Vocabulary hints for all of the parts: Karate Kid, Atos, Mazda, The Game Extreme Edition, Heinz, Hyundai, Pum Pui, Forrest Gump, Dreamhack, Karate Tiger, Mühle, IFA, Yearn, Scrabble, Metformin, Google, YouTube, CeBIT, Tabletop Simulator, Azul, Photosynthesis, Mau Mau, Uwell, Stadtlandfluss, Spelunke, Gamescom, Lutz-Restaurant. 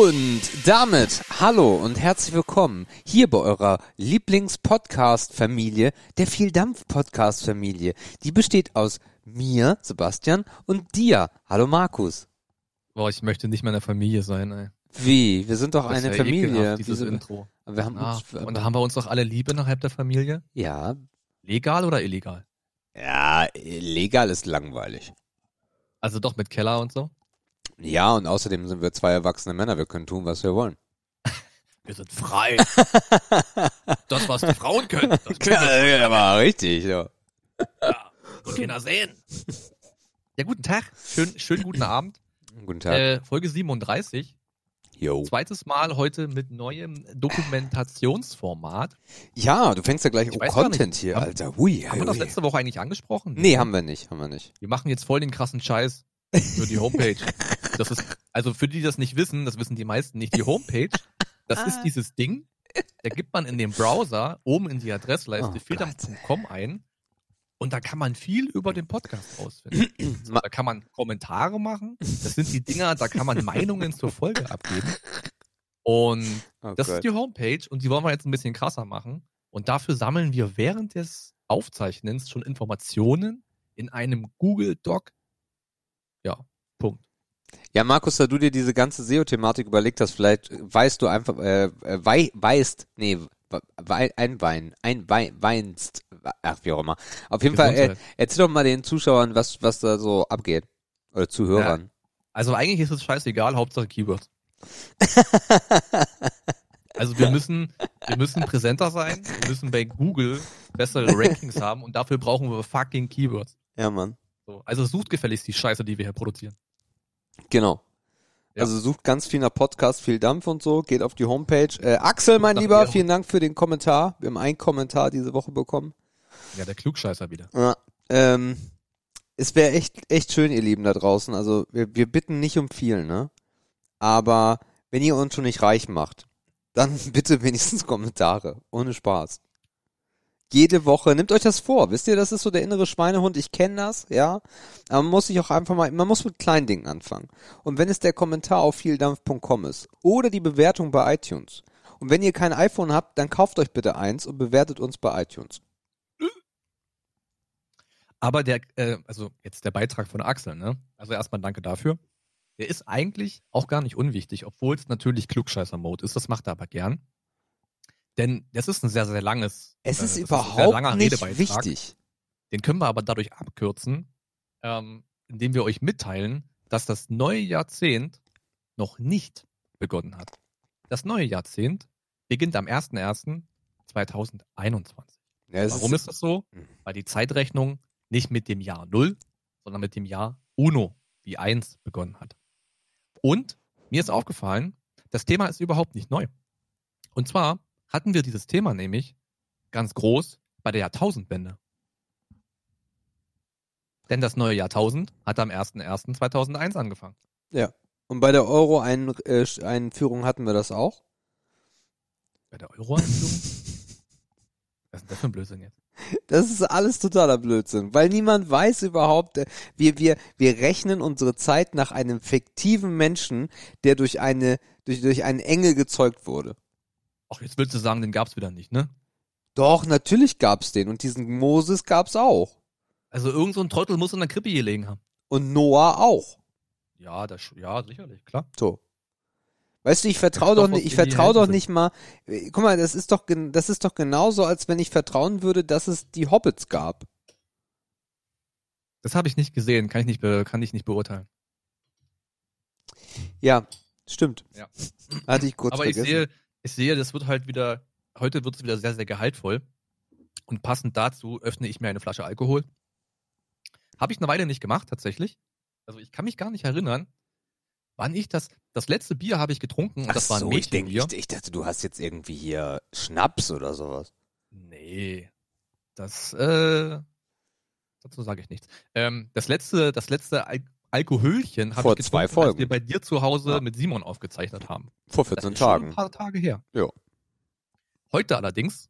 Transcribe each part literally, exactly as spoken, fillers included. Und damit hallo und herzlich willkommen hier bei eurer Lieblings-Podcast-Familie, der Vieldampf-Podcast-Familie. Die besteht aus mir, Sebastian, und dir. Hallo Markus. Boah, ich möchte nicht meine Familie sein, ey. Wie? Wir sind doch das eine ja Familie. Dieses wir sind, Intro. Wir haben ah, uns, und haben wir uns doch alle lieb innerhalb der Familie? Ja. Legal oder illegal? Ja, legal ist langweilig. Also doch mit Keller und so? Ja, und außerdem sind wir zwei erwachsene Männer. Wir können tun, was wir wollen. Wir sind frei. Das, was die Frauen können. Das können Klar, wir das war richtig. Ja. Ja, und Kinder sehen. Ja, guten Tag. Schön, schönen guten Abend. Guten Tag. Äh, Folge siebenunddreißig. Yo. Zweites Mal heute mit neuem Dokumentationsformat. Ja, du fängst ja gleich um Content hier, haben, Alter. Hui, haben hui. wir das letzte Woche eigentlich angesprochen? Nee, haben wir nicht. Haben wir nicht. Wir machen jetzt voll den krassen Scheiß für die Homepage. Das ist, also für die, die das nicht wissen, das wissen die meisten nicht, die Homepage, das ah. ist dieses Ding, da gibt man in dem Browser oben in die Adressleiste oh vieldampf punkt com ein und da kann man viel über den Podcast rausfinden. Da kann man Kommentare machen, das sind die Dinger, da kann man Meinungen zur Folge abgeben und oh das Gott. ist die Homepage und die wollen wir jetzt ein bisschen krasser machen und dafür sammeln wir während des Aufzeichnens schon Informationen in einem Google Doc. Ja, Punkt. Ja, Markus, da du dir diese ganze S E O-Thematik überlegt hast, vielleicht weißt du einfach, äh, wei, weißt, nee, wei, ein Wein, ein Wein, weinst, ach, wie auch immer. Auf jeden Gesundheit. Fall, äh, erzähl doch mal den Zuschauern, was, was da so abgeht. Oder Zuhörern. Ja. Also eigentlich ist es scheißegal, Hauptsache Keywords. Also wir müssen, wir müssen präsenter sein, wir müssen bei Google bessere Rankings haben und dafür brauchen wir fucking Keywords. Ja, Mann. So, also sucht gefälligst die Scheiße, die wir hier produzieren. Genau. Ja. Also sucht ganz viel nach Podcast, viel Dampf und so, geht auf die Homepage. Äh, Axel, mein Lieber, Ehrung. Vielen Dank für den Kommentar. Wir haben einen Kommentar diese Woche bekommen. Ja, der Klugscheißer wieder. Ja, ähm, es wäre echt echt schön, ihr Lieben da draußen. Also wir, wir bitten nicht um viel, ne? Aber wenn ihr uns schon nicht reich macht, dann bitte wenigstens Kommentare. Ohne Spaß. Jede Woche, nehmt euch das vor, wisst ihr, das ist so der innere Schweinehund, ich kenne das, ja, aber man muss sich auch einfach mal, man muss mit kleinen Dingen anfangen. Und wenn es der Kommentar auf vieldampf punkt com ist oder die Bewertung bei iTunes und wenn ihr kein iPhone habt, dann kauft euch bitte eins und bewertet uns bei iTunes. Aber der, äh, also jetzt der Beitrag von Axel, ne, also erstmal danke dafür, der ist eigentlich auch gar nicht unwichtig, obwohl es natürlich Klugscheißer-Mode ist, das macht er aber gern. Denn das ist ein sehr, sehr langes Es ist äh, überhaupt ist nicht Redebeitrag. Wichtig. Den können wir aber dadurch abkürzen, ähm, indem wir euch mitteilen, dass das neue Jahrzehnt noch nicht begonnen hat. Das neue Jahrzehnt beginnt am erster Januar zweitausendeinundzwanzig. Ja, Warum ist, ist das so? Mh. Weil die Zeitrechnung nicht mit dem Jahr null, sondern mit dem Jahr Uno, die eins, begonnen hat. Und mir ist aufgefallen, das Thema ist überhaupt nicht neu. Und zwar hatten wir dieses Thema nämlich ganz groß bei der Jahrtausendwende. Denn das neue Jahrtausend hat am erster Januar zweitausendeins angefangen. Ja, und bei der Euro-Einführung hatten wir das auch. Bei der Euro-Einführung? Was ist das für ein Blödsinn jetzt? Das ist alles totaler Blödsinn, weil niemand weiß überhaupt, wir, wir, wir rechnen unsere Zeit nach einem fiktiven Menschen, der durch eine, durch, durch einen Engel gezeugt wurde. Ach, jetzt willst du sagen, den gab's wieder nicht, ne? Doch, natürlich gab's den. Und diesen Moses gab's auch. Also irgend so ein Trottel muss in der Krippe gelegen haben. Und Noah auch. Ja, das, ja, sicherlich, klar. So. Weißt du, ich vertraue doch, doch, ich vertraue doch nicht mal, guck mal, das ist doch, das ist doch genauso, als wenn ich vertrauen würde, dass es die Hobbits gab. Das habe ich nicht gesehen, kann ich nicht, be, kann ich nicht beurteilen. Ja, stimmt. Ja. Hatte ich kurz Aber vergessen. Ich sehe, Ich sehe, das wird halt wieder, heute wird es wieder sehr, sehr gehaltvoll. Und passend dazu öffne ich mir eine Flasche Alkohol. Habe ich eine Weile nicht gemacht, tatsächlich. Also ich kann mich gar nicht erinnern, wann ich das, das letzte Bier habe ich getrunken. Und Ach das war ein so, Mädchenbier. Ich, denk, ich, ich dachte, du hast jetzt irgendwie hier Schnaps oder sowas. Nee, das, äh, dazu sage ich nichts. Ähm, das letzte, das letzte Al- Alkoholchen habe ich getrunken, zwei Folgen. Als wir bei dir zu Hause ja. mit Simon aufgezeichnet haben. Vor vierzehn Tagen. Ein paar Tage her. Ja. Heute allerdings,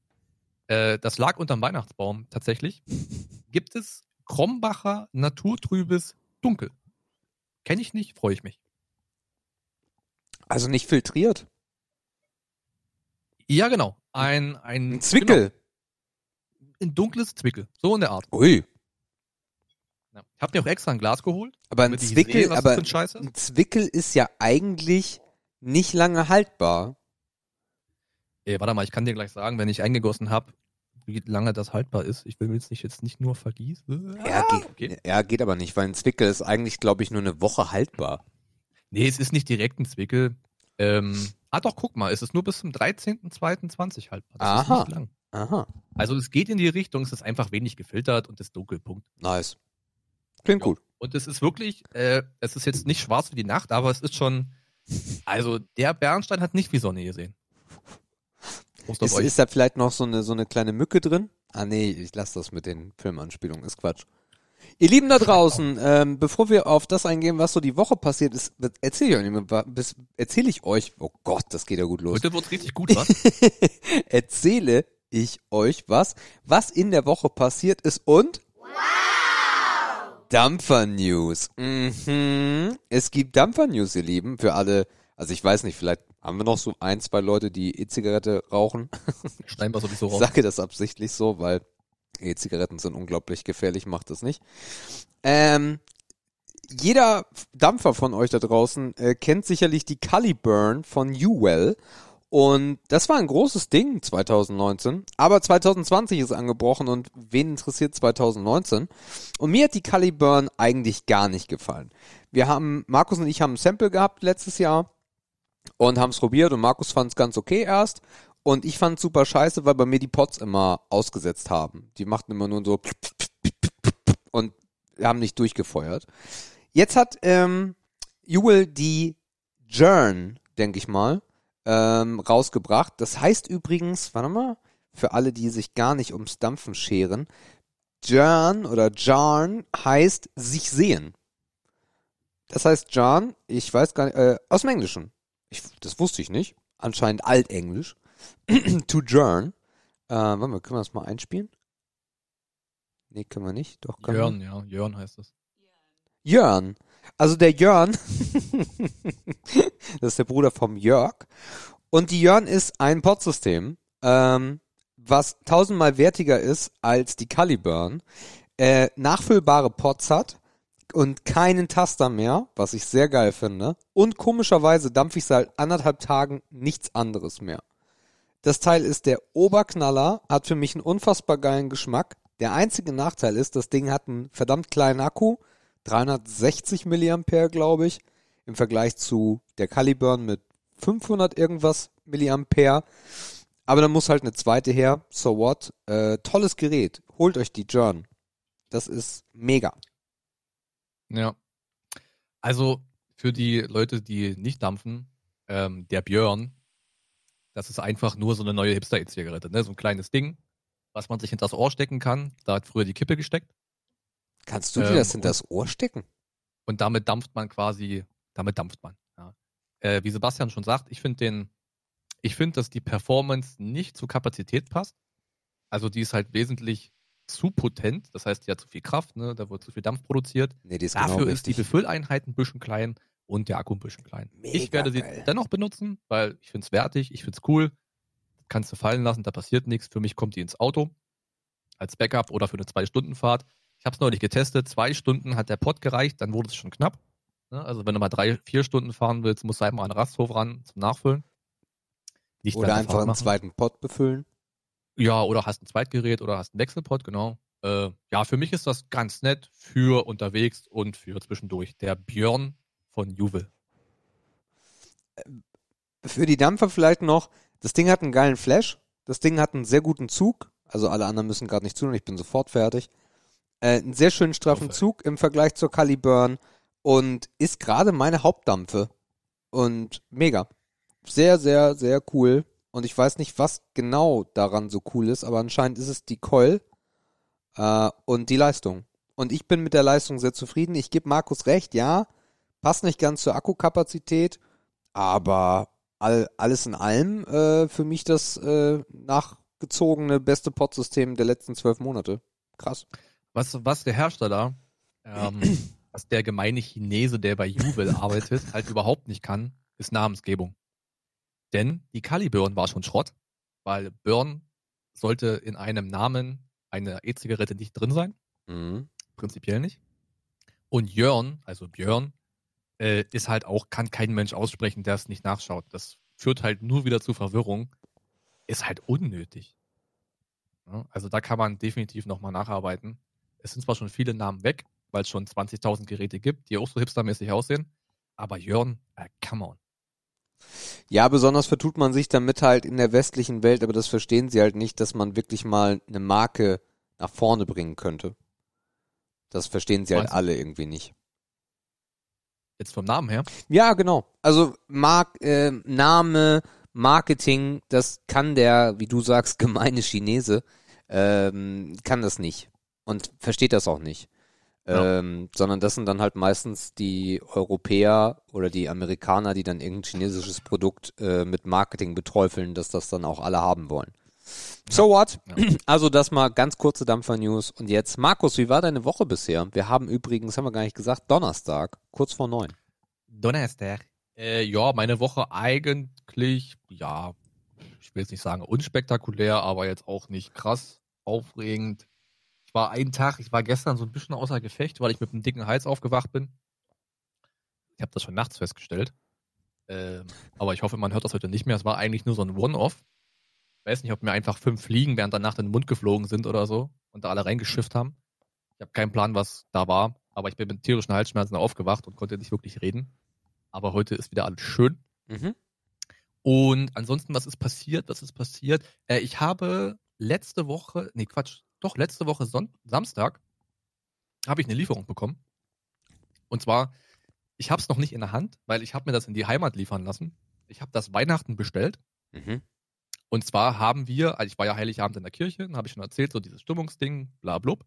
äh, das lag unterm Weihnachtsbaum tatsächlich, gibt es Krombacher Naturtrübes Dunkel. Kenne ich nicht, freue ich mich. Also nicht filtriert. Ja, genau. Ein, ein, ein Zwickel. Genau, ein dunkles Zwickel. So in der Art. Ui. Ja. Ich habe mir auch extra ein Glas geholt. Aber, ein Zwickel, sehe, aber ein Zwickel ist ja eigentlich nicht lange haltbar. Ey, warte mal, ich kann dir gleich sagen, wenn ich eingegossen habe, wie lange das haltbar ist. Ich will mir jetzt nicht, jetzt nicht nur vergießen. Ja, ah, geht, okay. ja, geht aber nicht, weil ein Zwickel ist eigentlich, glaube ich, nur eine Woche haltbar. Nee, es ist nicht direkt ein Zwickel. Ähm, ah doch, guck mal, es ist nur bis zum dreizehnten zweiten zwanzig haltbar. Das Aha. ist nicht lang. Aha. Also es geht in die Richtung, es ist einfach wenig gefiltert und ist dunkel, Punkt. Nice. Klingt ja. gut. Und es ist wirklich, äh, es ist jetzt nicht schwarz wie die Nacht, aber es ist schon, also der Bernstein hat nicht wie Sonne gesehen. Ist, ist da vielleicht noch so eine, so eine kleine Mücke drin? Ah nee, ich lasse das mit den Filmanspielungen, ist Quatsch. Ihr Lieben da draußen, ähm, bevor wir auf das eingehen, was so die Woche passiert ist, erzähle ich euch nicht mehr, bis, erzähle ich euch, oh Gott, das geht ja gut los. Heute wird's richtig gut, was? Erzähle ich euch was, was in der Woche passiert ist und... Wow! Dampfer-News. Mhm. Es gibt Dampfer-News, ihr Lieben, für alle, also ich weiß nicht, vielleicht... Haben wir noch so ein, zwei Leute, die E-Zigarette rauchen? Scheinbar sowieso rauchen. Ich sage das absichtlich so, weil E-Zigaretten sind unglaublich gefährlich, macht das nicht. Ähm, jeder Dampfer von euch da draußen äh, kennt sicherlich die Caliburn von Uwell. Und das war ein großes Ding zwanzig neunzehn, aber zwanzig zwanzig ist angebrochen und wen interessiert zwanzig neunzehn? Und mir hat die Caliburn eigentlich gar nicht gefallen. Wir haben, Markus und ich haben ein Sample gehabt letztes Jahr. Und haben es probiert und Markus fand es ganz okay erst und ich fand es super scheiße, weil bei mir die Pots immer ausgesetzt haben. Die machten immer nur so und haben nicht durchgefeuert. Jetzt hat ähm, Uwell die Yearn, denke ich mal, ähm, rausgebracht. Das heißt übrigens, warte mal, für alle, die sich gar nicht ums Dampfen scheren, Yearn oder Yearn heißt sich sehen. Das heißt Yearn, ich weiß gar nicht, äh, aus dem Englischen. Ich, das wusste ich nicht. Anscheinend altenglisch. To Yearn. Äh, warte mal, können wir das mal einspielen? Nee, können wir nicht. Doch, können Yearn, wir. Yearn, ja. Yearn heißt das. Yearn. Also der Yearn. Das ist der Bruder vom Jörg. Und die Yearn ist ein Pot-System, ähm, was tausendmal wertiger ist als die Caliburn. Äh, nachfüllbare Pots hat. Und keinen Taster mehr, was ich sehr geil finde. Und komischerweise dampfe ich seit anderthalb Tagen nichts anderes mehr. Das Teil ist der Oberknaller, hat für mich einen unfassbar geilen Geschmack. Der einzige Nachteil ist, das Ding hat einen verdammt kleinen Akku, dreihundertsechzig Milliampere, glaube ich, im Vergleich zu der Caliburn mit fünfhundert irgendwas Milliampere. Aber dann muss halt eine zweite her, so what. Äh, tolles Gerät, holt euch die Yearn. Das ist mega. Ja, also für die Leute, die nicht dampfen, ähm, der Björn, das ist einfach nur so eine neue Hipster-E-Zigarette, ne? So ein kleines Ding, was man sich hinter das Ohr stecken kann. Da hat früher die Kippe gesteckt. Kannst du dir ähm, das hinter das Ohr stecken? Und damit dampft man quasi, damit dampft man. Ja. Äh, wie Sebastian schon sagt, ich finde den, ich finde, dass die Performance nicht zur Kapazität passt. Also die ist halt wesentlich zu potent, das heißt, die hat zu viel Kraft, ne? Da wird zu viel Dampf produziert. Nee, die ist Dafür genau ist die Befülleinheit ein bisschen klein und der Akku ein bisschen klein. Mega ich werde geil. sie dennoch benutzen, weil ich finde es wertig, ich finde es cool. Kannst du fallen lassen, da passiert nichts. Für mich kommt die ins Auto als Backup oder für eine zwei Stunden Fahrt. Ich habe es neulich getestet, zwei Stunden hat der Pot gereicht, dann wurde es schon knapp. Ne? Also wenn du mal drei, vier Stunden fahren willst, musst du einmal an den Rasthof ran zum Nachfüllen. Nicht oder einfach einen zweiten Pot befüllen. Ja, oder hast ein Zweitgerät oder hast einen Wechselpot, genau. Äh, ja, für mich ist das ganz nett für unterwegs und für zwischendurch. Der Björn von Uwell. Für die Dampfer vielleicht noch, das Ding hat einen geilen Flash, das Ding hat einen sehr guten Zug, also alle anderen müssen gerade nicht zuhören, ich bin sofort fertig. Äh, einen sehr schönen straffen okay. Zug im Vergleich zur Caliburn und ist gerade meine Hauptdampfe. Und mega. Sehr, sehr, sehr cool. Und ich weiß nicht, was genau daran so cool ist, aber anscheinend ist es die Coil äh, und die Leistung. Und ich bin mit der Leistung sehr zufrieden. Ich gebe Markus recht, ja, passt nicht ganz zur Akkukapazität, aber all, alles in allem äh, für mich das äh, nachgezogene beste Pod-System der letzten zwölf Monate. Krass. Was, was der Hersteller, ähm, was der gemeine Chinese, der bei Uwell arbeitet, halt überhaupt nicht kann, ist Namensgebung. Denn die Caliburn war schon Schrott, weil Burn sollte in einem Namen eine E-Zigarette nicht drin sein. Mhm. Prinzipiell nicht. Und Yearn, also Björn, äh, ist halt auch, kann kein Mensch aussprechen, der es nicht nachschaut. Das führt halt nur wieder zu Verwirrung. Ist halt unnötig. Ja, also da kann man definitiv nochmal nacharbeiten. Es sind zwar schon viele Namen weg, weil es schon zwanzigtausend Geräte gibt, die auch so hipstermäßig aussehen, aber Yearn, äh, come on. Ja, besonders vertut man sich damit halt in der westlichen Welt, aber das verstehen sie halt nicht, dass man wirklich mal eine Marke nach vorne bringen könnte. Das verstehen sie halt also alle irgendwie nicht. Jetzt vom Namen her? Ja, genau. Also Mark, äh, Name, Marketing, das kann der, wie du sagst, gemeine Chinese, ähm, kann das nicht. Und versteht das auch nicht. Ja. Ähm, sondern das sind dann halt meistens die Europäer oder die Amerikaner, die dann irgendein chinesisches Produkt äh, mit Marketing beträufeln, dass das dann auch alle haben wollen. So what? Ja. Also das mal ganz kurze Dampfer-News. Und jetzt, Markus, wie war deine Woche bisher? Wir haben übrigens, haben wir gar nicht gesagt, Donnerstag, kurz vor neun. Donnerstag. Äh, ja, meine Woche eigentlich, ja, ich will jetzt nicht sagen unspektakulär, aber jetzt auch nicht krass aufregend. War ein Tag, ich war gestern so ein bisschen außer Gefecht, weil ich mit einem dicken Hals aufgewacht bin. Ich habe das schon nachts festgestellt. Ähm, aber ich hoffe, man hört das heute nicht mehr. Es war eigentlich nur so ein One-Off. Ich weiß nicht, ob mir einfach fünf Fliegen während der Nacht in den Mund geflogen sind oder so und da alle reingeschifft haben. Ich habe keinen Plan, was da war, aber ich bin mit tierischen Halsschmerzen aufgewacht und konnte nicht wirklich reden. Aber heute ist wieder alles schön. Mhm. Und ansonsten, was ist passiert? Was ist passiert? Äh, ich habe letzte Woche, nee, Quatsch, Doch, letzte Woche Son- Samstag habe ich eine Lieferung bekommen. Und zwar, ich habe es noch nicht in der Hand, weil ich habe mir das in die Heimat liefern lassen. Ich habe das Weihnachten bestellt. Mhm. Und zwar haben wir, also ich war ja Heiligabend in der Kirche, habe ich schon erzählt, so dieses Stimmungsding, bla blub.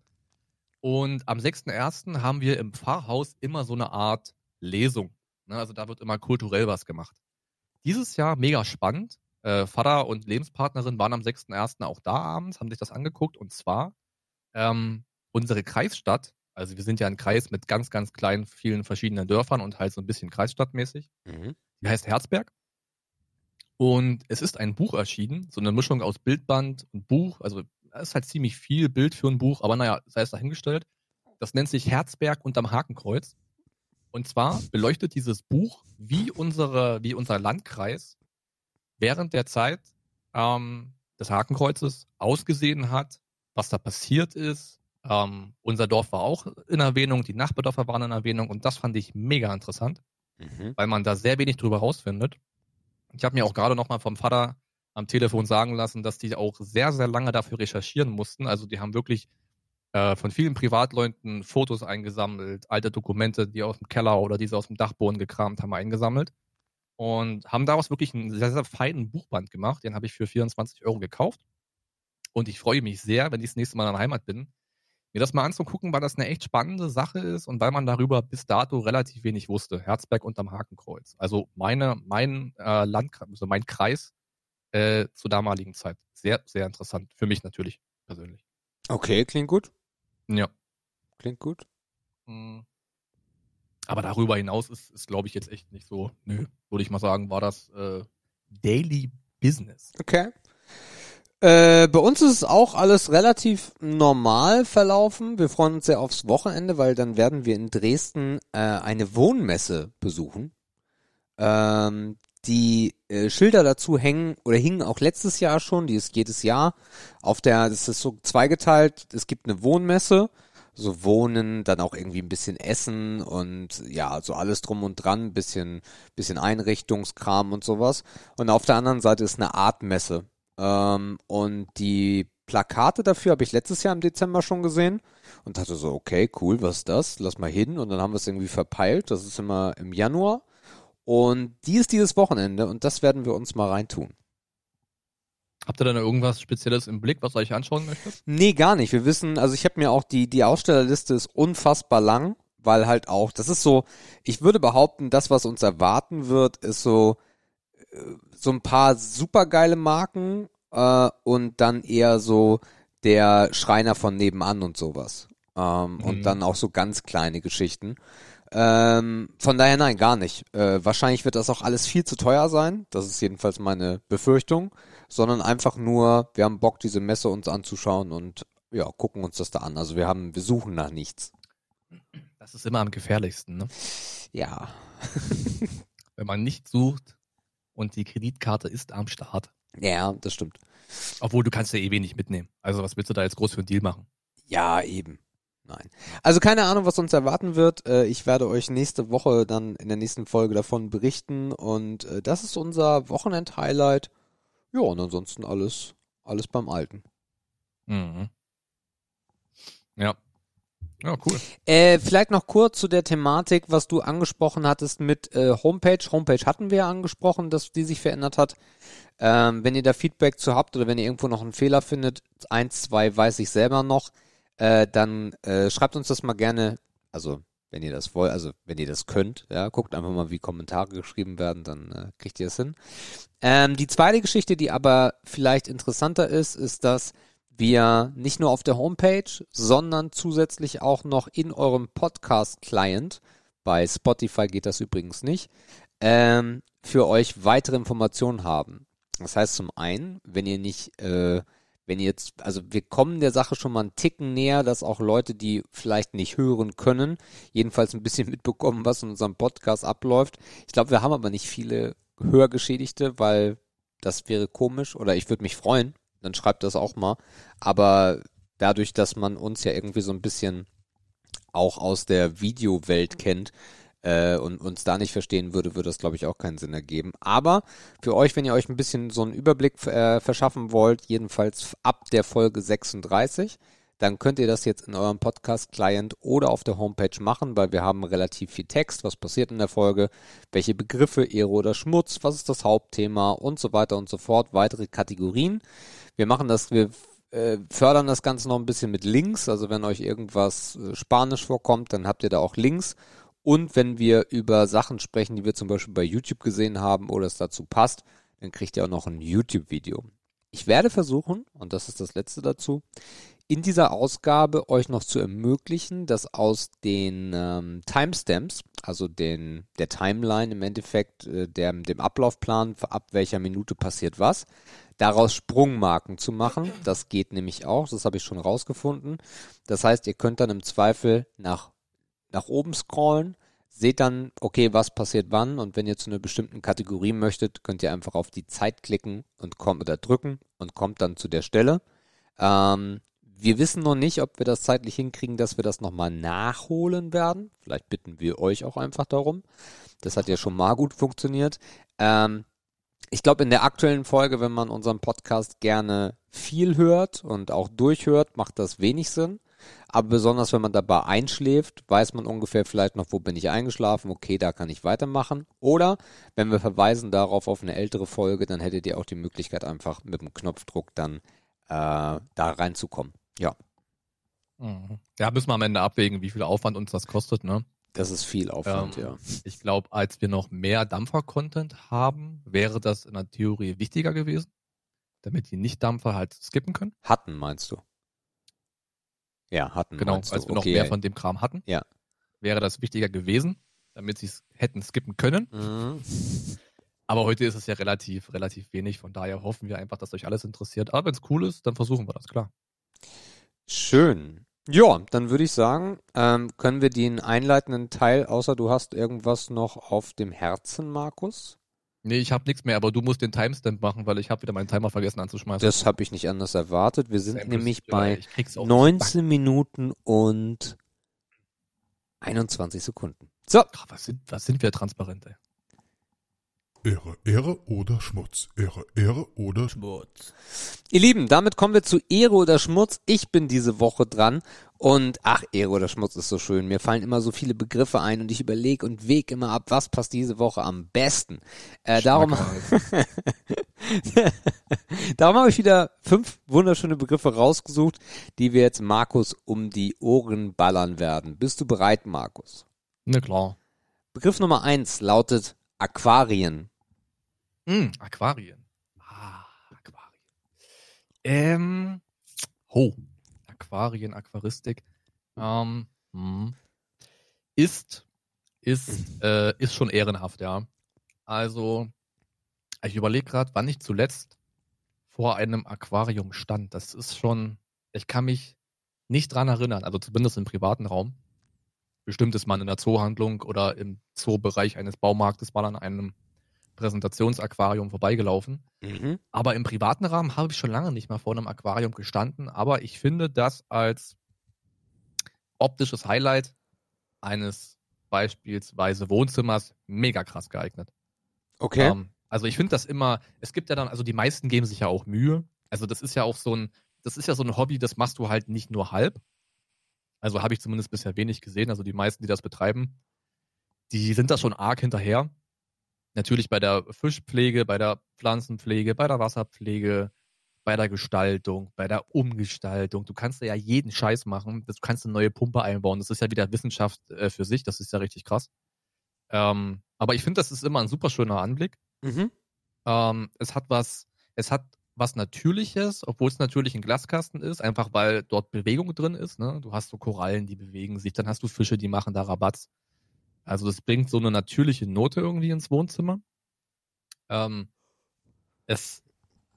Und am sechsten ersten haben wir im Pfarrhaus immer so eine Art Lesung. Also da wird immer kulturell was gemacht. Dieses Jahr mega spannend. Vater und Lebenspartnerin waren am sechsten ersten auch da abends, haben sich das angeguckt. Und zwar ähm, unsere Kreisstadt, also wir sind ja ein Kreis mit ganz, ganz kleinen, vielen verschiedenen Dörfern und halt so ein bisschen kreisstadtmäßig. Mhm. Die heißt Herzberg. Und es ist ein Buch erschienen, so eine Mischung aus Bildband und Buch. Also da ist halt ziemlich viel Bild für ein Buch, aber naja, sei es dahingestellt. Das nennt sich Herzberg unterm Hakenkreuz. Und zwar beleuchtet dieses Buch, wie, unsere, wie unser Landkreis während der Zeit ähm, des Hakenkreuzes ausgesehen hat, was da passiert ist. Ähm, unser Dorf war auch in Erwähnung, die Nachbardörfer waren in Erwähnung und das fand ich mega interessant, mhm. weil man da sehr wenig drüber rausfindet. Ich habe mir auch gerade nochmal vom Vater am Telefon sagen lassen, dass die auch sehr, sehr lange dafür recherchieren mussten. Also die haben wirklich äh, von vielen Privatleuten Fotos eingesammelt, alte Dokumente, die aus dem Keller oder die sie aus dem Dachboden gekramt haben, eingesammelt. Und haben daraus wirklich einen sehr, sehr feinen Buchband gemacht. Den habe ich für vierundzwanzig Euro gekauft. Und ich freue mich sehr, wenn ich das nächste Mal in der Heimat bin, mir das mal anzugucken, weil das eine echt spannende Sache ist und weil man darüber bis dato relativ wenig wusste. Herzberg unterm Hakenkreuz. Also meine, mein äh, Landkreis, also mein Kreis äh, zur damaligen Zeit. Sehr, sehr interessant. Für mich natürlich persönlich. Okay, klingt gut. Ja. Klingt gut. Mhm. Aber darüber hinaus ist, ist glaube ich, jetzt echt nicht so. Nö, würde ich mal sagen, war das äh, Daily Business. Okay. Äh, bei uns ist es auch alles relativ normal verlaufen. Wir freuen uns sehr aufs Wochenende, weil dann werden wir in Dresden äh, eine Wohnmesse besuchen. Ähm, die äh, Schilder dazu hängen oder hingen auch letztes Jahr schon, die ist jedes Jahr. Auf der, das ist so zweigeteilt, es gibt eine Wohnmesse. So Wohnen, dann auch irgendwie ein bisschen Essen und ja, so alles drum und dran, ein bisschen, bisschen Einrichtungskram und sowas. Und auf der anderen Seite ist eine Artmesse. Ähm, und die Plakate dafür habe ich letztes Jahr im Dezember schon gesehen und dachte so, okay, cool, was ist das? Lass mal hin. Und dann haben wir es irgendwie verpeilt. Das ist immer im Januar. Und die ist dieses Wochenende und das werden wir uns mal reintun. Habt ihr da irgendwas Spezielles im Blick, was ihr euch anschauen möchtet? Nee, gar nicht. Wir wissen, also ich habe mir auch, die die Ausstellerliste ist unfassbar lang, weil halt auch, das ist so, ich würde behaupten, das, was uns erwarten wird, ist so so ein paar supergeile Marken äh, und dann eher so der Schreiner von nebenan und sowas. Ähm, mhm. Und dann auch so ganz kleine Geschichten. Ähm, von daher nein, gar nicht. Äh, wahrscheinlich wird das auch alles viel zu teuer sein. Das ist jedenfalls meine Befürchtung. Sondern einfach nur, wir haben Bock, diese Messe uns anzuschauen und ja, gucken uns das da an. Also wir haben, wir suchen nach nichts. Das ist immer am gefährlichsten, ne? Ja. Wenn man nicht sucht und die Kreditkarte ist am Start. Ja, das stimmt. Obwohl, du kannst ja eh wenig mitnehmen. Also was willst du da jetzt groß für einen Deal machen? Ja, eben. Nein. Also keine Ahnung, was uns erwarten wird. Ich werde euch nächste Woche dann in der nächsten Folge davon berichten. Und das ist unser Wochenend-Highlight. Ja, und ansonsten alles, alles beim Alten. Mhm. Ja. Ja, cool. Äh, vielleicht noch kurz zu der Thematik, was du angesprochen hattest mit äh, Homepage. Homepage hatten wir ja angesprochen, dass die sich verändert hat. Ähm, wenn ihr da Feedback zu habt oder wenn ihr irgendwo noch einen Fehler findet, eins, zwei weiß ich selber noch, äh, dann äh, schreibt uns das mal gerne, also wenn ihr das wollt, also wenn ihr das könnt, ja, guckt einfach mal, wie Kommentare geschrieben werden, dann äh, kriegt ihr es hin. Ähm, die zweite Geschichte, die aber vielleicht interessanter ist, ist, dass wir nicht nur auf der Homepage, sondern zusätzlich auch noch in eurem Podcast-Client, bei Spotify geht das übrigens nicht, ähm, für euch weitere Informationen haben. Das heißt zum einen, wenn ihr nicht, äh, wenn ihr jetzt, also wir kommen der Sache schon mal einen Ticken näher, dass auch Leute, die vielleicht nicht hören können, jedenfalls ein bisschen mitbekommen, was in unserem Podcast abläuft. Ich glaube, wir haben aber nicht viele Hörgeschädigte, weil das wäre komisch oder ich würde mich freuen. Dann schreibt das auch mal. Aber dadurch, dass man uns ja irgendwie so ein bisschen auch aus der Videowelt kennt äh, und uns da nicht verstehen würde, würde das, glaube ich, auch keinen Sinn ergeben. Aber für euch, wenn ihr euch ein bisschen so einen Überblick äh, verschaffen wollt, jedenfalls ab der Folge sechsunddreißig, dann könnt ihr das jetzt in eurem Podcast-Client oder auf der Homepage machen, weil wir haben relativ viel Text, was passiert in der Folge, welche Begriffe, Ehre oder Schmutz, was ist das Hauptthema und so weiter und so fort, weitere Kategorien. Wir machen das, wir äh, fördern das Ganze noch ein bisschen mit Links, also wenn euch irgendwas äh, Spanisch vorkommt, dann habt ihr da auch Links. Und wenn wir über Sachen sprechen, die wir zum Beispiel bei YouTube gesehen haben oder es dazu passt, dann kriegt ihr auch noch ein YouTube-Video. Ich werde versuchen, und das ist das Letzte dazu, in dieser Ausgabe euch noch zu ermöglichen, dass aus den ähm, Timestamps, also den der Timeline im Endeffekt, äh, der, dem Ablaufplan, ab welcher Minute passiert was, daraus Sprungmarken zu machen. Das geht nämlich auch, das habe ich schon rausgefunden. Das heißt, ihr könnt dann im Zweifel nach, nach oben scrollen, seht dann, okay, was passiert wann, und wenn ihr zu einer bestimmten Kategorie möchtet, könnt ihr einfach auf die Zeit klicken und kommt oder drücken und kommt dann zu der Stelle. Ähm, Wir wissen noch nicht, ob wir das zeitlich hinkriegen, dass wir das nochmal nachholen werden. Vielleicht bitten wir euch auch einfach darum. Das hat ja schon mal gut funktioniert. Ähm, ich glaube, in der aktuellen Folge, wenn man unseren Podcast gerne viel hört und auch durchhört, macht das wenig Sinn. Aber besonders, wenn man dabei einschläft, weiß man ungefähr vielleicht noch, wo bin ich eingeschlafen, okay, da kann ich weitermachen. Oder, wenn wir verweisen darauf auf eine ältere Folge, dann hättet ihr auch die Möglichkeit, einfach mit dem Knopfdruck dann äh, da reinzukommen. Ja. Ja, müssen wir am Ende abwägen, wie viel Aufwand uns das kostet, ne? Das ist viel Aufwand, ähm, ja. Ich glaube, als wir noch mehr Dampfer-Content haben, wäre das in der Theorie wichtiger gewesen, damit die Nicht-Dampfer halt skippen können. Hatten, meinst du? Ja, hatten, genau, meinst du. Genau, als wir okay, noch mehr ey. von dem Kram hatten, ja. wäre das wichtiger gewesen, damit sie es hätten skippen können. Mhm. Aber heute ist es ja relativ, relativ wenig, von daher hoffen wir einfach, dass euch alles interessiert. Aber wenn es cool ist, dann versuchen wir das, klar. Schön. Ja, dann würde ich sagen, ähm, können wir den einleitenden Teil, außer du hast irgendwas noch auf dem Herzen, Markus? Nee, ich habe nichts mehr, aber du musst den Timestamp machen, weil ich habe wieder meinen Timer vergessen anzuschmeißen. Das habe ich nicht anders erwartet. Wir sind Sam nämlich ist, bei neunzehn Minuten und einundzwanzig Sekunden. So. Ach, was, sind, was sind wir transparent, ey? Ehre, Ehre oder Schmutz. Ehre, Ehre oder Schmutz. Ihr Lieben, damit kommen wir zu Ehre oder Schmutz. Ich bin diese Woche dran und ach, Ehre oder Schmutz ist so schön. Mir fallen immer so viele Begriffe ein und ich überlege und wege immer ab, was passt diese Woche am besten. Äh, darum darum habe ich wieder fünf wunderschöne Begriffe rausgesucht, die wir jetzt Markus um die Ohren ballern werden. Bist du bereit, Markus? Na klar. Begriff Nummer eins lautet Aquarien. Mm, Aquarien. Ah, Aquarien. Ähm, ho. Oh. Aquarien, Aquaristik. Ähm, mm. Ist ist, äh, ist schon ehrenhaft, ja. Also, ich überlege gerade, wann ich zuletzt vor einem Aquarium stand. Das ist schon, ich kann mich nicht dran erinnern, also zumindest im privaten Raum. Bestimmt ist man in der Zoohandlung oder im Zoobereich eines Baumarktes mal an einem Präsentationsaquarium vorbeigelaufen. Mhm. Aber im privaten Rahmen habe ich schon lange nicht mehr vor einem Aquarium gestanden. Aber ich finde das als optisches Highlight eines beispielsweise Wohnzimmers mega krass geeignet. Okay. Ähm, also ich finde das immer, es gibt ja dann, also die meisten geben sich ja auch Mühe. Also das ist ja auch so ein, das ist ja so ein Hobby, das machst du halt nicht nur halb. Also habe ich zumindest bisher wenig gesehen. Also die meisten, die das betreiben, die sind da schon arg hinterher. Natürlich bei der Fischpflege, bei der Pflanzenpflege, bei der Wasserpflege, bei der Gestaltung, bei der Umgestaltung. Du kannst ja jeden Scheiß machen. Du kannst eine neue Pumpe einbauen. Das ist ja wieder Wissenschaft äh, für sich. Das ist ja richtig krass. Ähm, aber ich finde, das ist immer ein super schöner Anblick. Mhm. Ähm, es hat was, es hat was Natürliches, obwohl es natürlich ein Glaskasten ist, einfach weil dort Bewegung drin ist. Ne? Du hast so Korallen, die bewegen sich, dann hast du Fische, die machen da Rabatz. Also das bringt so eine natürliche Note irgendwie ins Wohnzimmer. Ähm, es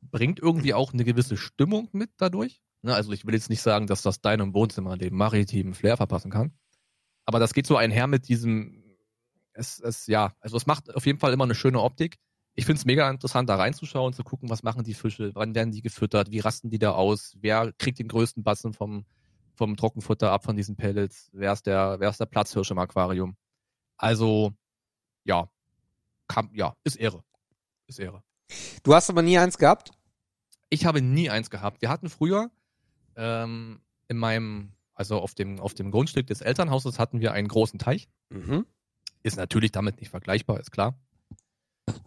bringt irgendwie auch eine gewisse Stimmung mit dadurch. Ne? Also ich will jetzt nicht sagen, dass das deinem Wohnzimmer den maritimen Flair verpassen kann. Aber das geht so einher mit diesem, es, es, ja, also es macht auf jeden Fall immer eine schöne Optik. Ich finde es mega interessant, da reinzuschauen, zu gucken, was machen die Fische, wann werden die gefüttert, wie rasten die da aus, wer kriegt den größten Batzen vom, vom Trockenfutter ab, von diesen Pellets, wer ist der, wer ist der Platzhirsch im Aquarium. Also, ja, kam, ja, ist Ehre. Ist Ehre. Du hast aber nie eins gehabt? Ich habe nie eins gehabt. Wir hatten früher ähm, in meinem, also auf dem, auf dem Grundstück des Elternhauses hatten wir einen großen Teich. Mhm. Ist natürlich damit nicht vergleichbar, ist klar.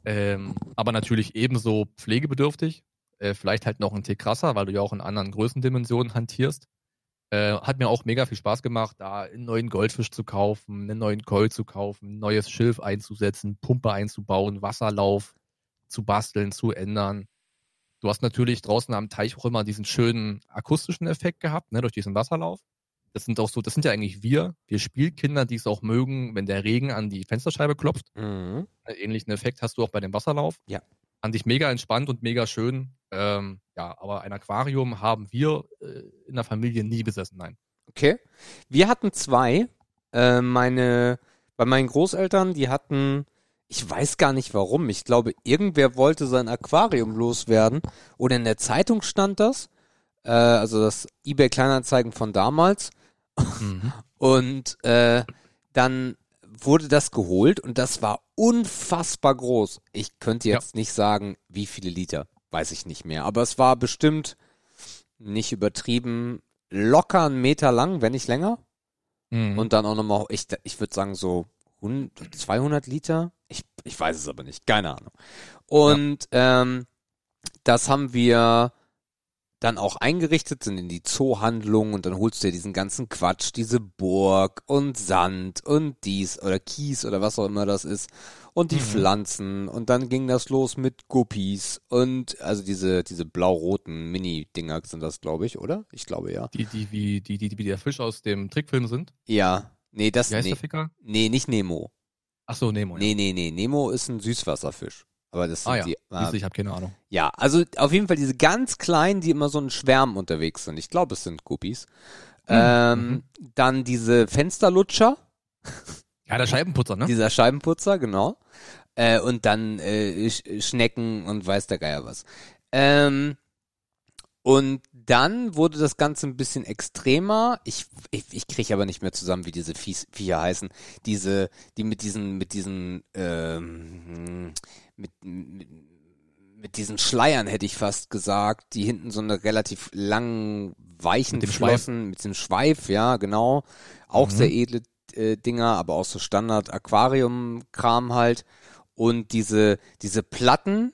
Ähm, aber natürlich ebenso pflegebedürftig, äh, vielleicht halt noch ein Tick krasser, weil du ja auch in anderen Größendimensionen hantierst. Äh, hat mir auch mega viel Spaß gemacht, da einen neuen Goldfisch zu kaufen, einen neuen Koi zu kaufen, ein neues Schilf einzusetzen, Pumpe einzubauen, Wasserlauf zu basteln, zu ändern. Du hast natürlich draußen am Teich auch immer diesen schönen akustischen Effekt gehabt, ne, durch diesen Wasserlauf. Das sind auch so, das sind ja eigentlich wir, wir Spielkinder, die es auch mögen, wenn der Regen an die Fensterscheibe klopft. Mhm. Ähnlichen Effekt hast du auch bei dem Wasserlauf. Ja. Fand ich mega entspannt und mega schön. Ähm, ja, aber ein Aquarium haben wir äh, in der Familie nie besessen, nein. Okay. Wir hatten zwei. Äh, meine, bei meinen Großeltern, die hatten, ich weiß gar nicht warum, ich glaube, irgendwer wollte sein Aquarium loswerden. Oder in der Zeitung stand das. Äh, also das eBay-Kleinanzeigen von damals. Mhm. Und äh, dann wurde das geholt und das war unfassbar groß. Ich könnte jetzt ja. nicht sagen, wie viele Liter, weiß ich nicht mehr. Aber es war bestimmt, nicht übertrieben, locker einen Meter lang, wenn nicht länger. Mhm. Und dann auch nochmal, ich, ich würde sagen so hundert, zweihundert Liter. Ich, ich weiß es aber nicht, keine Ahnung. Und ja. ähm, das haben wir dann auch eingerichtet, sind in die Zoohandlung und dann holst du dir diesen ganzen Quatsch, diese Burg und Sand und dies oder Kies oder was auch immer das ist und die mhm. Pflanzen und dann ging das los mit Guppies und also diese diese blau-roten Mini-Dinger sind das, glaube ich, oder? Ich glaube, ja. Die, die wie die, die, die, die der Fisch aus dem Trickfilm sind? Ja. Nee, das, wie heißt nee, der Ficker? Nee, nicht Nemo. Ach so, Nemo. Ja. Nee, nee, nee, Nemo ist ein Süßwasserfisch. Aber das sind ah, ja. die, äh, ich habe keine Ahnung. Ja, also auf jeden Fall diese ganz kleinen, die immer so in Schwärmen unterwegs sind. Ich glaube, es sind Guppies. Mhm. Ähm, dann diese Fensterlutscher. Ja, der Scheibenputzer, ne? Dieser Scheibenputzer, genau. Äh, und dann äh, Sch- Schnecken und weiß der Geier was. Ähm, und dann wurde das Ganze ein bisschen extremer. Ich, ich, ich kriege aber nicht mehr zusammen, wie diese Vieh- Viecher heißen. Diese, die mit diesen, mit diesen, ähm, Mit, mit, mit diesen Schleiern, hätte ich fast gesagt, die hinten so eine relativ langen, weichen Flossen, mit dem Schweif, ja, genau. Auch mhm. sehr edle äh, Dinger, aber auch so Standard-Aquarium-Kram halt. Und diese, diese Platten,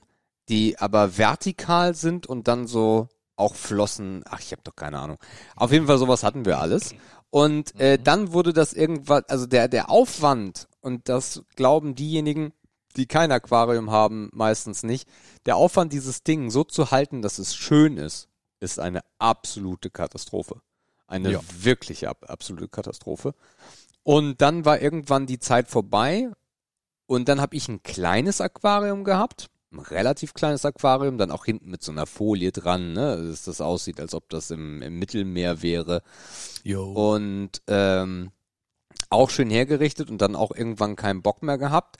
die aber vertikal sind und dann so auch Flossen, ach, ich habe doch keine Ahnung. Auf jeden Fall sowas hatten wir alles. Und äh, mhm. dann wurde das irgendwann, also der, der Aufwand, und das glauben diejenigen, die kein Aquarium haben, meistens nicht. Der Aufwand, dieses Ding so zu halten, dass es schön ist, ist eine absolute Katastrophe. Eine ja. wirkliche ab- absolute Katastrophe. Und dann war irgendwann die Zeit vorbei und dann habe ich ein kleines Aquarium gehabt, ein relativ kleines Aquarium, dann auch hinten mit so einer Folie dran, ne, dass das aussieht, als ob das im, im Mittelmeer wäre. Yo. Und ähm, auch schön hergerichtet und dann auch irgendwann keinen Bock mehr gehabt.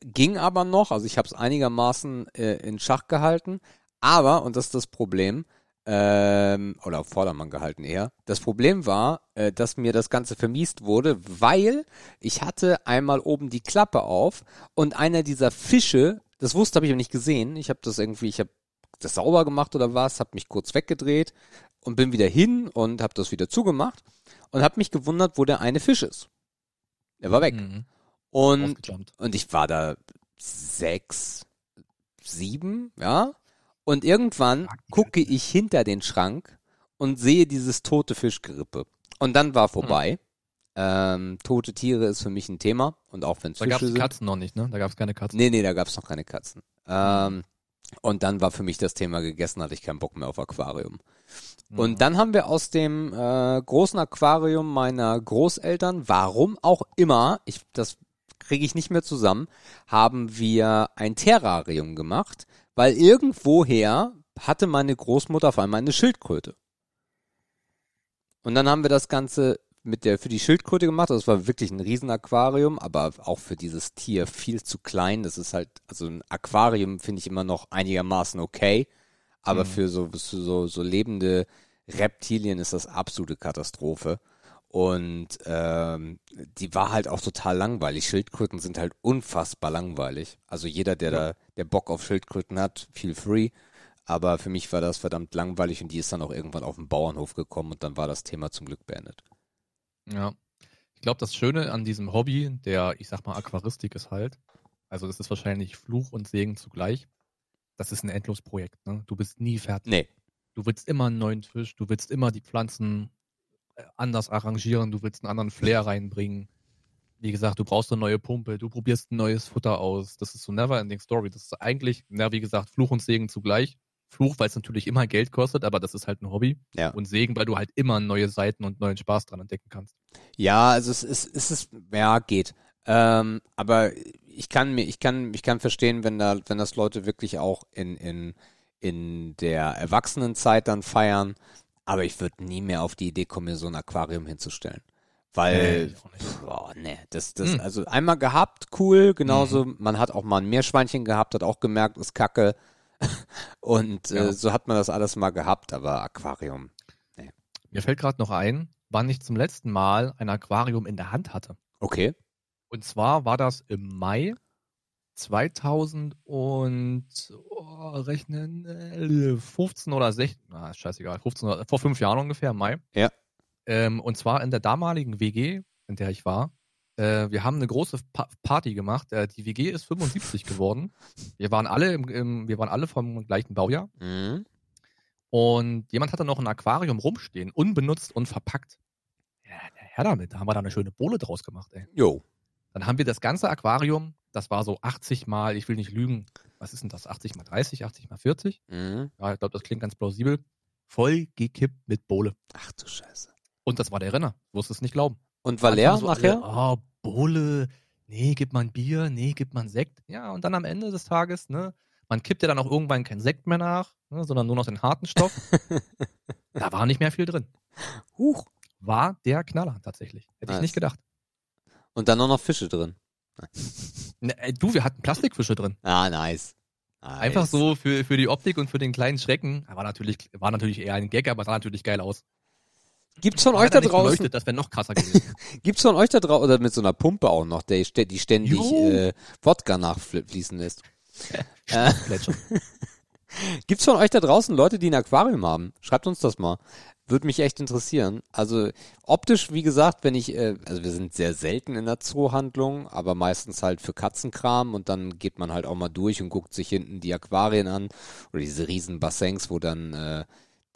Ging aber noch, also ich habe es einigermaßen äh, in Schach gehalten, aber, und das ist das Problem, Ähm, oder auf Vordermann gehalten eher. Das Problem war, äh, dass mir das Ganze vermiest wurde, weil ich hatte einmal oben die Klappe auf und einer dieser Fische, das wusste, habe ich aber nicht gesehen, ich habe das irgendwie, ich habe das sauber gemacht oder was, habe mich kurz weggedreht und bin wieder hin und habe das wieder zugemacht und habe mich gewundert, wo der eine Fisch ist. Der war weg. Mhm. Und, und ich war da sechs, sieben, ja, und irgendwann gucke ich hinter den Schrank und sehe dieses tote Fischgerippe. Und dann war vorbei. Hm. Ähm, tote Tiere ist für mich ein Thema. Und auch wenn es Fische sind. Da gab es Katzen noch nicht, ne? Da gab es keine Katzen. Nee, nee, da gab es noch keine Katzen. Ähm, und dann war für mich das Thema gegessen, hatte ich keinen Bock mehr auf Aquarium. Hm. Und dann haben wir aus dem äh, großen Aquarium meiner Großeltern, warum auch immer, ich, das kriege ich nicht mehr zusammen, haben wir ein Terrarium gemacht. Weil irgendwoher hatte meine Großmutter auf einmal eine Schildkröte. Und dann haben wir das Ganze mit der, für die Schildkröte gemacht. Das war wirklich ein Riesenaquarium, aber auch für dieses Tier viel zu klein. Das ist halt, also ein Aquarium finde ich immer noch einigermaßen okay. Aber mhm. für so, so, so lebende Reptilien ist das absolute Katastrophe. Und ähm, die war halt auch total langweilig. Schildkröten sind halt unfassbar langweilig. Also jeder, der ja. da der Bock auf Schildkröten hat, feel free. Aber für mich war das verdammt langweilig und die ist dann auch irgendwann auf den Bauernhof gekommen und dann war das Thema zum Glück beendet. Ja, ich glaube, das Schöne an diesem Hobby, der, ich sag mal, Aquaristik ist halt, also das ist wahrscheinlich Fluch und Segen zugleich, das ist ein Endlosprojekt, ne? Du bist nie fertig. Nee. Du willst immer einen neuen Fisch, du willst immer die Pflanzen anders arrangieren, du willst einen anderen Flair reinbringen. Wie gesagt, du brauchst eine neue Pumpe, du probierst ein neues Futter aus. Das ist so never-ending Story. Das ist eigentlich, na, wie gesagt, Fluch und Segen zugleich. Fluch, weil es natürlich immer Geld kostet, aber das ist halt ein Hobby. Ja. Und Segen, weil du halt immer neue Seiten und neuen Spaß dran entdecken kannst. Ja, also es ist, es ist, ja, geht. Ähm, aber ich kann mir, ich kann, ich kann verstehen, wenn da, wenn das Leute wirklich auch in, in, in der Erwachsenenzeit dann feiern. Aber ich würde nie mehr auf die Idee kommen, mir so ein Aquarium hinzustellen. Weil, nee, pf, oh, nee, das, das, mhm. also einmal gehabt, cool, genauso, mhm. man hat auch mal ein Meerschweinchen gehabt, hat auch gemerkt, ist kacke. Und ja. äh, so hat man das alles mal gehabt, aber Aquarium, nee. Mir fällt gerade noch ein, wann ich zum letzten Mal ein Aquarium in der Hand hatte. Okay. Und zwar war das im Mai zweitausend und oh, rechnen fünfzehn oder sechzehn, na, scheißegal, fünfzehn, vor fünf Jahren ungefähr, im Mai. Ja. Ähm, und zwar in der damaligen W G, in der ich war. Äh, wir haben eine große pa- Party gemacht. Äh, die W G ist fünfundsiebzig geworden. Wir waren alle, im, im, wir waren alle vom gleichen Baujahr. Mhm. Und jemand hatte noch ein Aquarium rumstehen, unbenutzt und verpackt. Ja, her damit, da haben wir da eine schöne Bohle draus gemacht, ey. Jo. Dann haben wir das ganze Aquarium. Das war so achtzig mal, ich will nicht lügen, was ist denn das, achtzig mal dreißig, achtzig mal vierzig? Mhm. Ja, ich glaube, das klingt ganz plausibel. Voll gekippt mit Bohle. Ach du Scheiße. Und das war der Renner, du wirst es nicht glauben. Und war leer so nachher? Alle, oh, Bohle, nee, gibt man Bier, nee, gibt man Sekt. Ja, und dann am Ende des Tages, ne, man kippt ja dann auch irgendwann kein Sekt mehr nach, ne, sondern nur noch den harten Stoff. Da war nicht mehr viel drin. Huch. War der Knaller tatsächlich, hätte nice. Ich nicht gedacht. Und dann auch noch Fische drin. Ne, du, wir hatten Plastikfische drin. Ah, nice. nice. Einfach so für, für die Optik und für den kleinen Schrecken. War natürlich, war natürlich eher ein Gag, aber sah natürlich geil aus. Gibt's von war euch da draußen? Das wäre noch krasser gewesen. Gibt's von euch da draußen, oder mit so einer Pumpe auch noch, der, die ständig äh, Wodka nachfließen lässt? äh, Gibt's von euch da draußen Leute, die ein Aquarium haben? Schreibt uns das mal. Würde mich echt interessieren. Also optisch, wie gesagt, wenn ich, äh, also wir sind sehr selten in der Zoohandlung, aber meistens halt für Katzenkram und dann geht man halt auch mal durch und guckt sich hinten die Aquarien an oder diese riesen Bassins, wo dann äh,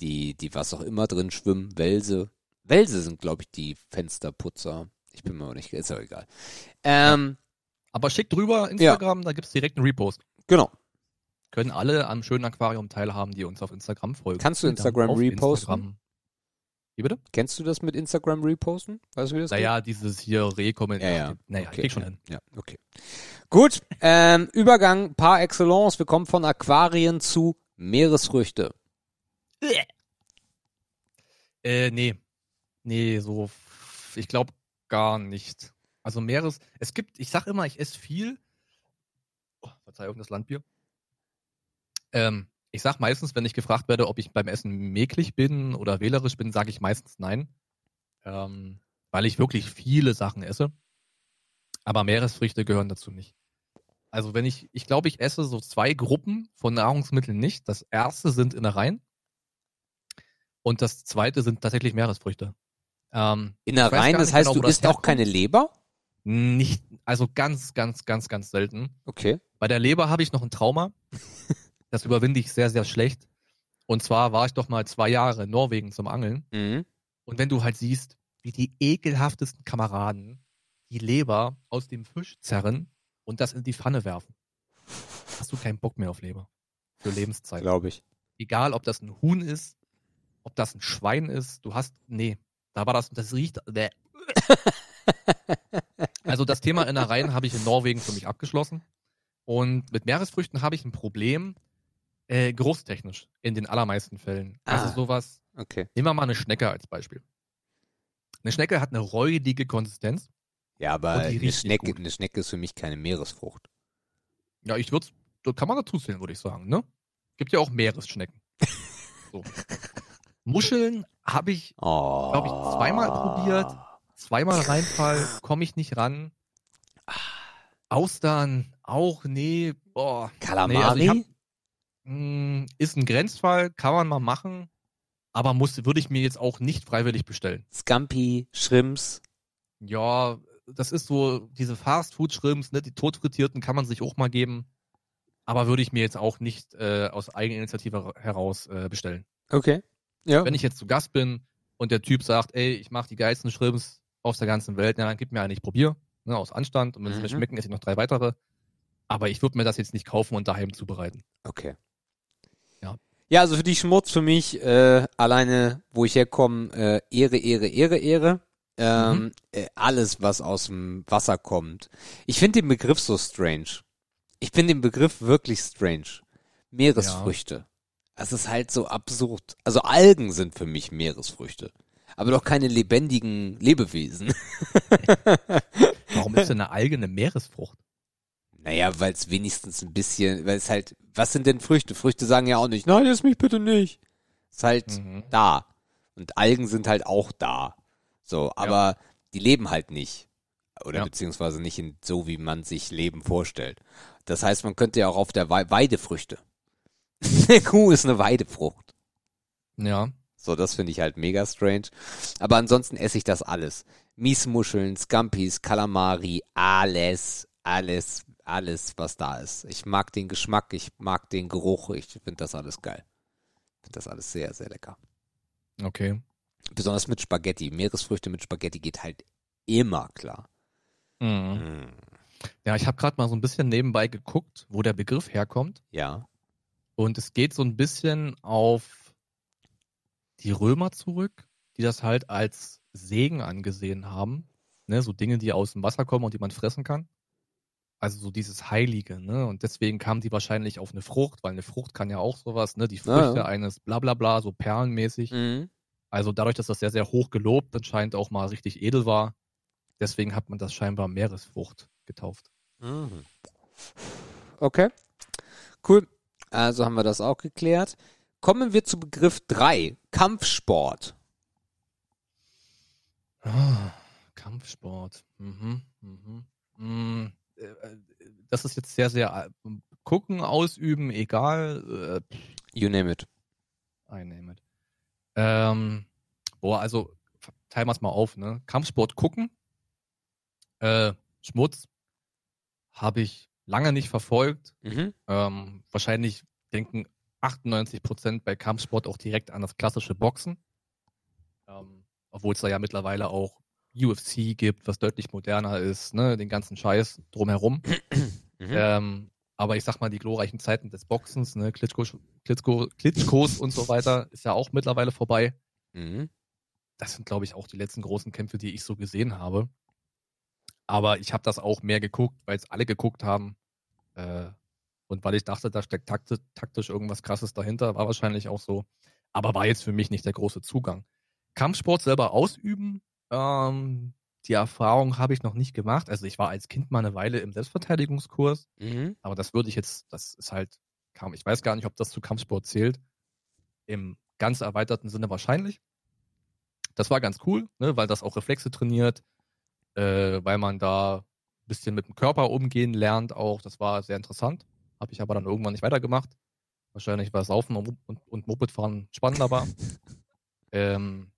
die, die was auch immer drin schwimmen, Wälse. Wälse sind, glaube ich, die Fensterputzer. Ich bin mir auch nicht, ist ja egal. Ähm, aber schickt drüber Instagram, ja. Da gibt's direkt einen Repost. Genau. Können alle am schönen Aquarium teilhaben, die uns auf Instagram folgen. Kannst du Instagram reposten? Instagram. Wie bitte? Kennst du das mit Instagram reposten? Weißt du, wie das naja, geht? Dieses hier Rekommentar. Ja, ja. Naja, okay. Krieg schon hin. Ja, okay. Gut, ähm, Übergang par excellence. Wir kommen von Aquarien zu Meeresfrüchte. Äh, nee. Nee, so, ich glaube gar nicht. Also Meeres, es gibt, ich sag immer, ich esse viel. Oh, Verzeihung, das Landbier. Ähm, ich sag meistens, wenn ich gefragt werde, ob ich beim Essen mäklig bin oder wählerisch bin, sage ich meistens nein. Ähm, weil ich wirklich viele Sachen esse. Aber Meeresfrüchte gehören dazu nicht. Also wenn ich, ich glaube, ich esse so zwei Gruppen von Nahrungsmitteln nicht. Das erste sind Innereien. Und das zweite sind tatsächlich Meeresfrüchte. Ähm, Innereien, das heißt, genau, du isst auch keine Leber? Nicht, also ganz, ganz, ganz, ganz selten. Okay. Bei der Leber habe ich noch ein Trauma. Das überwinde ich sehr, sehr schlecht. Und zwar war ich doch mal zwei Jahre in Norwegen zum Angeln. Mhm. Und wenn du halt siehst, wie die ekelhaftesten Kameraden die Leber aus dem Fisch zerren und das in die Pfanne werfen, hast du keinen Bock mehr auf Leber. Für Lebenszeit. Glaube ich. Egal, ob das ein Huhn ist, ob das ein Schwein ist, du hast, nee, da war das, das riecht, bäh. Also das Thema Innereien habe ich in Norwegen für mich abgeschlossen und mit Meeresfrüchten habe ich ein Problem, äh, geruchstechnisch, in den allermeisten Fällen. Ah, also sowas, okay. Nehmen wir mal eine Schnecke als Beispiel. Eine Schnecke hat eine räudige Konsistenz. Ja, aber eine Schnecke, eine Schnecke ist für mich keine Meeresfrucht. Ja, ich würde es, kann man dazu zählen, würde ich sagen, ne? Gibt ja auch Meeresschnecken. So. Muscheln habe ich, oh. glaube ich, zweimal probiert. Zweimal Reinfall, komme ich nicht ran. Austern, auch, nee. Boah. Kalamari? Nee, also hab, mh, ist ein Grenzfall, kann man mal machen. Aber würde ich mir jetzt auch nicht freiwillig bestellen. Scampi, Shrimps? Ja, das ist so, diese Fast-Food-Shrimps, ne, die totfrittierten kann man sich auch mal geben. Aber würde ich mir jetzt auch nicht äh, aus Eigeninitiative heraus äh, bestellen. Okay. Ja. Wenn ich jetzt zu Gast bin und der Typ sagt, ey, ich mache die geilsten Shrimps auf der ganzen Welt, na, dann gib mir einen, ich probiere, ne, aus Anstand. Und wenn mhm. es mir schmecken, esse ich noch drei weitere. Aber ich würde mir das jetzt nicht kaufen und daheim zubereiten. Okay. Ja, ja, also für dich Schmutz, für mich äh, alleine, wo ich herkomme, äh, Ehre, Ehre, Ehre, Ehre. Ähm, mhm. äh, alles, was aus dem Wasser kommt. Ich finde den Begriff so strange. Ich finde den Begriff wirklich strange. Meeresfrüchte. Ja. Es ist halt so absurd. Also Algen sind für mich Meeresfrüchte. Aber doch keine lebendigen Lebewesen. Warum ist denn eine Alge eine Meeresfrucht? Naja, weil es wenigstens ein bisschen, weil es halt, was sind denn Früchte? Früchte sagen ja auch nicht, nein, ess mich bitte nicht. Ist halt mhm. da. Und Algen sind halt auch da. So, aber ja. die leben halt nicht. Oder ja. beziehungsweise nicht in, so, wie man sich Leben vorstellt. Das heißt, man könnte ja auch auf der We- Weidefrüchte. Eine Kuh ist eine Weidefrucht. Ja. So, das finde ich halt mega strange. Aber ansonsten esse ich das alles. Miesmuscheln, Scampis, Kalamari, alles, alles, alles, was da ist. Ich mag den Geschmack, ich mag den Geruch, ich finde das alles geil. Ich finde das alles sehr, sehr lecker. Okay. Besonders mit Spaghetti. Meeresfrüchte mit Spaghetti geht halt immer klar. Mhm. Ja, ich habe gerade mal so ein bisschen nebenbei geguckt, wo der Begriff herkommt. Ja. Und es geht so ein bisschen auf die Römer zurück, die das halt als Segen angesehen haben. Ne? So Dinge, die aus dem Wasser kommen und die man fressen kann. Also so dieses Heilige. Ne? Und deswegen kamen die wahrscheinlich auf eine Frucht, weil eine Frucht kann ja auch sowas, ne? Die Früchte ja. eines Blablabla, so perlenmäßig. Mhm. Also dadurch, dass das sehr, sehr hoch gelobt anscheinend auch mal richtig edel war, deswegen hat man das scheinbar Meeresfrucht getauft. Mhm. Okay, cool. Also haben wir das auch geklärt. Kommen wir zu Begriff drei, Kampfsport. Oh, Kampfsport. Mhm, mhm. Mhm. Das ist jetzt sehr, sehr gucken, ausüben, egal. You name it. I name it. Ähm, boah, also teilen wir es mal auf, ne? Kampfsport gucken. Äh, Schmutz habe ich lange nicht verfolgt. Mhm. Ähm, wahrscheinlich denken achtundneunzig Prozent bei Kampfsport auch direkt an das klassische Boxen. Ähm, obwohl es da ja mittlerweile auch U F C gibt, was deutlich moderner ist, ne? Den ganzen Scheiß drumherum. Mhm. Ähm, aber ich sag mal, die glorreichen Zeiten des Boxens, ne? Klitschko, Klitschko, Klitschkos und so weiter, ist ja auch mittlerweile vorbei. Mhm. das sind, glaube ich, auch die letzten großen Kämpfe, die ich so gesehen habe. Aber ich habe das auch mehr geguckt, weil es alle geguckt haben. Äh, und weil ich dachte, da steckt taktisch, taktisch irgendwas Krasses dahinter. War wahrscheinlich auch so. Aber war jetzt für mich nicht der große Zugang. Kampfsport selber ausüben, ähm, die Erfahrung habe ich noch nicht gemacht. Also ich war als Kind mal eine Weile im Selbstverteidigungskurs. Mhm. Aber das würde ich jetzt, das ist halt, kaum, ich weiß gar nicht, ob das zu Kampfsport zählt. Im ganz erweiterten Sinne wahrscheinlich. Das war ganz cool, ne, weil das auch Reflexe trainiert, äh, weil man da ein bisschen mit dem Körper umgehen lernt auch. Das war sehr interessant. Habe ich aber dann irgendwann nicht weitergemacht. Wahrscheinlich war Saufen und, und, und Mopedfahren spannender war. ähm,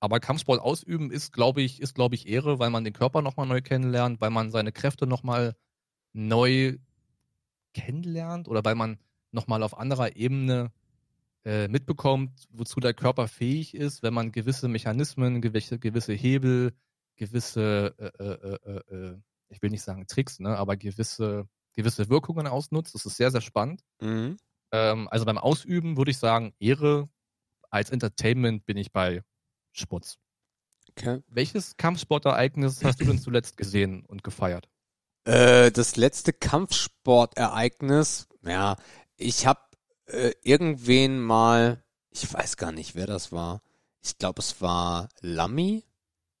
aber Kampfsport ausüben ist, glaube ich, ist, glaube ich, Ehre, weil man den Körper nochmal neu kennenlernt, weil man seine Kräfte nochmal neu kennenlernt oder weil man nochmal auf anderer Ebene mitbekommt, wozu der Körper fähig ist, wenn man gewisse Mechanismen, gewisse, gewisse Hebel, gewisse, äh, äh, äh, ich will nicht sagen Tricks, ne, aber gewisse, gewisse Wirkungen ausnutzt. Das ist sehr, sehr spannend. Mhm. Ähm, also beim Ausüben würde ich sagen, Ehre. Als Entertainment bin ich bei Schmutz. Okay. Welches Kampfsportereignis hast du denn zuletzt gesehen und gefeiert? Äh, das letzte Kampfsportereignis, ja, ich habe irgendwen mal, ich weiß gar nicht, wer das war. Ich glaube, es war Lamy,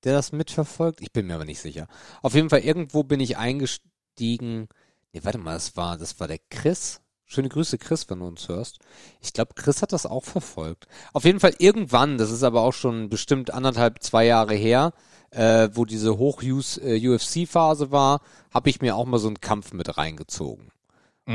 der das mitverfolgt. Ich bin mir aber nicht sicher. Auf jeden Fall, irgendwo bin ich eingestiegen. Nee, warte mal, das war, das war der Chris. Schöne Grüße, Chris, wenn du uns hörst. Ich glaube, Chris hat das auch verfolgt. Auf jeden Fall irgendwann, das ist aber auch schon bestimmt anderthalb, zwei Jahre her, äh, wo diese Hoch-U F C-Phase war, habe ich mir auch mal so einen Kampf mit reingezogen.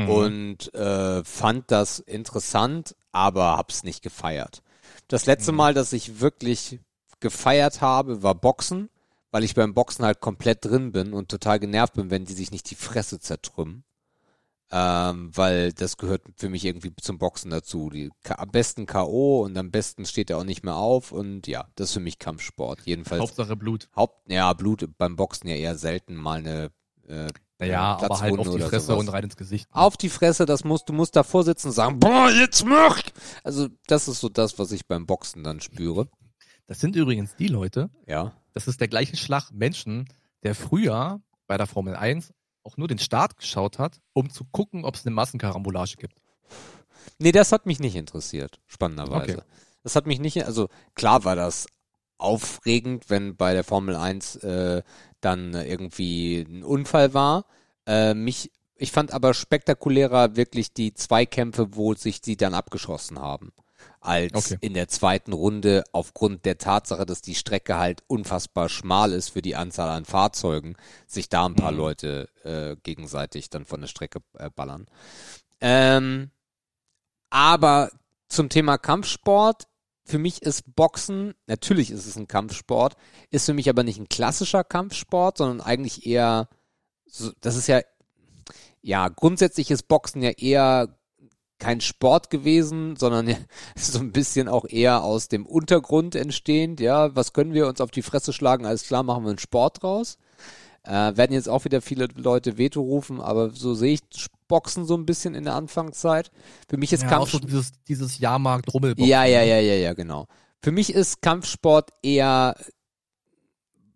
Und äh, fand das interessant, aber hab's nicht gefeiert. Das letzte Mal, dass ich wirklich gefeiert habe, war Boxen, weil ich beim Boxen halt komplett drin bin und total genervt bin, wenn die sich nicht die Fresse zertrümmen. Ähm, weil das gehört für mich irgendwie zum Boxen dazu. Die, am besten K O und am besten steht er auch nicht mehr auf und ja, das ist für mich Kampfsport. Jedenfalls. Hauptsache Blut. Haupt, ja, Blut beim Boxen ja eher selten mal eine äh, Naja, aber halt auf die Fresse sowas. Und rein ins Gesicht. Ne? Auf die Fresse, das musst du musst davor sitzen und sagen, boah, jetzt mach! Also das ist so das, was ich beim Boxen dann spüre. Das sind übrigens die Leute, ja. Das ist der gleiche Schlag Menschen, der früher bei der Formel eins auch nur den Start geschaut hat, um zu gucken, ob es eine Massenkarambolage gibt. Nee, das hat mich nicht interessiert, spannenderweise. Okay. Das hat mich nicht, also klar war das aufregend, wenn bei der Formel eins äh, dann irgendwie ein Unfall war. Äh, mich, ich fand aber spektakulärer wirklich die Zweikämpfe, wo sich die dann abgeschossen haben, als okay. in der zweiten Runde aufgrund der Tatsache, dass die Strecke halt unfassbar schmal ist für die Anzahl an Fahrzeugen, sich da ein paar mhm. Leute äh, gegenseitig dann von der Strecke äh, ballern. Ähm, aber zum Thema Kampfsport, für mich ist Boxen, natürlich ist es ein Kampfsport, ist für mich aber nicht ein klassischer Kampfsport, sondern eigentlich eher, so, das ist ja, ja, grundsätzlich ist Boxen ja eher kein Sport gewesen, sondern ja, so ein bisschen auch eher aus dem Untergrund entstehend, ja, was können wir uns auf die Fresse schlagen, alles klar, machen wir einen Sport draus. Äh, werden jetzt auch wieder viele Leute Veto rufen, aber so sehe ich Boxen so ein bisschen in der Anfangszeit. Für mich ist ja, Kampf... auch so dieses, dieses Jahrmarkt-Rummelboxen. Ja, ja, ja, ja, ja, genau. Für mich ist Kampfsport eher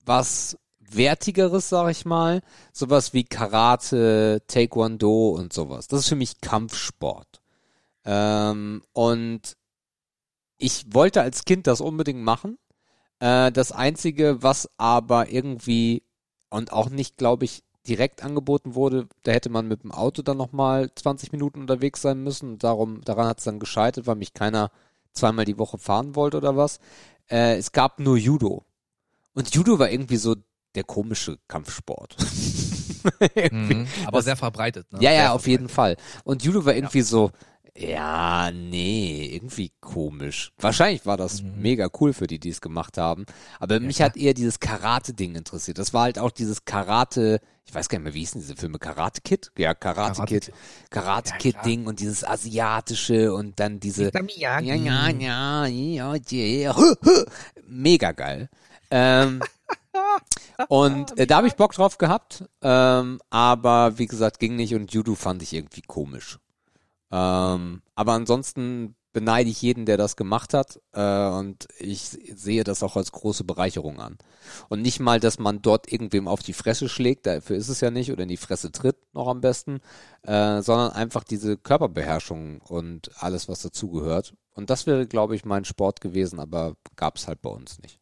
was Wertigeres, sag ich mal. Sowas wie Karate, Taekwondo und sowas. Das ist für mich Kampfsport. Ähm, und ich wollte als Kind das unbedingt machen. Äh, das Einzige, was aber irgendwie und auch nicht, glaube ich, direkt angeboten wurde, da hätte man mit dem Auto dann nochmal zwanzig Minuten unterwegs sein müssen und darum, daran hat es dann gescheitert, weil mich keiner zweimal die Woche fahren wollte oder was. Äh, es gab nur Judo. Und Judo war irgendwie so der komische Kampfsport. mhm, aber das, sehr verbreitet. Ne? Ja, ja, sehr auf verbreitet. Jeden Fall. Und Judo war irgendwie ja. so, ja, nee, irgendwie komisch. Wahrscheinlich war das mhm. mega cool für die, die es gemacht haben. Aber ja, mich hat eher dieses Karate-Ding interessiert. Das war halt auch dieses Karate, ich weiß gar nicht mehr, wie hießen diese Filme? Karate Kid? Ja, Karate, Karate Kid. Karate ja, Kid-Ding und dieses Asiatische und dann diese... Ja, ja, ja, ja, ja, ja. Mega geil. Ähm, und äh, da habe ich Bock drauf gehabt. Ähm, aber wie gesagt, ging nicht und Judo fand ich irgendwie komisch. Ähm, aber ansonsten beneide ich jeden, der das gemacht hat, äh, und ich sehe das auch als große Bereicherung an. Und nicht mal, dass man dort irgendwem auf die Fresse schlägt, dafür ist es ja nicht, oder in die Fresse tritt noch am besten, äh, sondern einfach diese Körperbeherrschung und alles, was dazugehört. Und das wäre, glaube ich, mein Sport gewesen, aber gab es halt bei uns nicht.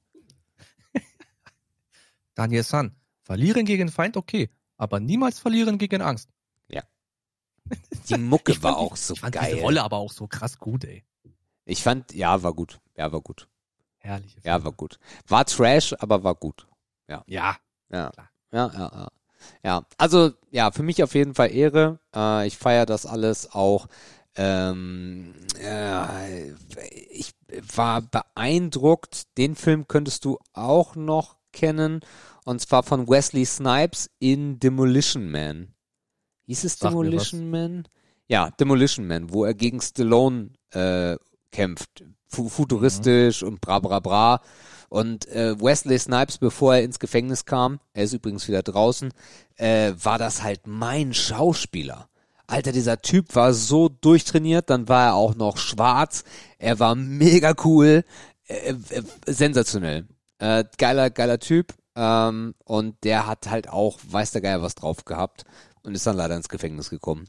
Daniel San, verlieren gegen Feind, okay, aber niemals verlieren gegen Angst. Ja. Die Mucke war die, auch so ich fand geil. Die Rolle aber auch so krass gut, ey. Ich fand, ja, war gut. Ja, war gut. Herrlich. Ja, war gut. War Trash, aber war gut. Ja. Ja. Ja. Klar. Ja, ja, ja. Ja, also, ja, für mich auf jeden Fall Ehre. Äh, ich feiere das alles auch. Ähm, äh, ich war beeindruckt. Den Film könntest du auch noch kennen. Und zwar von Wesley Snipes in Demolition Man. Hieß es Sag Demolition Man? Ja, Demolition Man, wo er gegen Stallone äh, kämpft. Fu- futuristisch mhm. und bra bra bra. Und äh, Wesley Snipes, bevor er ins Gefängnis kam, er ist übrigens wieder draußen, äh, war das halt mein Schauspieler. Alter, dieser Typ war so durchtrainiert, dann war er auch noch schwarz, er war mega cool, äh, äh, sensationell. Äh, geiler, geiler Typ. Ähm, und der hat halt auch, weiß der Geier, was drauf gehabt. Und ist dann leider ins Gefängnis gekommen.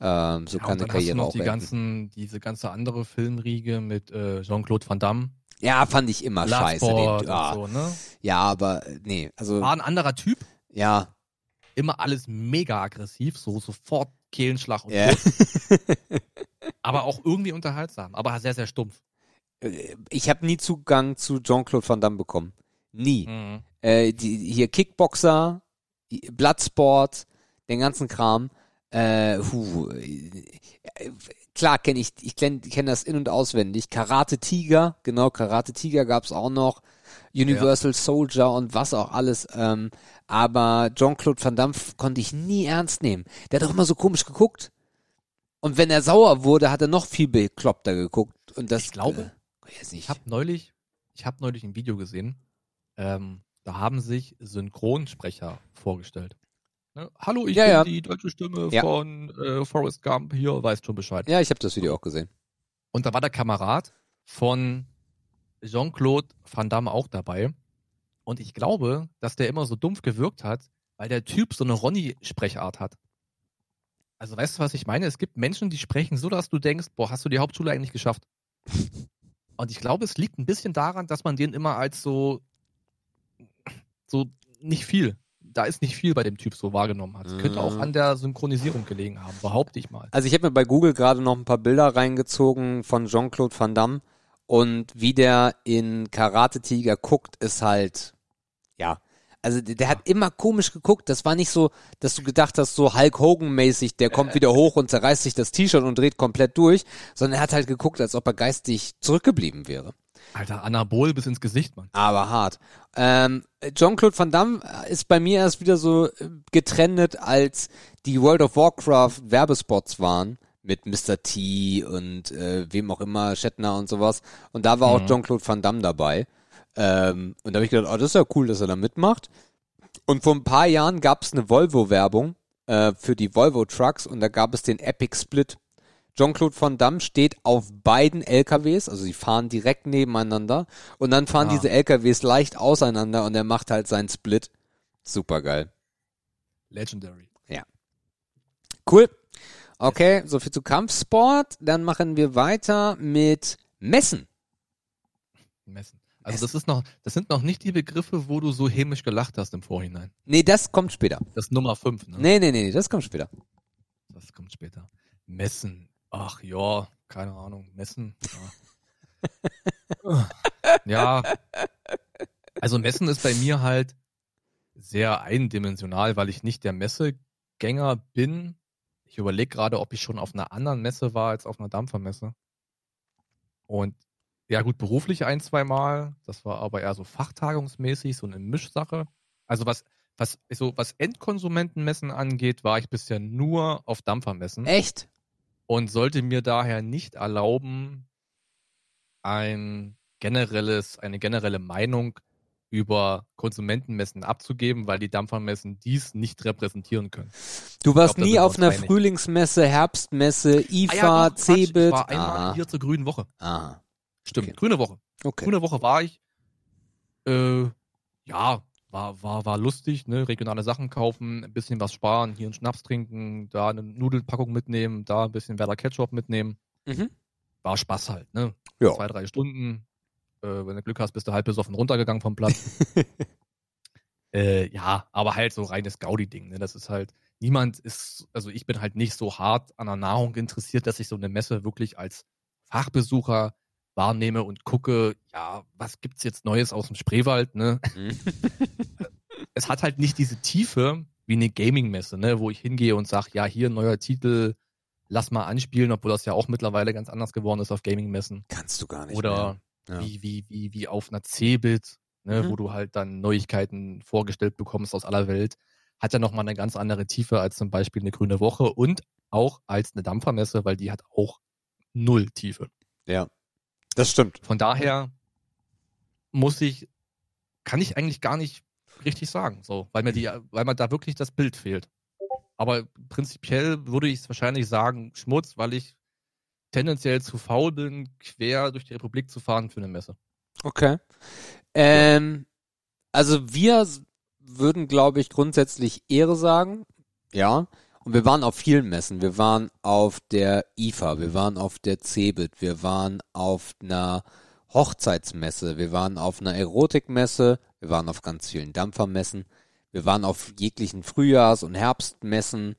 Ähm, so ja, kann eine Karriere auch die ganzen, diese ganze andere Filmriege mit äh, Jean-Claude Van Damme. Ja, fand ich immer Last scheiße. Den, ja. So, ne? Ja, aber nee. Also, war ein anderer Typ. Ja. Immer alles mega aggressiv, so sofort Kehlenschlag und yeah. Aber auch irgendwie unterhaltsam, aber sehr, sehr stumpf. Ich habe nie Zugang zu Jean-Claude Van Damme bekommen. Nie. Mhm. Äh, die, hier Kickboxer, Bloodsport, den ganzen Kram. Äh, hu, klar kenne ich, ich kenne kenn das in- und auswendig. Karate Tiger, genau, Karate Tiger gab es auch noch. Universal ja. Soldier und was auch alles. Ähm, aber Jean-Claude Van Damme konnte ich nie ernst nehmen. Der hat doch immer so komisch geguckt. Und wenn er sauer wurde, hat er noch viel bekloppter geguckt. Und das, ich glaube, äh, ich, ich habe neulich, ich hab neulich ein Video gesehen, ähm, da haben sich Synchronsprecher vorgestellt. Hallo, ich ja, bin ja. die deutsche Stimme ja. von äh, Forrest Gump hier, weißt schon Bescheid. Ja, ich habe das Video auch gesehen. Und da war der Kamerad von Jean-Claude Van Damme auch dabei. Und ich glaube, dass der immer so dumpf gewirkt hat, weil der Typ so eine Ronny-Sprechart hat. Also weißt du, was ich meine? Es gibt Menschen, die sprechen so, dass du denkst, boah, hast du die Hauptschule eigentlich geschafft? Und ich glaube, es liegt ein bisschen daran, dass man den immer als so so nicht viel da ist nicht viel bei dem Typ so wahrgenommen hat. Das könnte auch an der Synchronisierung gelegen haben, behaupte ich mal. Also ich habe mir bei Google gerade noch ein paar Bilder reingezogen von Jean-Claude Van Damme und wie der in Karate Tiger guckt, ist halt, ja, also der ja. hat immer komisch geguckt, das war nicht so, dass du gedacht hast, so Hulk Hogan-mäßig, der kommt äh, wieder hoch und zerreißt sich das T-Shirt und dreht komplett durch, sondern er hat halt geguckt, als ob er geistig zurückgeblieben wäre. Alter, Anabol bis ins Gesicht, Mann. Aber hart. Ähm, Jean-Claude Van Damme ist bei mir erst wieder so getrendet, als die World of Warcraft Werbespots waren mit Mister T und äh, wem auch immer, Shatner und sowas. Und da war mhm. auch Jean-Claude Van Damme dabei. Ähm, und da habe ich gedacht, oh, das ist ja cool, dass er da mitmacht. Und vor ein paar Jahren gab es eine Volvo-Werbung äh, für die Volvo-Trucks und da gab es den Epic Split. Jean-Claude Van Damme steht auf beiden L K Ws, also sie fahren direkt nebeneinander und dann fahren ah. diese L K Ws leicht auseinander und er macht halt seinen Split. Supergeil. Legendary. Ja. Cool. Okay, so viel zu Kampfsport. Dann machen wir weiter mit Messen. Messen. Also das ist noch, das sind noch nicht die Begriffe, wo du so hämisch gelacht hast im Vorhinein. Nee, das kommt später. Das ist Nummer fünf, ne? Nee, nee, nee, das kommt später. Das kommt später. Messen. Ach ja, keine Ahnung, Messen. Ja. ja, also Messen ist bei mir halt sehr eindimensional, weil ich nicht der Messegänger bin. Ich überlege gerade, ob ich schon auf einer anderen Messe war als auf einer Dampfermesse. Und ja gut, beruflich ein, zwei Mal. Das war aber eher so fachtagungsmäßig, so eine Mischsache. Also was... Was, so, was Endkonsumentenmessen angeht, war ich bisher nur auf Dampfermessen. Echt? Und sollte mir daher nicht erlauben, ein generelles, eine generelle Meinung über Konsumentenmessen abzugeben, weil die Dampfermessen dies nicht repräsentieren können. Du warst glaub, nie auf einer Frühlingsmesse, Herbstmesse, I F A, ah, ja, CeBIT. Ich war einmal ah. hier zur Grünen Woche. Ah. Stimmt, okay. Grüne Woche. Okay. Grüne Woche war ich. Äh, ja, war, war, war lustig, ne? Regionale Sachen kaufen, ein bisschen was sparen, hier einen Schnaps trinken, da eine Nudelpackung mitnehmen, da ein bisschen Werder Ketchup mitnehmen. Mhm. War Spaß halt, ne? Ja. Zwei, drei Stunden. Äh, wenn du Glück hast, bist du halb besoffen runtergegangen vom Platz. äh, ja, aber halt so reines Gaudi-Ding, ne? Das ist halt, niemand ist, also ich bin halt nicht so hart an der Nahrung interessiert, dass ich so eine Messe wirklich als Fachbesucher wahrnehme und gucke, ja, was gibt's jetzt Neues aus dem Spreewald, ne? Mhm. Es hat halt nicht diese Tiefe wie eine Gaming-Messe, ne? Wo ich hingehe und sage, ja, hier ein neuer Titel, lass mal anspielen, obwohl das ja auch mittlerweile ganz anders geworden ist auf Gaming-Messen. Kannst du gar nicht Oder mehr. Ja. Wie, wie, wie, wie auf einer CeBIT, ne? Mhm. Wo du halt dann Neuigkeiten vorgestellt bekommst aus aller Welt. Hat ja nochmal eine ganz andere Tiefe als zum Beispiel eine Grüne Woche und auch als eine Dampfermesse, weil die hat auch null Tiefe. Ja, das stimmt. Von daher muss ich, kann ich eigentlich gar nicht richtig sagen, so, weil mir die, weil mir da wirklich das Bild fehlt. Aber prinzipiell würde ich es wahrscheinlich sagen, Schmutz, weil ich tendenziell zu faul bin, quer durch die Republik zu fahren für eine Messe. Okay. Ähm, also wir würden, glaube ich, grundsätzlich Ehre sagen. Ja. Und wir waren auf vielen Messen. Wir waren auf der I F A, wir waren auf der CeBIT, wir waren auf einer Hochzeitsmesse, wir waren auf einer Erotikmesse, wir waren auf ganz vielen Dampfermessen, wir waren auf jeglichen Frühjahrs- und Herbstmessen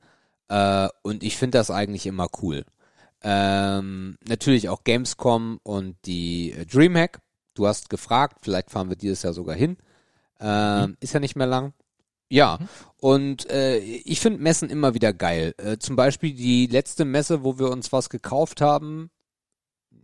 äh, und ich finde das eigentlich immer cool. Ähm, natürlich auch Gamescom und die äh, Dreamhack. Du hast gefragt, vielleicht fahren wir dieses Jahr sogar hin. Ähm, mhm. Ist ja nicht mehr lang. Ja, mhm. und äh, ich finde Messen immer wieder geil. Äh, zum Beispiel die letzte Messe, wo wir uns was gekauft haben,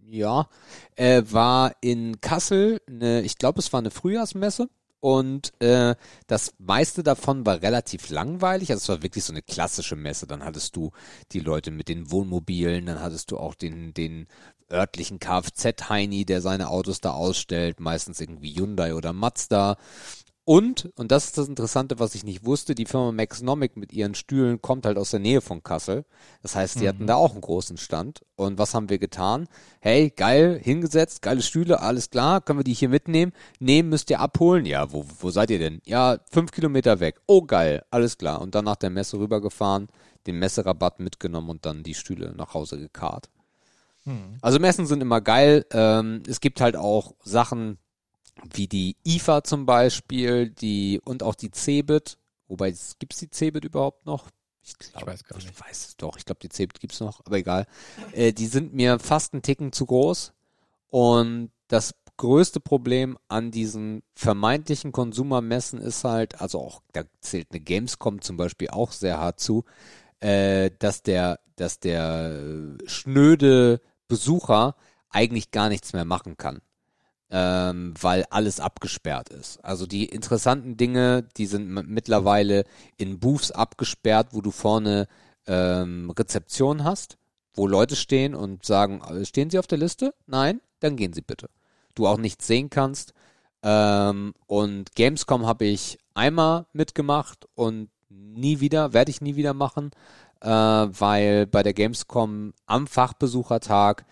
ja, äh, war in Kassel. Ne, ich glaube, es war eine Frühjahrsmesse. Und äh, das meiste davon war relativ langweilig. Also es war wirklich so eine klassische Messe. Dann hattest du die Leute mit den Wohnmobilen, dann hattest du auch den, den örtlichen K F Z-Heini, der seine Autos da ausstellt, meistens irgendwie Hyundai oder Mazda. Und, und das ist das Interessante, was ich nicht wusste, die Firma Maxnomic mit ihren Stühlen kommt halt aus der Nähe von Kassel. Das heißt, die mhm. hatten da auch einen großen Stand. Und was haben wir getan? Hey, geil, hingesetzt, geile Stühle, alles klar, können wir die hier mitnehmen? Nee, müsst ihr abholen. Ja, wo, wo seid ihr denn? Ja, fünf Kilometer weg. Oh, geil, alles klar. Und dann nach der Messe rübergefahren, den Messerabatt mitgenommen und dann die Stühle nach Hause gekarrt. Mhm. Also Messen sind immer geil. Ähm, es gibt halt auch Sachen, wie die I F A zum Beispiel, die und auch die CeBIT, wobei gibt es die CeBIT überhaupt noch? Ich, glaub, ich weiß gar nicht. Ich weiß es doch, ich glaube die CeBIT gibt es noch, aber egal. Äh, die sind mir fast einen Ticken zu groß und das größte Problem an diesen vermeintlichen Konsumermessen ist halt, also auch da zählt eine Gamescom zum Beispiel auch sehr hart zu, äh, dass der, dass der schnöde Besucher eigentlich gar nichts mehr machen kann. Ähm, weil alles abgesperrt ist. Also die interessanten Dinge, die sind m- mittlerweile in Booths abgesperrt, wo du vorne ähm, Rezeption hast, wo Leute stehen und sagen, stehen Sie auf der Liste? Nein? Dann gehen Sie bitte. Du auch nichts sehen kannst. Ähm, und Gamescom habe ich einmal mitgemacht und nie wieder, werde ich nie wieder machen, äh, weil bei der Gamescom am Fachbesuchertag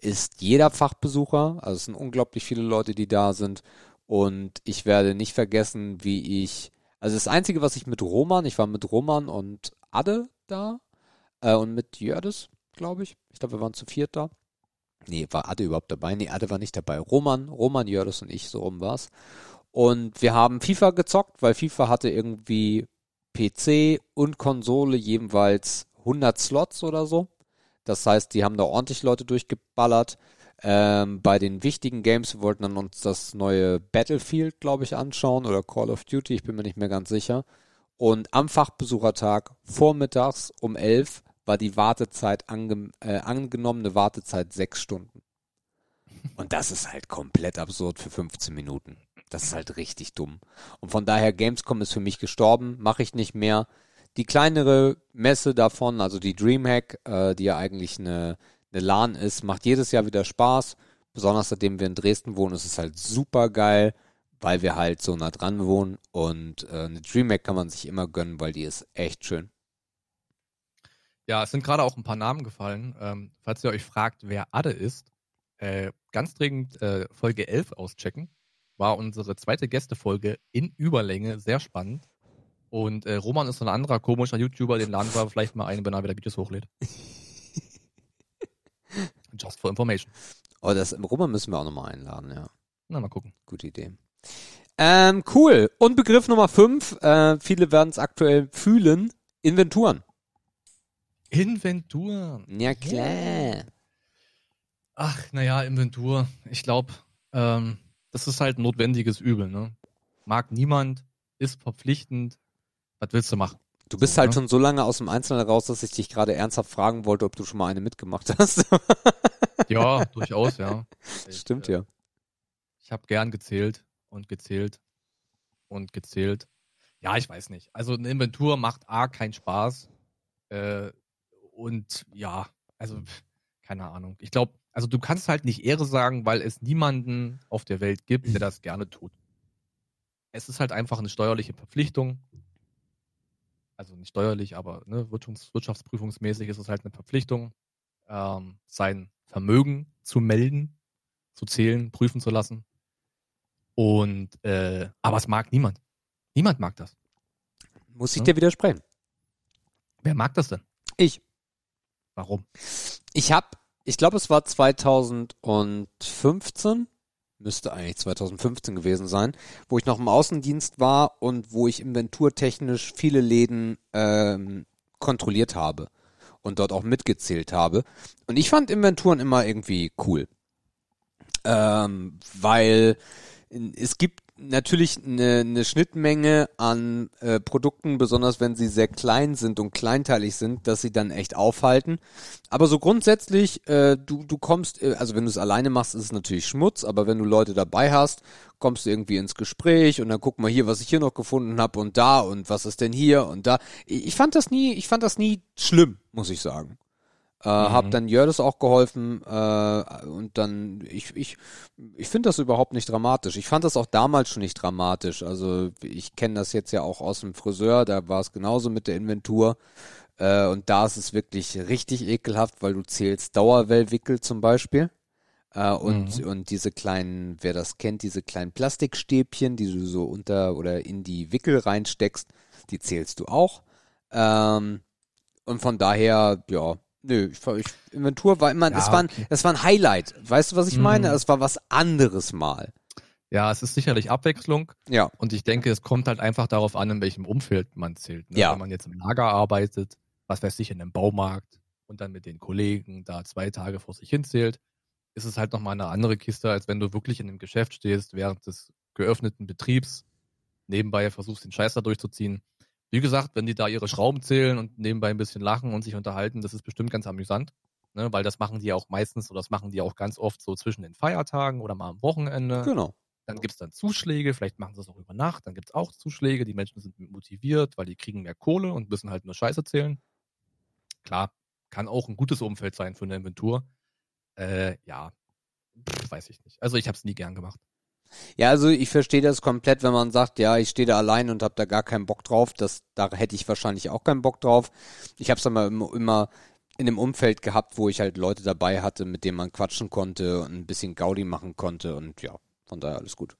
ist jeder Fachbesucher, also es sind unglaublich viele Leute, die da sind und ich werde nicht vergessen, wie ich, also das Einzige, was ich mit Roman, ich war mit Roman und Adde da äh, und mit Jördis, glaube ich, ich glaube, wir waren zu viert da, nee, war Adde überhaupt dabei, nee, Adde war nicht dabei, Roman, Roman, Jördis und ich, so rum war's und wir haben FIFA gezockt, weil FIFA hatte irgendwie P C und Konsole jeweils hundert Slots oder so. Das heißt, die haben da ordentlich Leute durchgeballert. Ähm, bei den wichtigen Games, wir wollten dann uns das neue Battlefield, glaube ich, anschauen oder Call of Duty, ich bin mir nicht mehr ganz sicher. Und am Fachbesuchertag vormittags um elf war die Wartezeit, ange- äh, angenommene Wartezeit sechs Stunden. Und das ist halt komplett absurd für fünfzehn Minuten. Das ist halt richtig dumm. Und von daher, Gamescom ist für mich gestorben, mache ich nicht mehr. Die kleinere Messe davon, also die Dreamhack, äh, die ja eigentlich eine, eine LAN ist, macht jedes Jahr wieder Spaß. Besonders seitdem wir in Dresden wohnen, ist es halt super geil, weil wir halt so nah dran wohnen. Und äh, eine Dreamhack kann man sich immer gönnen, weil die ist echt schön. Ja, es sind gerade auch ein paar Namen gefallen. Ähm, falls ihr euch fragt, wer Adde ist, äh, ganz dringend äh, Folge elf auschecken. War unsere zweite Gästefolge in Überlänge, sehr spannend. Und äh, Roman ist so ein anderer komischer YouTuber, den laden wir vielleicht mal ein, wenn er wieder Videos hochlädt. Just for information. Oh, das Roman müssen wir auch nochmal einladen, ja. Na, mal gucken. Gute Idee. Ähm, cool. Und Begriff Nummer fünf, äh, viele werden es aktuell fühlen, Inventuren. Inventur. Ja, klar. Ach, naja, Inventur. Ich glaube, ähm, das ist halt ein notwendiges Übel, ne? Mag niemand, ist verpflichtend. Was willst du machen? Du bist so, halt ne? schon so lange aus dem Einzelnen raus, dass ich dich gerade ernsthaft fragen wollte, ob du schon mal eine mitgemacht hast. Ja, durchaus, ja. Ich, Stimmt, äh, ja. Ich habe gern gezählt und gezählt und gezählt. Ja, ich weiß nicht. Also eine Inventur macht A, keinen Spaß. Äh, und ja, also keine Ahnung. Ich glaube, also du kannst halt nicht Ehre sagen, weil es niemanden auf der Welt gibt, der das gerne tut. Es ist halt einfach eine steuerliche Verpflichtung. Also nicht steuerlich, aber ne, wirtschafts- wirtschaftsprüfungsmäßig ist es halt eine Verpflichtung, ähm, sein Vermögen zu melden, zu zählen, prüfen zu lassen. Und äh, aber es mag niemand. Niemand mag das. Muss ich ja? dir widersprechen. Wer mag das denn? Ich. Warum? Ich habe, ich glaube, es war zwanzig fünfzehn, müsste eigentlich zwanzig fünfzehn gewesen sein, wo ich noch im Außendienst war und wo ich inventurtechnisch viele Läden ähm, kontrolliert habe und dort auch mitgezählt habe. Und ich fand Inventuren immer irgendwie cool. Ähm, weil es gibt natürlich eine, eine Schnittmenge an äh, Produkten, besonders wenn sie sehr klein sind und kleinteilig sind, dass sie dann echt aufhalten. Aber so grundsätzlich, äh, du du kommst, also wenn du es alleine machst, ist es natürlich Schmutz, aber wenn du Leute dabei hast, kommst du irgendwie ins Gespräch und dann guck mal hier, was ich hier noch gefunden habe und da und was ist denn hier und da. Ich, ich fand das nie, ich fand das nie schlimm, muss ich sagen. Äh, mhm. Hab dann Jördes auch geholfen äh, und dann, ich ich ich finde das überhaupt nicht dramatisch. Ich fand das auch damals schon nicht dramatisch. Also ich kenne das jetzt ja auch aus dem Friseur, da war es genauso mit der Inventur äh, und da ist es wirklich richtig ekelhaft, weil du zählst Dauerwellwickel zum Beispiel äh, und, mhm. und diese kleinen, wer das kennt, diese kleinen Plastikstäbchen, die du so unter oder in die Wickel reinsteckst, die zählst du auch ähm, und von daher, ja, nö, ich, ich, Inventur war immer, ja, es, war ein, okay. es war ein Highlight. Weißt du, was ich meine? Mhm. Es war was anderes mal. Ja, es ist sicherlich Abwechslung. Ja. Und ich denke, es kommt halt einfach darauf an, in welchem Umfeld man zählt. Ne? Ja. Wenn man jetzt im Lager arbeitet, was weiß ich, in einem Baumarkt und dann mit den Kollegen da zwei Tage vor sich hin zählt, ist es halt nochmal eine andere Kiste, als wenn du wirklich in einem Geschäft stehst, während des geöffneten Betriebs nebenbei versuchst, den Scheiß da durchzuziehen. Wie gesagt, wenn die da ihre Schrauben zählen und nebenbei ein bisschen lachen und sich unterhalten, das ist bestimmt ganz amüsant, ne? Weil das machen die auch meistens oder das machen die auch ganz oft so zwischen den Feiertagen oder mal am Wochenende. Genau. Dann gibt's dann Zuschläge, vielleicht machen sie es auch über Nacht, dann gibt's auch Zuschläge, die Menschen sind motiviert, weil die kriegen mehr Kohle und müssen halt nur Scheiße zählen. Klar, kann auch ein gutes Umfeld sein für eine Inventur. Äh, ja, Pff, weiß ich nicht. Also ich habe es nie gern gemacht. Ja, also ich verstehe das komplett, wenn man sagt, ja, ich stehe da allein und habe da gar keinen Bock drauf. Das, da hätte ich wahrscheinlich auch keinen Bock drauf. Ich habe es dann mal immer, immer in einem Umfeld gehabt, wo ich halt Leute dabei hatte, mit denen man quatschen konnte und ein bisschen Gaudi machen konnte. Und ja, von daher alles gut.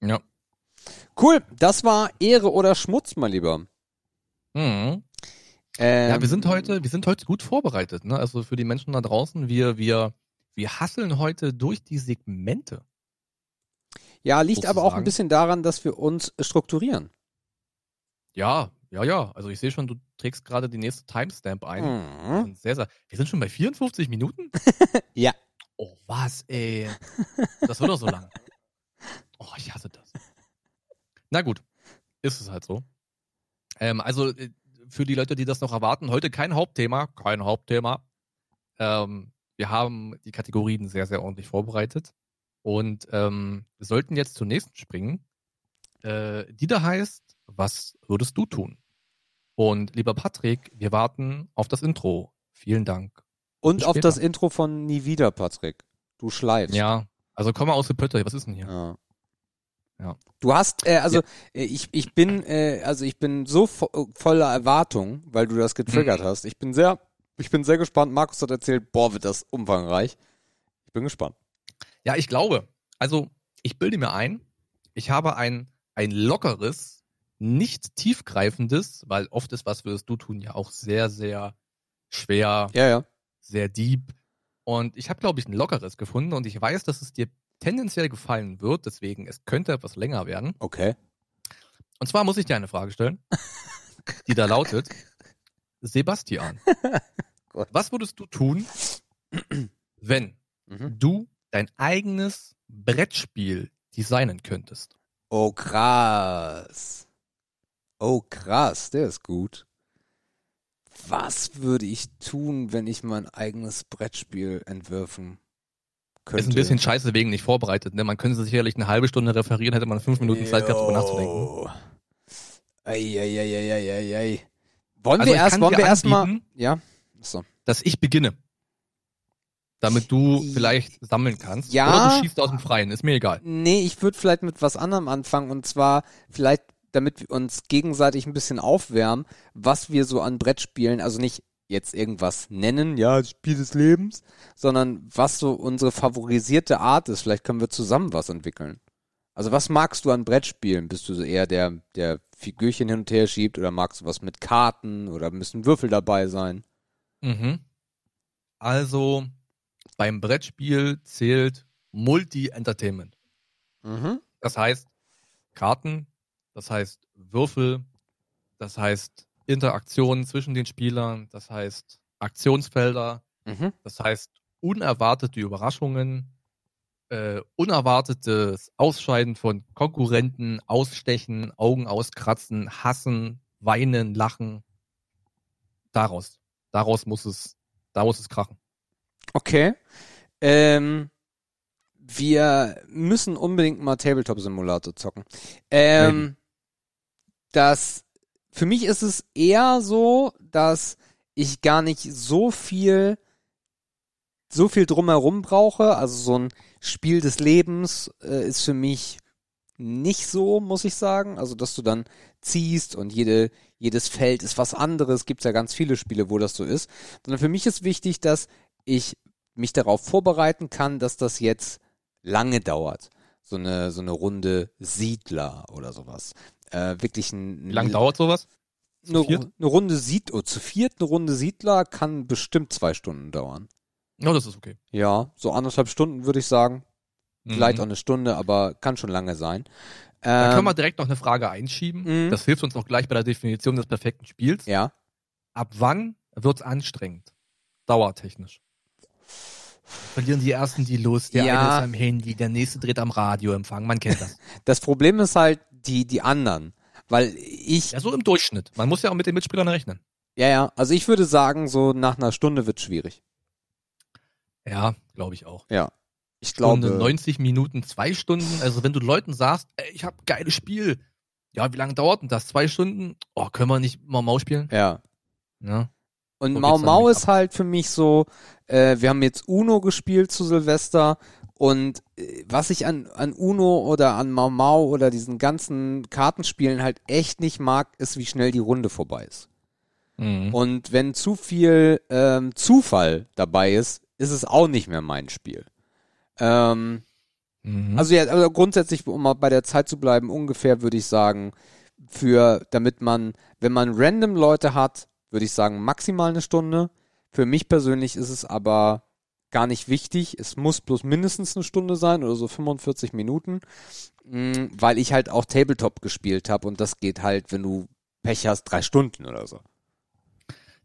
Ja. Cool, das war Ehre oder Schmutz, mein Lieber. Mhm. Ähm, ja, wir sind heute, wir sind heute gut vorbereitet, ne? Also für die Menschen da draußen, wir, wir, wir hasseln heute durch die Segmente. Ja, liegt sozusagen. Aber auch ein bisschen daran, dass wir uns strukturieren. Ja, ja, ja. Also ich sehe schon, du trägst gerade die nächste Timestamp ein. Mhm. Sehr, sehr, wir sind schon bei vierundfünfzig Minuten? Ja. Oh, was, ey. Das wird doch so lange. Oh, ich hasse das. Na gut, ist es halt so. Ähm, also für die Leute, die das noch erwarten, heute kein Hauptthema. Kein Hauptthema. Ähm, wir haben die Kategorien sehr, sehr ordentlich vorbereitet. Und ähm, wir sollten jetzt zur nächsten springen, äh, die da heißt, was würdest du tun? Und lieber Patrick, wir warten auf das Intro. Vielen Dank. Und auf das Intro von Nie wieder, Patrick. Du schleifst. Ja, also komm mal aus der Pötte, was ist denn hier? Ja. Ja. Du hast, äh, also ja. ich ich bin, äh, also ich bin so vo- voller Erwartung, weil du das getriggert mhm. hast. Ich bin sehr, ich bin sehr gespannt. Markus hat erzählt, boah, wird das umfangreich. Ich bin gespannt. Ja, ich glaube, also ich bilde mir ein, ich habe ein ein lockeres, nicht tiefgreifendes, weil oft ist, was würdest du tun, ja auch sehr, sehr schwer, ja, ja. sehr deep. Und ich habe, glaube ich, ein lockeres gefunden und ich weiß, dass es dir tendenziell gefallen wird, deswegen, es könnte etwas länger werden. Okay. Und zwar muss ich dir eine Frage stellen, die da lautet, Sebastian, was würdest du tun, wenn mhm. du dein eigenes Brettspiel designen könntest? Oh, krass. Oh, krass, der ist gut. Was würde ich tun, wenn ich mein eigenes Brettspiel entwerfen könnte? Ist ein bisschen scheiße wegen nicht vorbereitet, ne? Man könnte sicherlich eine halbe Stunde referieren, hätte man fünf Minuten Zeit gehabt, darüber nachzudenken. Ei, ei, ei, ei, ei, ei. Wollen also wir erst, wollen wir erstmal, ja, so. Dass ich beginne. Damit du vielleicht sammeln kannst. Ja. Oder du schießt aus dem Freien, ist mir egal. Nee, ich würde vielleicht mit was anderem anfangen und zwar vielleicht, damit wir uns gegenseitig ein bisschen aufwärmen, was wir so an Brettspielen, also nicht jetzt irgendwas nennen, ja, das Spiel des Lebens, sondern was so unsere favorisierte Art ist. Vielleicht können wir zusammen was entwickeln. Also was magst du an Brettspielen? Bist du so eher der, der Figürchen hin und her schiebt oder magst du was mit Karten oder müssen Würfel dabei sein? Mhm. Also beim Brettspiel zählt Multi-Entertainment. Mhm. Das heißt Karten, das heißt Würfel, das heißt Interaktionen zwischen den Spielern, das heißt Aktionsfelder, mhm. das heißt unerwartete Überraschungen, äh, unerwartetes Ausscheiden von Konkurrenten, Ausstechen, Augen auskratzen, hassen, weinen, lachen. Daraus. Daraus muss es, da muss es krachen. Okay. Ähm. Wir müssen unbedingt mal Tabletop Simulator zocken. Ähm, das, für mich ist es eher so, dass ich gar nicht so viel, so viel drumherum brauche. Also so ein Spiel des Lebens äh, ist für mich nicht so, muss ich sagen. Also, dass du dann ziehst und jede, jedes Feld ist was anderes. Gibt's ja ganz viele Spiele, wo das so ist. Sondern für mich ist wichtig, dass ich mich darauf vorbereiten kann, dass das jetzt lange dauert. So eine, so eine Runde Siedler oder sowas. Äh, wirklich ein. Wie lange l- dauert sowas? Zu eine, viert? eine Runde Siedler, oh, zu viert eine Runde Siedler kann bestimmt zwei Stunden dauern. Ja, das ist okay. Ja, so anderthalb Stunden würde ich sagen. Mhm. Vielleicht auch eine Stunde, aber kann schon lange sein. Ähm, da können wir direkt noch eine Frage einschieben. Mhm. Das hilft uns noch gleich bei der Definition des perfekten Spiels. Ja. Ab wann wird's anstrengend? Dauertechnisch. Verlieren die Ersten die Lust, der ja. eine ist am Handy, der Nächste dreht am Radioempfang, man kennt das. Das Problem ist halt die, die anderen, weil ich... Ja, so im Durchschnitt, man muss ja auch mit den Mitspielern rechnen. Ja, ja, also ich würde sagen, so nach einer Stunde wird es schwierig. Ja, glaube ich auch. Ja, ich glaube... Stunde, neunzig Minuten, zwei Stunden, also wenn du Leuten sagst, ey, ich habe ein geiles Spiel, ja, wie lange dauert denn das? Zwei Stunden? Oh, können wir nicht Mau Mau spielen? Ja. Ja. Und so Mau Mau ist ab. halt für mich so, äh, wir haben jetzt Uno gespielt zu Silvester und äh, was ich an, an Uno oder an Mau Mau oder diesen ganzen Kartenspielen halt echt nicht mag, ist, wie schnell die Runde vorbei ist. Mhm. Und wenn zu viel ähm, Zufall dabei ist, ist es auch nicht mehr mein Spiel. Ähm, mhm. Also ja, also grundsätzlich, um mal bei der Zeit zu bleiben, ungefähr würde ich sagen, für, damit man, wenn man random Leute hat, würde ich sagen, maximal eine Stunde. Für mich persönlich ist es aber gar nicht wichtig. Es muss bloß mindestens eine Stunde sein oder so fünfundvierzig Minuten, weil ich halt auch Tabletop gespielt habe und das geht halt, wenn du Pech hast, drei Stunden oder so.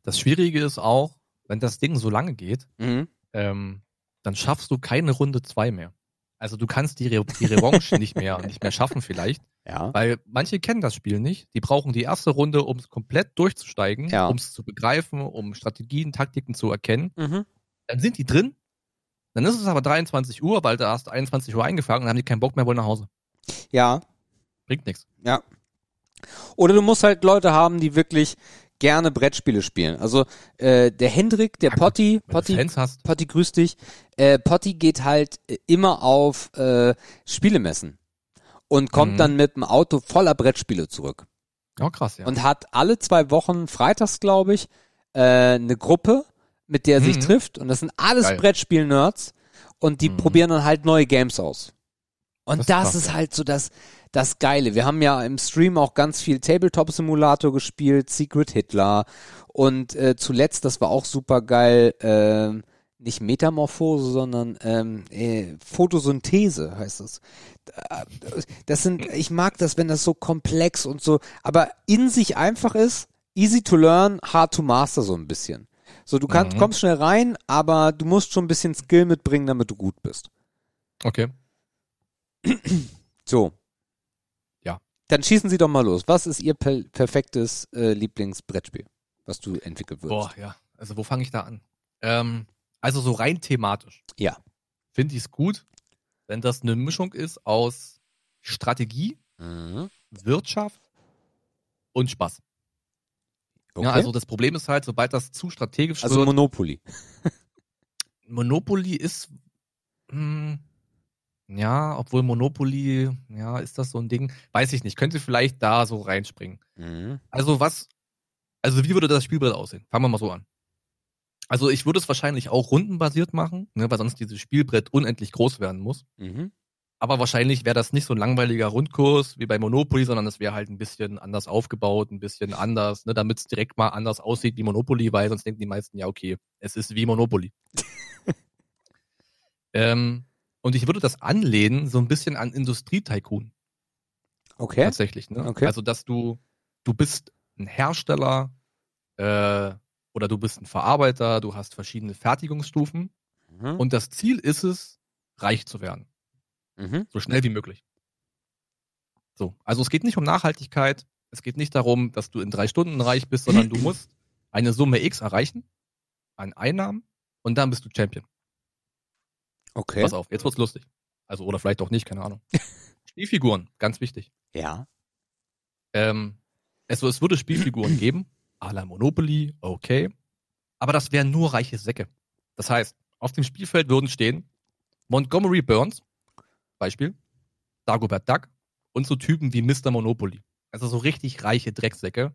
Das Schwierige ist auch, wenn das Ding so lange geht, mhm. ähm, dann schaffst du keine Runde zwei mehr. Also du kannst die, Re- die Revanche nicht mehr, nicht mehr schaffen vielleicht. Ja. Weil manche kennen das Spiel nicht. Die brauchen die erste Runde, um es komplett durchzusteigen, ja. um es zu begreifen, um Strategien, Taktiken zu erkennen. Mhm. Dann sind die drin. Dann ist es aber dreiundzwanzig Uhr, weil da hast du einundzwanzig Uhr eingefangen und haben die keinen Bock mehr, wollen nach Hause. Ja. Bringt nichts. Ja. Oder du musst halt Leute haben, die wirklich gerne Brettspiele spielen. Also äh, der Hendrik, der ja, Potti, Potti, Potti, grüß dich. Äh, Potti geht halt immer auf äh, Spielemessen. und kommt mhm. dann mit dem Auto voller Brettspiele zurück. Oh, krass, ja. Und hat alle zwei Wochen, freitags glaube ich, äh, eine Gruppe, mit der er mhm. sich trifft. Und das sind alles Brettspiel-Nerds. Und die mhm. probieren dann halt neue Games aus. Und das, das ist, krass, ist halt so das, das Geile. Wir haben ja im Stream auch ganz viel Tabletop Simulator gespielt, Secret Hitler. Und äh, zuletzt, das war auch super geil, äh, nicht Metamorphose, sondern ähm, äh, Photosynthese heißt es. Das sind, ich mag das, wenn das so komplex und so, aber in sich einfach ist, easy to learn, hard to master so ein bisschen. So, du kannst, mhm. kommst schnell rein, aber du musst schon ein bisschen Skill mitbringen, damit du gut bist. Okay. So. Ja. Dann schießen Sie doch mal los. Was ist Ihr per- perfektes äh, Lieblingsbrettspiel, was du entwickelt wirst? Boah, ja. Also, wo fange ich da an? Ähm, also, so rein thematisch. Ja. Finde ich es gut, wenn das eine Mischung ist aus Strategie, mhm. Wirtschaft und Spaß. Okay. Ja, also das Problem ist halt, sobald das zu strategisch also wird... Also Monopoly. Monopoly ist... Mh, ja, obwohl Monopoly... Ja, ist das so ein Ding? Weiß ich nicht. Könnte vielleicht da so reinspringen. Mhm. Also was... Also wie würde das Spielbrett aussehen? Fangen wir mal so an. Also ich würde es wahrscheinlich auch rundenbasiert machen, ne, weil sonst dieses Spielbrett unendlich groß werden muss. Mhm. Aber wahrscheinlich wäre das nicht so ein langweiliger Rundkurs wie bei Monopoly, sondern es wäre halt ein bisschen anders aufgebaut, ein bisschen anders, ne, damit es direkt mal anders aussieht wie Monopoly, weil sonst denken die meisten, ja okay, es ist wie Monopoly. ähm, und ich würde das anlehnen so ein bisschen an Industrie-Tycoon. Okay. Tatsächlich, ne? Okay. Also dass du, du bist ein Hersteller äh, oder du bist ein Verarbeiter, du hast verschiedene Fertigungsstufen mhm. und das Ziel ist es, reich zu werden. Mhm. So schnell wie möglich. So, also es geht nicht um Nachhaltigkeit, es geht nicht darum, dass du in drei Stunden reich bist, sondern du musst eine Summe X erreichen an Einnahmen und dann bist du Champion. Okay. Pass auf, jetzt wird's lustig. Also, oder vielleicht auch nicht, keine Ahnung. Spielfiguren, ganz wichtig. Ja. Ähm, also es würde Spielfiguren geben, à la Monopoly, okay, aber das wären nur reiche Säcke. Das heißt, auf dem Spielfeld würden stehen Montgomery Burns, Beispiel, Dagobert Duck und so Typen wie Mister Monopoly. Also so richtig reiche Drecksäcke,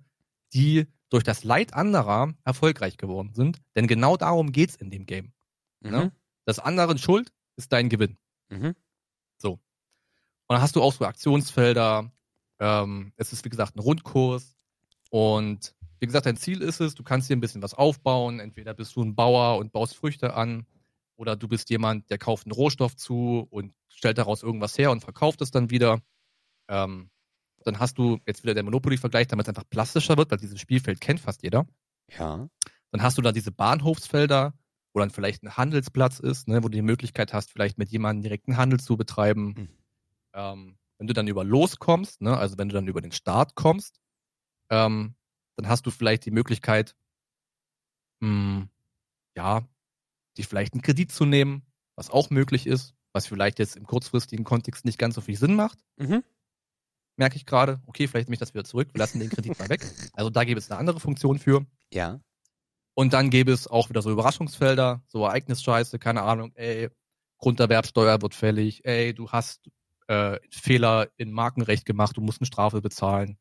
die durch das Leid anderer erfolgreich geworden sind. Denn genau darum geht's in dem Game. Mhm. Ne? Das anderen Schuld ist dein Gewinn. Mhm. So. Und dann hast du auch so Aktionsfelder. Ähm, es ist, wie gesagt, ein Rundkurs. Und wie gesagt, dein Ziel ist es, du kannst dir ein bisschen was aufbauen. Entweder bist du ein Bauer und baust Früchte an. Oder du bist jemand, der kauft einen Rohstoff zu und stellt daraus irgendwas her und verkauft es dann wieder. Ähm, dann hast du jetzt wieder den Monopoly-Vergleich, damit es einfach plastischer wird, weil dieses Spielfeld kennt fast jeder. Ja. Dann hast du da diese Bahnhofsfelder, wo dann vielleicht ein Handelsplatz ist, ne, wo du die Möglichkeit hast, vielleicht mit jemandem direkten Handel zu betreiben. Mhm. Ähm, wenn du dann über Los kommst, ne, also wenn du dann über den Start kommst, ähm, dann hast du vielleicht die Möglichkeit, mh, ja, die vielleicht einen Kredit zu nehmen, was auch möglich ist, was vielleicht jetzt im kurzfristigen Kontext nicht ganz so viel Sinn macht. Mhm. Merke ich gerade, okay, vielleicht nehme ich das wieder zurück, wir lassen den Kredit mal weg. Also da gäbe es eine andere Funktion für. Ja. Und dann gäbe es auch wieder so Überraschungsfelder, so Ereignisscheiße, keine Ahnung, ey, Grunderwerbsteuer wird fällig, ey, du hast äh, Fehler in Markenrecht gemacht, du musst eine Strafe bezahlen,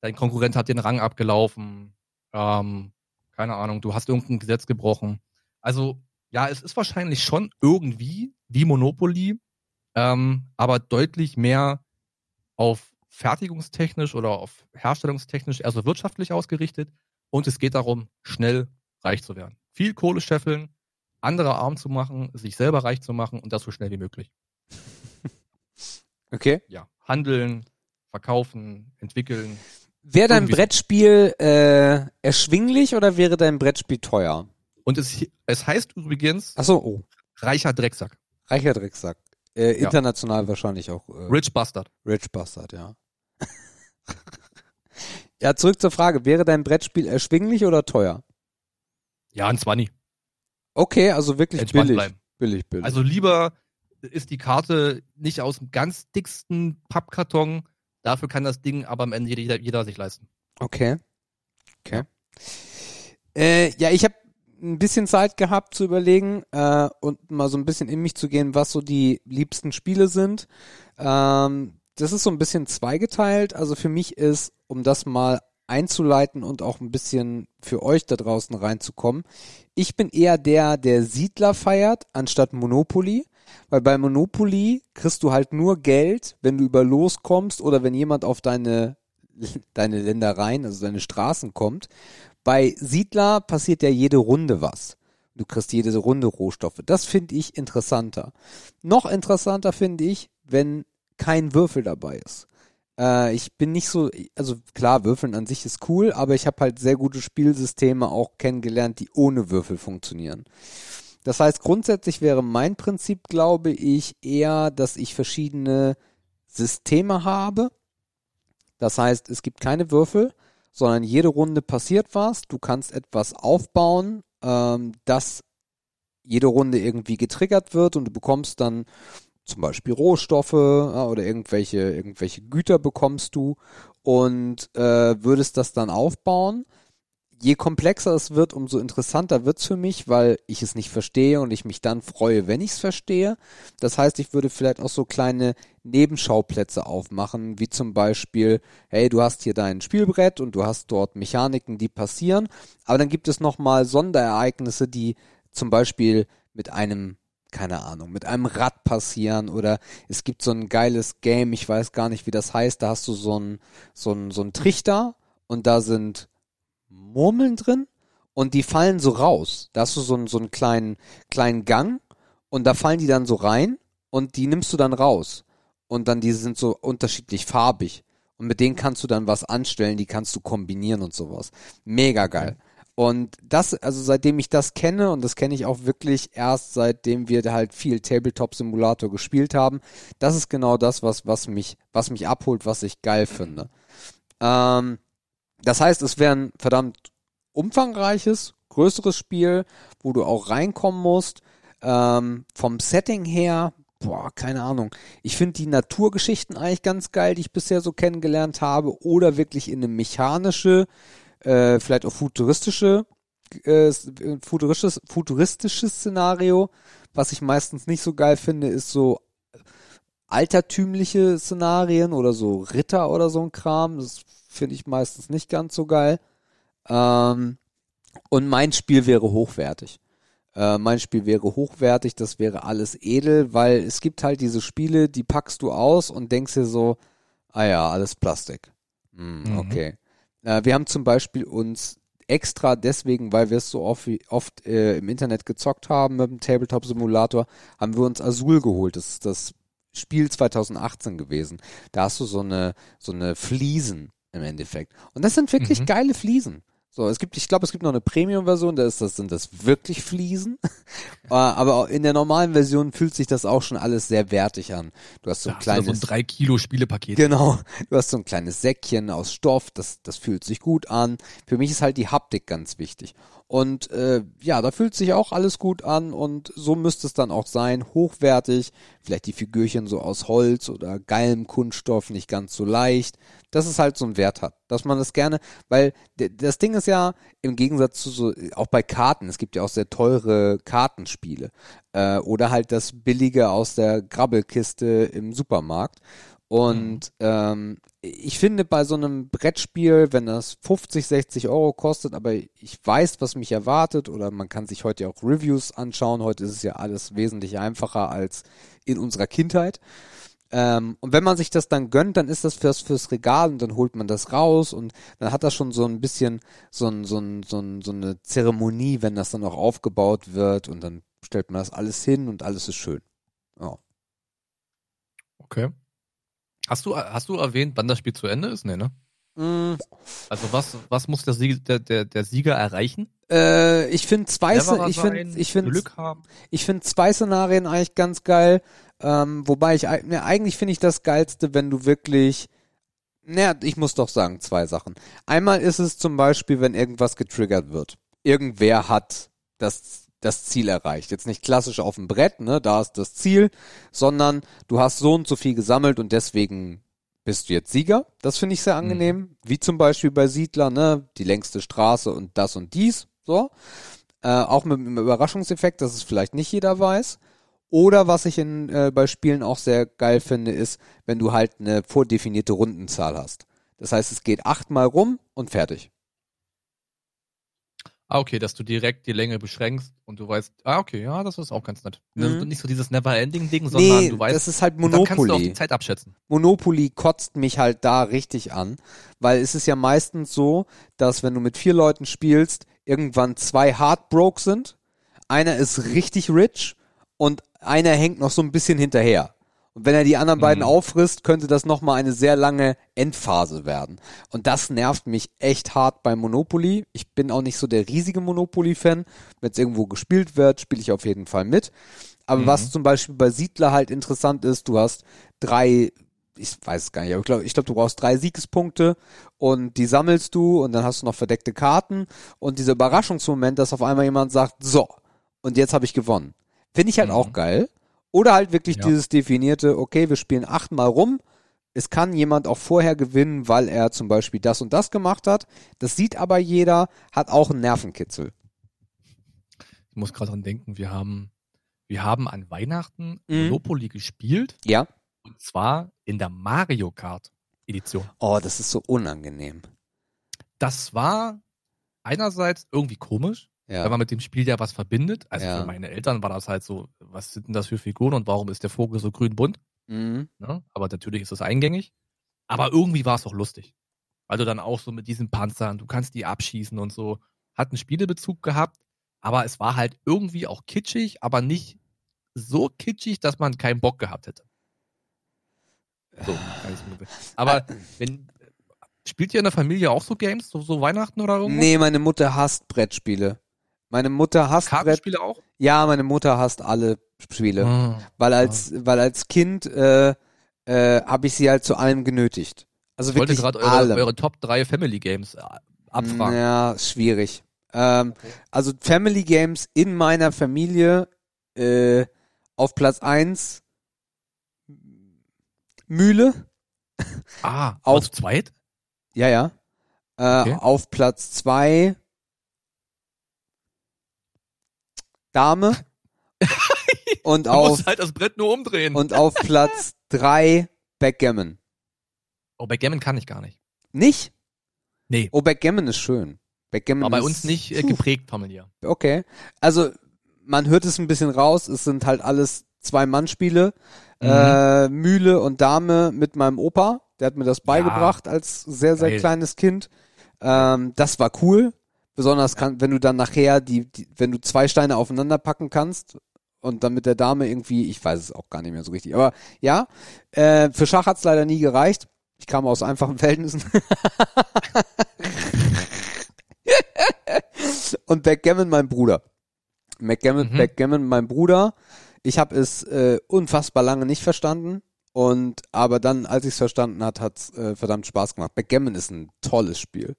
dein Konkurrent hat den Rang abgelaufen, ähm, keine Ahnung, du hast irgendein Gesetz gebrochen. Also ja, es ist wahrscheinlich schon irgendwie wie Monopoly, ähm, aber deutlich mehr auf fertigungstechnisch oder auf herstellungstechnisch, eher so wirtschaftlich ausgerichtet. Und es geht darum, schnell reich zu werden. Viel Kohle scheffeln, andere arm zu machen, sich selber reich zu machen und das so schnell wie möglich. Okay. Ja, handeln, verkaufen, entwickeln. Wäre dein Brettspiel äh, erschwinglich oder wäre dein Brettspiel teuer? Und es, es heißt übrigens Ach so, oh. Reicher Drecksack. Reicher Drecksack. Äh, international ja. wahrscheinlich auch. Äh, Rich Bastard. Rich Bastard, ja. Ja, zurück zur Frage. Wäre dein Brettspiel erschwinglich oder teuer? Ja, ein Zwanni. Okay, also wirklich entspannt billig. Bleiben. Billig, billig. Also lieber ist die Karte nicht aus dem ganz dicksten Pappkarton. Dafür kann das Ding aber am Ende jeder, jeder sich leisten. Okay. Okay. Äh, ja, ich habe ein bisschen Zeit gehabt zu überlegen äh, und mal so ein bisschen in mich zu gehen, was so die liebsten Spiele sind. Ähm, das ist so ein bisschen zweigeteilt. Also für mich ist, um das mal einzuleiten und auch ein bisschen für euch da draußen reinzukommen, ich bin eher der, der Siedler feiert, anstatt Monopoly. Weil bei Monopoly kriegst du halt nur Geld, wenn du über Los kommst oder wenn jemand auf deine, deine Ländereien, also deine Straßen kommt. Bei Siedler passiert ja jede Runde was. Du kriegst jede Runde Rohstoffe. Das finde ich interessanter. Noch interessanter finde ich, wenn kein Würfel dabei ist. Äh, ich bin nicht so, also klar, Würfeln an sich ist cool, aber ich habe halt sehr gute Spielsysteme auch kennengelernt, die ohne Würfel funktionieren. Das heißt, grundsätzlich wäre mein Prinzip, glaube ich, eher, dass ich verschiedene Systeme habe. Das heißt, es gibt keine Würfel, sondern jede Runde passiert was. Du kannst etwas aufbauen, ähm, dass jede Runde irgendwie getriggert wird und du bekommst dann zum Beispiel Rohstoffe äh, oder irgendwelche, irgendwelche Güter bekommst du und äh, würdest das dann aufbauen. Je komplexer es wird, umso interessanter wird's für mich, weil ich es nicht verstehe und ich mich dann freue, wenn ich es verstehe. Das heißt, ich würde vielleicht auch so kleine Nebenschauplätze aufmachen, wie zum Beispiel, hey, du hast hier dein Spielbrett und du hast dort Mechaniken, die passieren, aber dann gibt es nochmal Sonderereignisse, die zum Beispiel mit einem, keine Ahnung, mit einem Rad passieren oder es gibt so ein geiles Game, ich weiß gar nicht, wie das heißt, da hast du so einen so einen, so einen Trichter und da sind Murmeln drin und die fallen so raus. Da hast du so einen, so einen kleinen, kleinen Gang und da fallen die dann so rein und die nimmst du dann raus. Und dann die sind so unterschiedlich farbig. Und mit denen kannst du dann was anstellen, die kannst du kombinieren und sowas. Mega geil. Und das, also seitdem ich das kenne, und das kenne ich auch wirklich erst, seitdem wir halt viel Tabletop Simulator gespielt haben, das ist genau das, was, was mich, was mich abholt, was ich geil finde. Ähm, Das heißt, es wäre ein verdammt umfangreiches, größeres Spiel, wo du auch reinkommen musst. Ähm, vom Setting her, boah, keine Ahnung. Ich finde die Naturgeschichten eigentlich ganz geil, die ich bisher so kennengelernt habe. Oder wirklich in eine mechanische, äh, vielleicht auch futuristische, äh, futuristisches, futuristisches Szenario. Was ich meistens nicht so geil finde, ist so altertümliche Szenarien oder so Ritter oder so ein Kram. Das finde ich meistens nicht ganz so geil. Ähm, und mein Spiel wäre hochwertig. Äh, mein Spiel wäre hochwertig, das wäre alles edel, weil es gibt halt diese Spiele, die packst du aus und denkst dir so, ah ja, alles Plastik. Hm, okay. Mhm. Äh, wir haben zum Beispiel uns extra deswegen, weil wir es so oft, oft äh, im Internet gezockt haben mit dem Tabletop Simulator, haben wir uns Azul geholt. Das ist das Spiel zwanzig achtzehn gewesen. Da hast du so eine, so eine Fliesen im Endeffekt. Und das sind wirklich mhm. geile Fliesen. So, es gibt, ich glaube, es gibt noch eine Premium-Version, da ist das, sind das wirklich Fliesen. äh, aber in der normalen Version fühlt sich das auch schon alles sehr wertig an. Du hast so ein ja, kleines. Also so ein drei Kilo Spielepaket. Genau. Du hast so ein kleines Säckchen aus Stoff, das, das fühlt sich gut an. Für mich ist halt die Haptik ganz wichtig. Und, äh, ja, da fühlt sich auch alles gut an und so müsste es dann auch sein. Hochwertig. Vielleicht die Figürchen so aus Holz oder geilem Kunststoff, nicht ganz so leicht. Dass es halt so einen Wert hat, dass man das gerne, weil d- das Ding ist ja im Gegensatz zu so, auch bei Karten, es gibt ja auch sehr teure Kartenspiele äh, oder halt das Billige aus der Grabbelkiste im Supermarkt und mhm. ähm, ich finde bei so einem Brettspiel, wenn das fünfzig, sechzig Euro kostet, aber ich weiß, was mich erwartet oder man kann sich heute auch Reviews anschauen, heute ist es ja alles wesentlich einfacher als in unserer Kindheit. Ähm, und wenn man sich das dann gönnt, dann ist das fürs, fürs Regal und dann holt man das raus und dann hat das schon so ein bisschen so, ein, so, ein, so, ein, so eine Zeremonie, wenn das dann auch aufgebaut wird und dann stellt man das alles hin und alles ist schön. Ja. Okay. Hast du, hast du erwähnt, wann das Spiel zu Ende ist? Nee, ne? Mm. Also was, was muss der Sieger, der, der, der Sieger erreichen? Äh, ich finde zwei, ich find, ich find, Glück haben. Ich finde zwei Szenarien eigentlich ganz geil. Ähm, wobei ich, ne, eigentlich finde ich das Geilste, wenn du wirklich, naja, ich muss doch sagen, zwei Sachen. Einmal ist es zum Beispiel, wenn irgendwas getriggert wird. Irgendwer hat das, das Ziel erreicht. Jetzt nicht klassisch auf dem Brett, ne, da ist das Ziel, sondern du hast so und so viel gesammelt und deswegen bist du jetzt Sieger. Das finde ich sehr angenehm. Mhm. Wie zum Beispiel bei Siedler, ne, die längste Straße und das und dies, so. Äh, auch mit einem Überraschungseffekt, dass es vielleicht nicht jeder weiß. Oder was ich in, äh, bei Spielen auch sehr geil finde, ist, wenn du halt eine vordefinierte Rundenzahl hast. Das heißt, es geht achtmal rum und fertig. Ah, okay, dass du direkt die Länge beschränkst und du weißt, ah, okay, ja, das ist auch ganz nett. Mhm. Das ist nicht so dieses Never-Ending-Ding, sondern nee, du weißt, das ist halt Monopoly. Dann kannst du auch die Zeit abschätzen. Monopoly kotzt mich halt da richtig an, weil es ist ja meistens so, dass wenn du mit vier Leuten spielst, irgendwann zwei Heartbroke sind, einer ist richtig rich und einer hängt noch so ein bisschen hinterher. Und wenn er die anderen beiden mhm. auffrisst, könnte das nochmal eine sehr lange Endphase werden. Und das nervt mich echt hart bei Monopoly. Ich bin auch nicht so der riesige Monopoly-Fan. Wenn es irgendwo gespielt wird, spiele ich auf jeden Fall mit. Aber mhm. was zum Beispiel bei Siedler halt interessant ist, du hast drei, ich weiß es gar nicht, aber ich glaube, ich glaub, du brauchst drei Siegespunkte und die sammelst du und dann hast du noch verdeckte Karten. Und dieser Überraschungsmoment, dass auf einmal jemand sagt, so, und jetzt habe ich gewonnen. Finde ich halt mhm. auch geil. Oder halt wirklich ja. dieses definierte, okay, wir spielen achtmal rum. Es kann jemand auch vorher gewinnen, weil er zum Beispiel das und das gemacht hat. Das sieht aber jeder, hat auch einen Nervenkitzel. Ich muss gerade dran denken, wir haben, wir haben an Weihnachten mhm. Monopoly gespielt. Ja. Und zwar in der Mario Kart Edition. Oh, das ist so unangenehm. Das war einerseits irgendwie komisch. Ja. Wenn man mit dem Spiel ja was verbindet. Also ja. für meine Eltern war das halt so, was sind denn das für Figuren und warum ist der Vogel so grün-bunt? Mhm. Ja, aber natürlich ist das eingängig. Aber irgendwie war es auch lustig. Weil du dann auch so mit diesen Panzern, du kannst die abschießen und so. Hat einen Spielebezug gehabt, aber es war halt irgendwie auch kitschig, aber nicht so kitschig, dass man keinen Bock gehabt hätte. So, aber wenn... Spielt ihr in der Familie auch so Games? So, so Weihnachten oder irgendwas? Nee, meine Mutter hasst Brettspiele. Meine Mutter hasst Kartenspiele Brett- auch? Ja, meine Mutter hasst alle Spiele. Ah, weil als ah. weil als Kind äh, äh, habe ich sie halt zu allem genötigt. Also ich wirklich wollte gerade eure, eure Top drei Family Games abfragen. Ja, schwierig. Ähm, okay. Also Family Games in meiner Familie äh, auf Platz eins Mühle. Ah, auf zweit? Ja, ja. Äh, okay. Auf Platz zwei Dame. Und auf, du musst halt das Brett nur umdrehen. Und auf Platz drei Backgammon. Oh, Backgammon kann ich gar nicht. Nicht? Nee. Oh, Backgammon ist schön. Backgammon aber bei ist, uns nicht äh, geprägt familiär. Okay. Also, man hört es ein bisschen raus. Es sind halt alles Zwei-Mann-Spiele. Mhm. Äh, Mühle und Dame mit meinem Opa. Der hat mir das beigebracht ja. als sehr, sehr Geil. kleines Kind. Ähm, das war cool. Besonders, kann, wenn du dann nachher, die, die, wenn du zwei Steine aufeinander packen kannst und dann mit der Dame irgendwie, ich weiß es auch gar nicht mehr so richtig, aber ja, äh, für Schach hat es leider nie gereicht. Ich kam aus einfachen Verhältnissen. Und Backgammon, mein Bruder. Backgammon, mhm. Backgammon, mein Bruder. Ich habe es äh, unfassbar lange nicht verstanden. Und aber dann, als ich es verstanden hat, hat es äh, verdammt Spaß gemacht. Backgammon ist ein tolles Spiel.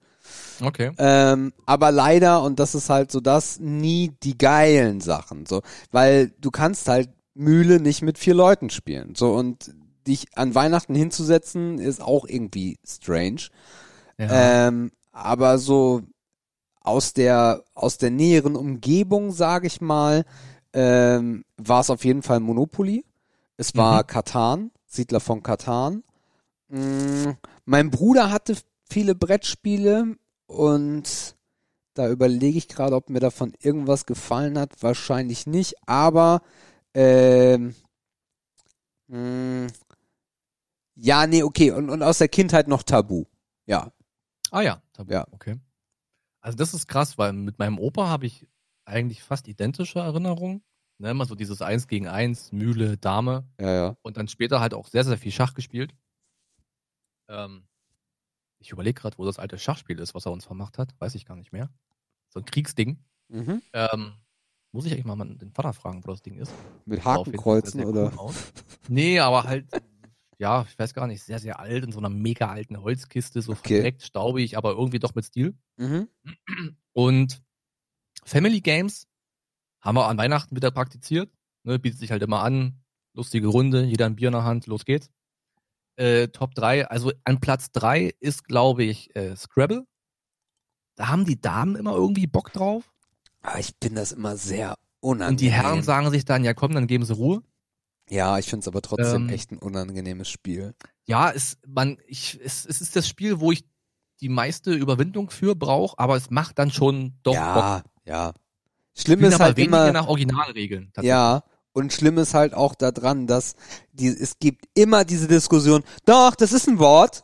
Okay. Ähm, aber leider, und das ist halt so das, nie die geilen Sachen. So, weil du kannst halt Mühle nicht mit vier Leuten spielen. So, und dich an Weihnachten hinzusetzen, ist auch irgendwie strange. Ja. Ähm, aber so aus der aus der näheren Umgebung, sage ich mal, ähm, war es auf jeden Fall Monopoly. Es war mhm. Catan. Siedler von Catan. Hm, mein Bruder hatte viele Brettspiele und da überlege ich gerade, ob mir davon irgendwas gefallen hat. Wahrscheinlich nicht, aber ähm, mh, ja, nee, okay. Und, und aus der Kindheit noch Tabu. Ja. Ah ja, Tabu, ja. Okay. Also das ist krass, weil mit meinem Opa habe ich eigentlich fast identische Erinnerungen. Ne, immer so dieses Eins gegen Eins, Mühle, Dame. Ja, ja. Und dann später halt auch sehr, sehr viel Schach gespielt. Ähm, ich überlege gerade, wo das alte Schachspiel ist, was er uns vermacht hat. Weiß ich gar nicht mehr. So ein Kriegsding. Mhm. Ähm, muss ich eigentlich mal den Vater fragen, wo das Ding ist. Mit Hakenkreuzen oder? Cool nee, aber halt, ja, ich weiß gar nicht, sehr, sehr alt, in so einer mega alten Holzkiste, so okay. verdreckt, staubig, aber irgendwie doch mit Stil. Mhm. Und Family Games haben wir an Weihnachten wieder praktiziert. Ne, bietet sich halt immer an. Lustige Runde, jeder ein Bier in der Hand, los geht's. Äh, Top drei, also an Platz drei ist, glaube ich, äh, Scrabble. Da haben die Damen immer irgendwie Bock drauf. Aber ich bin das immer sehr unangenehm. Und die Herren sagen sich dann, ja komm, dann geben sie Ruhe. Ja, ich finde es aber trotzdem ähm, echt ein unangenehmes Spiel. Ja, es, man, ich, es, es ist das Spiel, wo ich die meiste Überwindung für brauche, aber es macht dann schon doch ja, Bock. Ja, schlimm ich ist aber halt immer nach Originalregeln. Ja, und schlimm ist halt auch daran, dass die, es gibt immer diese Diskussion, doch, das ist ein Wort.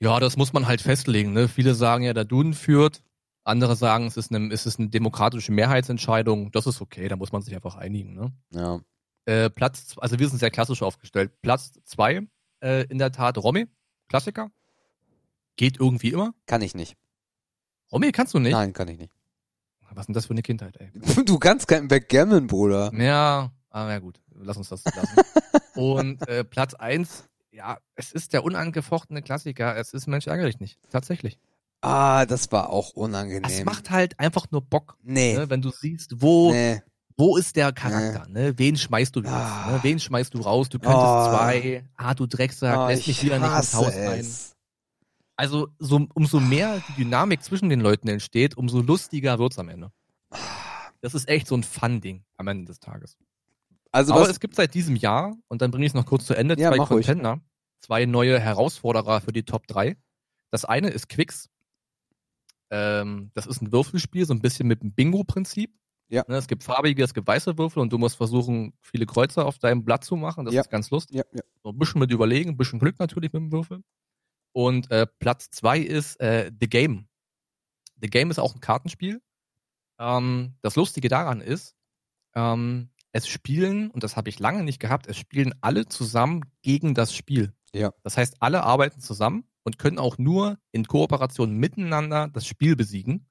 Ja, das muss man halt festlegen. Ne? Viele sagen ja, der Duden führt. Andere sagen, es ist, eine, es ist eine demokratische Mehrheitsentscheidung. Das ist okay, da muss man sich einfach einigen. Ne? Ja. Äh, Platz, also wir sind sehr klassisch aufgestellt. Platz zwei, äh, in der Tat, Romme, Klassiker. Geht irgendwie immer. Kann ich nicht. Romme, kannst du nicht? Nein, kann ich nicht. Was ist denn das für eine Kindheit, ey? Du kannst kein Backgammon, Bruder. Ja, aber ja gut, lass uns das lassen. Und äh, Platz eins, ja, es ist der unangefochtene Klassiker. Es ist Mensch ärgere dich nicht, tatsächlich. Ah, das war auch unangenehm. Es macht halt einfach nur Bock, nee. Ne, wenn du siehst, wo, nee. wo ist der Charakter, nee. ne? Wen schmeißt du raus, ah. ne? Wen schmeißt du raus, du könntest oh. zwei, ah, du Drecksack, oh, lässt mich wieder nicht ins Haus rein. Also so, umso mehr die Dynamik zwischen den Leuten entsteht, umso lustiger wird's am Ende. Das ist echt so ein Fun-Ding am Ende des Tages. Also aber was es gibt seit diesem Jahr, und dann bringe ich es noch kurz zu Ende, ja, zwei Contender, ruhig. Zwei neue Herausforderer für die Top drei. Das eine ist Quicks. Ähm, das ist ein Würfelspiel, so ein bisschen mit dem Bingo-Prinzip. Ja. Ne, es gibt farbige, es gibt weiße Würfel und du musst versuchen, viele Kreuze auf deinem Blatt zu machen. Das ja. ist ganz lustig. Ja, ja. So ein bisschen mit überlegen, ein bisschen Glück natürlich mit dem Würfel. Und äh, Platz zwei ist äh, The Game. The Game ist auch ein Kartenspiel. Ähm, das Lustige daran ist, ähm, es spielen, und das habe ich lange nicht gehabt, es spielen alle zusammen gegen das Spiel. Ja. Das heißt, alle arbeiten zusammen und können auch nur in Kooperation miteinander das Spiel besiegen.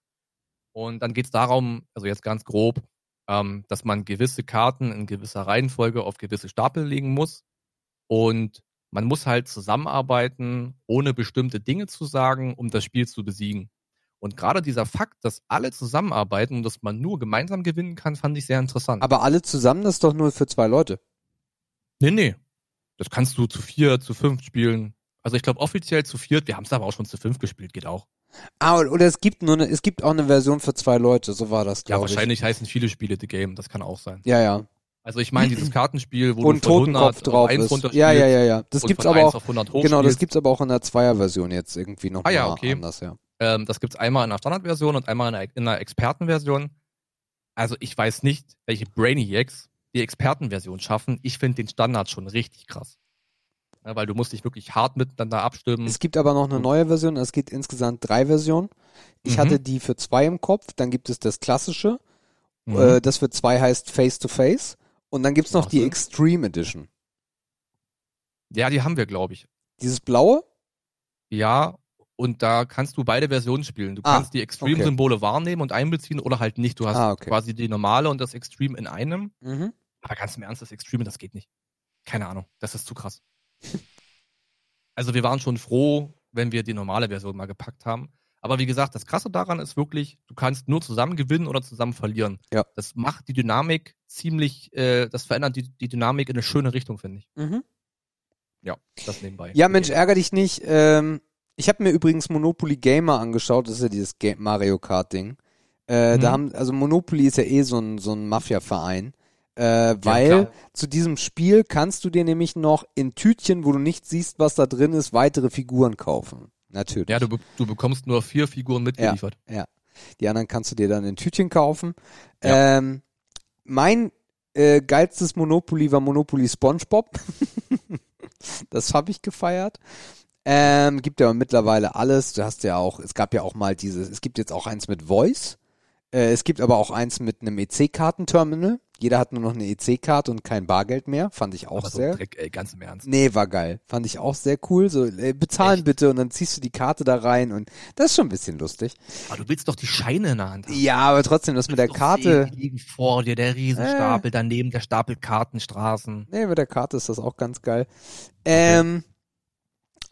Und dann geht es darum, also jetzt ganz grob, ähm, dass man gewisse Karten in gewisser Reihenfolge auf gewisse Stapel legen muss. Und man muss halt zusammenarbeiten, ohne bestimmte Dinge zu sagen, um das Spiel zu besiegen. Und gerade dieser Fakt, dass alle zusammenarbeiten und dass man nur gemeinsam gewinnen kann, fand ich sehr interessant. Aber alle zusammen, das ist doch nur für zwei Leute. Nee, nee. Das kannst du zu vier, zu fünf spielen. Also ich glaube offiziell zu viert, wir haben es aber auch schon zu fünf gespielt, geht auch. Ah, oder es gibt nur eine, es gibt auch eine Version für zwei Leute, so war das, glaube ich. Ja, wahrscheinlich ich. heißen viele Spiele The Game, das kann auch sein. Ja, ja. Also ich meine dieses Kartenspiel, wo und du von Totenkopf hundert drauf auf eins ist. Ja, ja, ja, ja. Das gibt's aber auch. Genau, das gibt's aber auch in der Zweier-Version jetzt irgendwie noch ah, mal ja, okay. anders, ja. Ähm, das gibt's einmal in der Standardversion und einmal in der, in der Expertenversion. Also ich weiß nicht, welche Brainiacs die Expertenversion schaffen. Ich finde den Standard schon richtig krass, ja, weil du musst dich wirklich hart miteinander abstimmen. Es gibt aber noch eine neue Version. Es gibt insgesamt drei Versionen. Ich mhm. hatte die für zwei im Kopf. Dann gibt es das klassische. Mhm. Äh, das für zwei heißt Face to Face. Und dann gibt's noch Ach, die so. Extreme Edition. Ja, die haben wir, glaube ich. Dieses blaue? Ja, und da kannst du beide Versionen spielen. Du ah, kannst die Extreme-Symbole okay. wahrnehmen und einbeziehen oder halt nicht. Du hast ah, okay. quasi die normale und das Extreme in einem. Mhm. Aber ganz im Ernst, das Extreme, das geht nicht. Keine Ahnung, das ist zu krass. Also wir waren schon froh, wenn wir die normale Version mal gepackt haben. Aber wie gesagt, das Krasse daran ist wirklich, du kannst nur zusammen gewinnen oder zusammen verlieren. Ja. Das macht die Dynamik ziemlich, äh, das verändert die, die Dynamik in eine schöne Richtung, finde ich. Mhm. Ja, das nebenbei. Ja, Mensch, ärgere dich nicht. Ähm, ich habe mir übrigens Monopoly Gamer angeschaut, das ist ja dieses Game- Mario Kart-Ding. Äh, mhm. Da haben, also Monopoly ist ja eh so ein, so ein Mafia-Verein. Äh, weil ja, zu diesem Spiel kannst du dir nämlich noch in Tütchen, wo du nicht siehst, was da drin ist, weitere Figuren kaufen. Natürlich. Ja, du, be- du bekommst nur vier Figuren mitgeliefert. Ja, ja. Die anderen kannst du dir dann in Tütchen kaufen. Ja. Ähm, mein äh, geilstes Monopoly war Monopoly SpongeBob. Das habe ich gefeiert. Ähm, gibt ja mittlerweile alles. Du hast ja auch, es gab ja auch mal dieses, es gibt jetzt auch eins mit Voice. Äh, es gibt aber auch eins mit einem E C-Kartenterminal. Jeder hat nur noch eine E C-Karte und kein Bargeld mehr. Fand ich auch aber sehr. So Dreck, ey, ganz im Ernst. Nee, war geil. Fand ich auch sehr cool. So, ey, bezahlen Echt? bitte, und dann ziehst du die Karte da rein und das ist schon ein bisschen lustig. Aber du willst doch die Scheine in der Hand haben. Ja, aber trotzdem, das mit der Karte. Sehen, die liegen vor dir, der Riesenstapel, äh. daneben der Stapel Kartenstraßen. Nee, mit der Karte ist das auch ganz geil. Ähm, okay.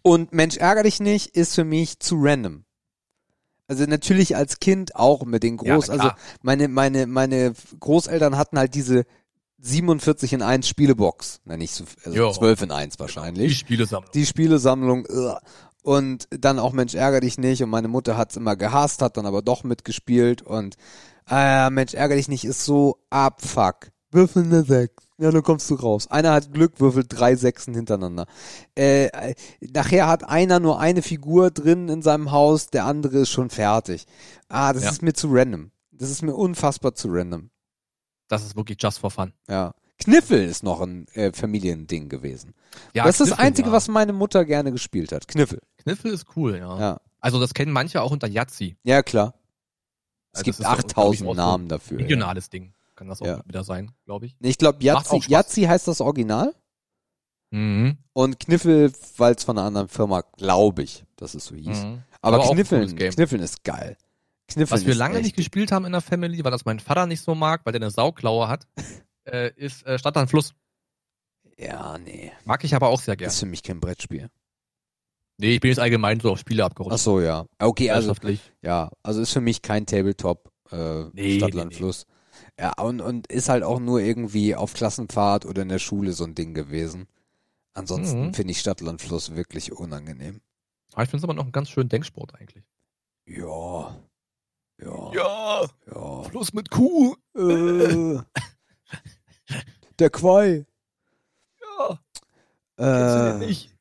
Und Mensch, ärgere dich nicht ist für mich zu random. Also natürlich als Kind auch mit den Groß, ja, also meine, meine, meine Großeltern hatten halt diese siebenundvierzig in eins Spielebox. Na nicht so, also jo. zwölf in eins wahrscheinlich. Die Spielesammlung. Die Spielesammlung. Ugh. Und dann auch Mensch, ärgere dich nicht. Und meine Mutter hat's immer gehasst, hat dann aber doch mitgespielt. Und äh, Mensch, ärgere dich nicht, ist so abfuck. Würfel eine sechs. Ja, dann kommst du raus. Einer hat Glück, würfelt drei Sechsen hintereinander. Äh, nachher hat einer nur eine Figur drin in seinem Haus, der andere ist schon fertig. Ah, das ja. ist mir zu random. Das ist mir unfassbar zu random. Das ist wirklich just for fun. Ja. Kniffel ist noch ein äh, Familiending gewesen. Ja, das Kniffel, ist das Einzige, ja. was meine Mutter gerne gespielt hat. Kniffel. Kniffel ist cool, ja. ja. Also das kennen manche auch unter Yahtzee. Ja, klar. Es also gibt achttausend Namen dafür. Regionales ja. Ding. Kann das auch ja. wieder sein, glaube ich. Ich glaube, Yahtzee, Yahtzee heißt das Original. Mhm. Und Kniffel, weil es von einer anderen Firma, glaube ich, dass es so hieß. Mhm. Aber, Aber Kniffeln, Kniffeln ist geil. Kniffeln Was wir lange nicht gespielt haben in der Family, weil das mein Vater nicht so mag, weil der eine Sauklaue hat, äh, ist äh, Stadtlandfluss. Ja, nee. Mag ich aber auch sehr gerne. Das ist für mich kein Brettspiel. Nee, ich bin jetzt allgemein so auf Spiele abgerutscht. Ach so, ja. Okay, also ja, also ist für mich kein Tabletop äh, nee, Stadtlandfluss. Nee, nee. Ja, und, und ist halt auch nur irgendwie auf Klassenfahrt oder in der Schule so ein Ding gewesen. Ansonsten mhm. finde ich Stadtlandfluss wirklich unangenehm. Aber ich finde es aber noch einen ganz schönen Denksport eigentlich. Ja. Ja. Ja. ja. Fluss mit Kuh. Äh. Der Quai. Ja. Äh, Kennst du den nicht?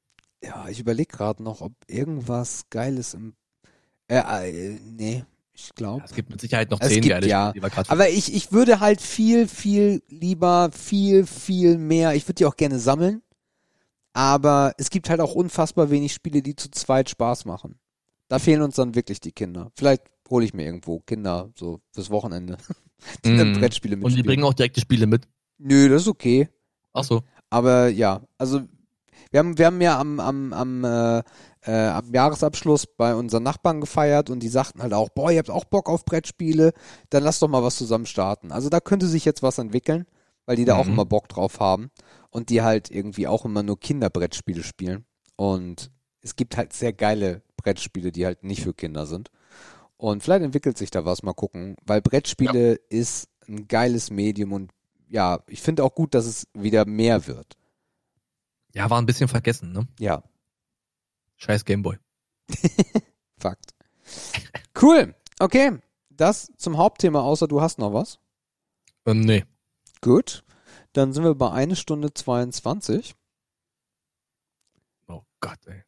Ja, ich überlege gerade noch, ob irgendwas Geiles im... Äh, äh nee. Ich glaube. Ja, es gibt mit Sicherheit noch zehn geile ja. Spiele, die wir Aber ich, ich würde halt viel, viel lieber, viel, viel mehr, ich würde die auch gerne sammeln, aber es gibt halt auch unfassbar wenig Spiele, die zu zweit Spaß machen. Da fehlen uns dann wirklich die Kinder. Vielleicht hole ich mir irgendwo Kinder, so fürs Wochenende, die mm. dann Brettspiele mitspielen. Und die bringen auch direkte Spiele mit? Nö, das ist okay. Ach so. Aber ja, also wir haben, wir haben ja am, am, am, äh, Äh, am Jahresabschluss bei unseren Nachbarn gefeiert und die sagten halt auch, boah, ihr habt auch Bock auf Brettspiele, dann lasst doch mal was zusammen starten. Also da könnte sich jetzt was entwickeln, weil die da mhm. auch immer Bock drauf haben und die halt irgendwie auch immer nur Kinderbrettspiele spielen. Und es gibt halt sehr geile Brettspiele, die halt nicht für Kinder sind. Und vielleicht entwickelt sich da was, mal gucken, weil Brettspiele ja. ist ein geiles Medium und ja, ich finde auch gut, dass es wieder mehr wird. Ja, war ein bisschen vergessen, ne? Ja. Scheiß Gameboy. Fakt. Cool. Okay. Das zum Hauptthema, außer du hast noch was? Ähm, nee. Gut. Dann sind wir bei eine Stunde zweiundzwanzig. Oh Gott, ey.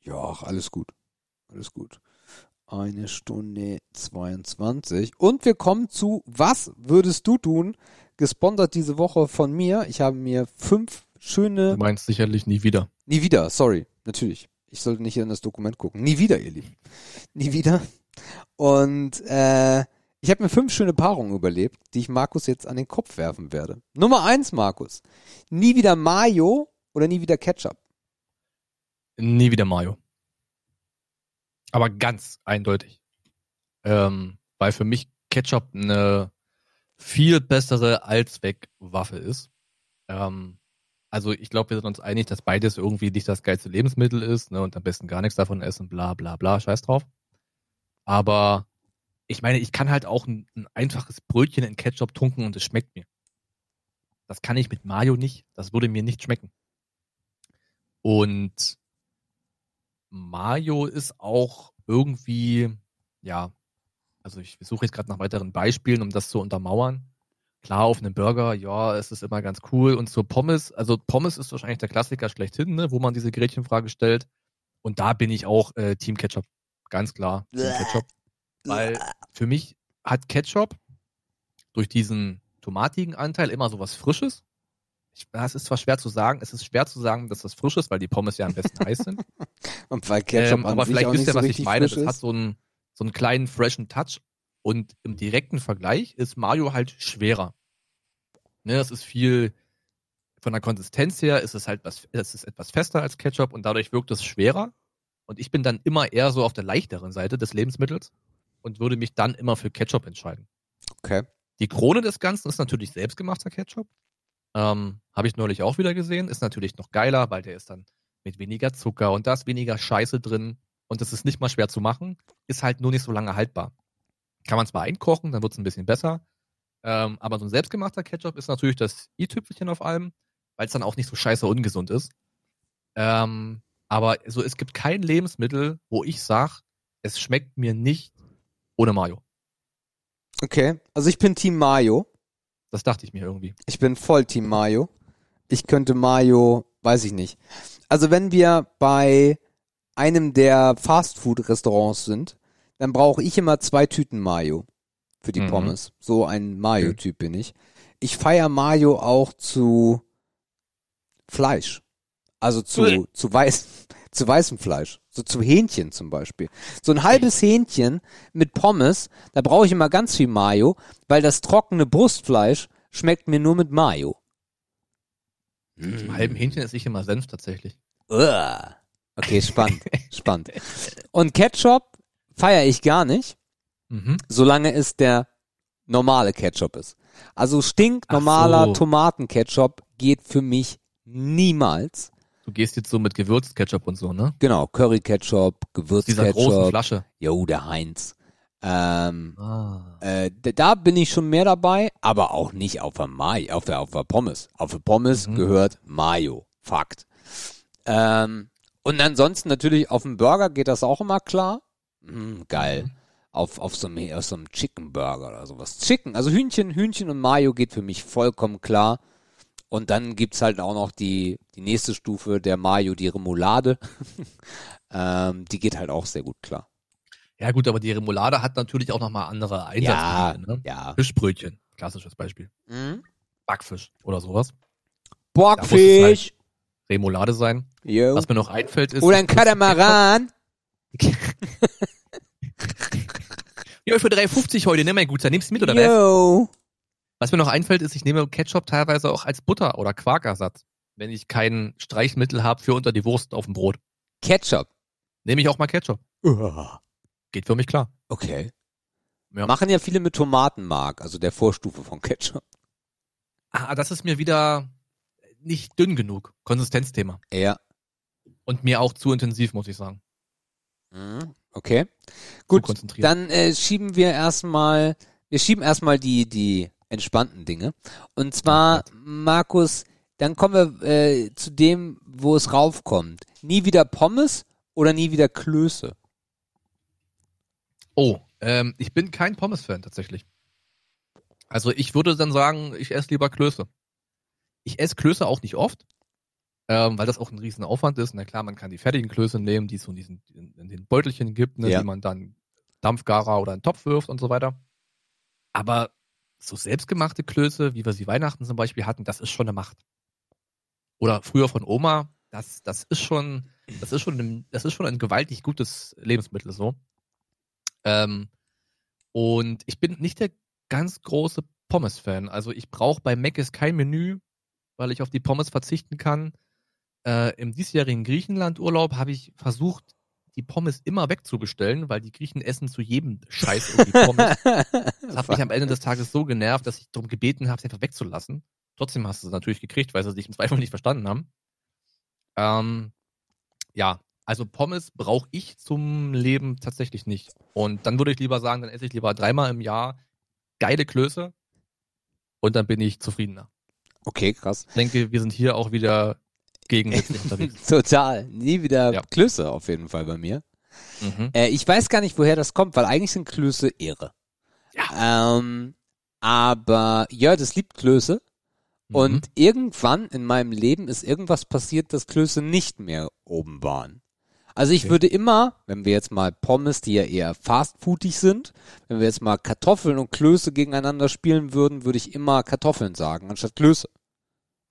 Ja, alles gut. Alles gut. eine Stunde zweiundzwanzig. Und wir kommen zu Was würdest du tun? Gesponsert diese Woche von mir. Ich habe mir fünf schöne... Du meinst sicherlich nie wieder. Nie wieder, sorry. Natürlich. Ich sollte nicht hier in das Dokument gucken. Nie wieder, ihr Lieben. Nie wieder. Und äh, ich habe mir fünf schöne Paarungen überlebt, die ich Markus jetzt an den Kopf werfen werde. Nummer eins, Markus. Nie wieder Mayo oder nie wieder Ketchup? Nie wieder Mayo. Aber ganz eindeutig. Ähm, weil für mich Ketchup eine viel bessere Allzweckwaffe ist. Ähm, Also ich glaube, wir sind uns einig, dass beides irgendwie nicht das geilste Lebensmittel ist, ne, und am besten gar nichts davon essen, bla bla bla, scheiß drauf. Aber ich meine, ich kann halt auch ein, ein einfaches Brötchen in Ketchup tunken und es schmeckt mir. Das kann ich mit Mayo nicht, das würde mir nicht schmecken. Und Mayo ist auch irgendwie, ja, also ich suche jetzt gerade nach weiteren Beispielen, um das zu untermauern. Klar, auf einem Burger, ja, es ist immer ganz cool. Und zur Pommes, also Pommes ist wahrscheinlich der Klassiker schlechthin, ne, wo man diese Gretchenfrage stellt. Und da bin ich auch äh, Team Ketchup, ganz klar. Team Ketchup. Weil für mich hat Ketchup durch diesen tomatigen Anteil immer so was Frisches. Ich, das ist zwar schwer zu sagen, es ist schwer zu sagen, dass das frisch ist, weil die Pommes ja am besten heiß sind. Und weil Ketchup ähm, an aber sich vielleicht auch wisst ihr, was so ich meine. Das hat so einen, so einen kleinen, freshen Touch. Und im direkten Vergleich ist Mayo halt schwerer. Ne, das ist viel, von der Konsistenz her ist es halt was, es ist etwas fester als Ketchup und dadurch wirkt es schwerer. Und ich bin dann immer eher so auf der leichteren Seite des Lebensmittels und würde mich dann immer für Ketchup entscheiden. Okay. Die Krone des Ganzen ist natürlich selbstgemachter Ketchup. Ähm, habe ich neulich auch wieder gesehen. Ist natürlich noch geiler, weil der ist dann mit weniger Zucker und da ist weniger Scheiße drin. Und das ist nicht mal schwer zu machen. Ist halt nur nicht so lange haltbar. Kann man zwar einkochen, dann wird es ein bisschen besser. Ähm, aber so ein selbstgemachter Ketchup ist natürlich das i-Tüpfelchen auf allem, weil es dann auch nicht so scheiße ungesund ist. Ähm, aber so, es gibt kein Lebensmittel, wo ich sage, es schmeckt mir nicht ohne Mayo. Okay, also ich bin Team Mayo. Das dachte ich mir irgendwie. Ich bin voll Team Mayo. Ich könnte Mayo, weiß ich nicht. Also wenn wir bei einem der Fastfood-Restaurants sind, dann brauche ich immer zwei Tüten Mayo für die mhm. Pommes. So ein Mayo-Typ bin ich. Ich feiere Mayo auch zu Fleisch. Also zu, zu, weiß, zu weißem Fleisch. So zu Hähnchen zum Beispiel. So ein halbes Hähnchen mit Pommes, da brauche ich immer ganz viel Mayo, weil das trockene Brustfleisch schmeckt mir nur mit Mayo. Mhm. Zum halben Hähnchen esse ich immer Senf tatsächlich. Uah. Okay, spannend, spannend. Und Ketchup feiere ich gar nicht, mhm. solange es der normale Ketchup ist. Also stinknormaler so. Tomatenketchup geht für mich niemals. Du gehst jetzt so mit Gewürzketchup und so, ne? Genau, Curry-Ketchup, Gewürzketchup. Dieser großen Flasche. Jo, der Heinz. Ähm, ah. äh, da bin ich schon mehr dabei, aber auch nicht auf der, Mai, auf der, auf der Pommes. Auf der Pommes mhm. gehört Mayo. Fakt. Ähm, und ansonsten natürlich auf dem Burger geht das auch immer klar. Mhm, geil. Mhm. Auf, auf so einem, auf so einem Chicken Burger oder sowas. Chicken, also Hühnchen, Hühnchen und Mayo geht für mich vollkommen klar. Und dann gibt's halt auch noch die, die nächste Stufe der Mayo, die Remoulade. ähm, die geht halt auch sehr gut klar. Ja gut, aber die Remoulade hat natürlich auch nochmal andere Einsatzpunkte. Ja, ne? Ja. Fischbrötchen, klassisches Beispiel. Mhm. Backfisch oder sowas. Backfisch! Halt Remoulade sein. Yo. Was mir noch einfällt ist... Oder ein Katamaran! Ja, für drei fünfzig heute, nimm mal gut, dann nimmst du mit, oder was? Was mir noch einfällt, ist, ich nehme Ketchup teilweise auch als Butter- oder Quarkersatz, wenn ich kein Streichmittel habe für unter die Wurst auf dem Brot. Ketchup? Nehme ich auch mal Ketchup. Uah. Geht für mich klar. Okay. Ja. Machen ja viele mit Tomatenmark, also der Vorstufe von Ketchup. Ah, das ist mir wieder nicht dünn genug. Konsistenzthema. Ja. Und mir auch zu intensiv, muss ich sagen. Mhm. Okay, gut, dann äh, schieben wir erstmal, wir schieben erstmal die, die entspannten Dinge. Und zwar, Markus, dann kommen wir äh, zu dem, wo es raufkommt. Nie wieder Pommes oder nie wieder Klöße? Oh, ähm, ich bin kein Pommes-Fan tatsächlich. Also ich würde dann sagen, ich esse lieber Klöße. Ich esse Klöße auch nicht oft. Ähm, weil das auch ein riesen Aufwand ist. Na klar, man kann die fertigen Klöße nehmen, die es so in diesen in den Beutelchen gibt, ne, ja. die man dann Dampfgarer oder in den Topf wirft und so weiter. Aber so selbstgemachte Klöße, wie wir sie Weihnachten zum Beispiel hatten, das ist schon eine Macht. Oder früher von Oma, das, das ist schon, das ist schon ein, das ist schon ein gewaltig gutes Lebensmittel so. Ähm, und ich bin nicht der ganz große Pommes-Fan. Also ich brauche bei Mc's kein Menü, weil ich auf die Pommes verzichten kann. Äh, im diesjährigen Griechenland-Urlaub habe ich versucht, die Pommes immer wegzubestellen, weil die Griechen essen zu jedem Scheiß um die Pommes. Das hat mich am Ende des Tages so genervt, dass ich darum gebeten habe, sie einfach wegzulassen. Trotzdem hast du sie natürlich gekriegt, weil sie sich im Zweifel nicht verstanden haben. Ähm, ja, also Pommes brauche ich zum Leben tatsächlich nicht. Und dann würde ich lieber sagen, dann esse ich lieber dreimal im Jahr geile Klöße und dann bin ich zufriedener. Okay, krass. Ich denke, wir sind hier auch wieder gegen unterwegs. Total. Nie wieder ja. Klöße auf jeden Fall bei mir. Mhm. Äh, ich weiß gar nicht, woher das kommt, weil eigentlich sind Klöße Ehre. Ja. Ähm, aber Jörg, das liebt Klöße. Mhm. Und irgendwann in meinem Leben ist irgendwas passiert, dass Klöße nicht mehr oben waren. Also ich okay. würde immer, wenn wir jetzt mal Pommes, die ja eher fastfoodig sind, wenn wir jetzt mal Kartoffeln und Klöße gegeneinander spielen würden, würde ich immer Kartoffeln sagen, anstatt Klöße.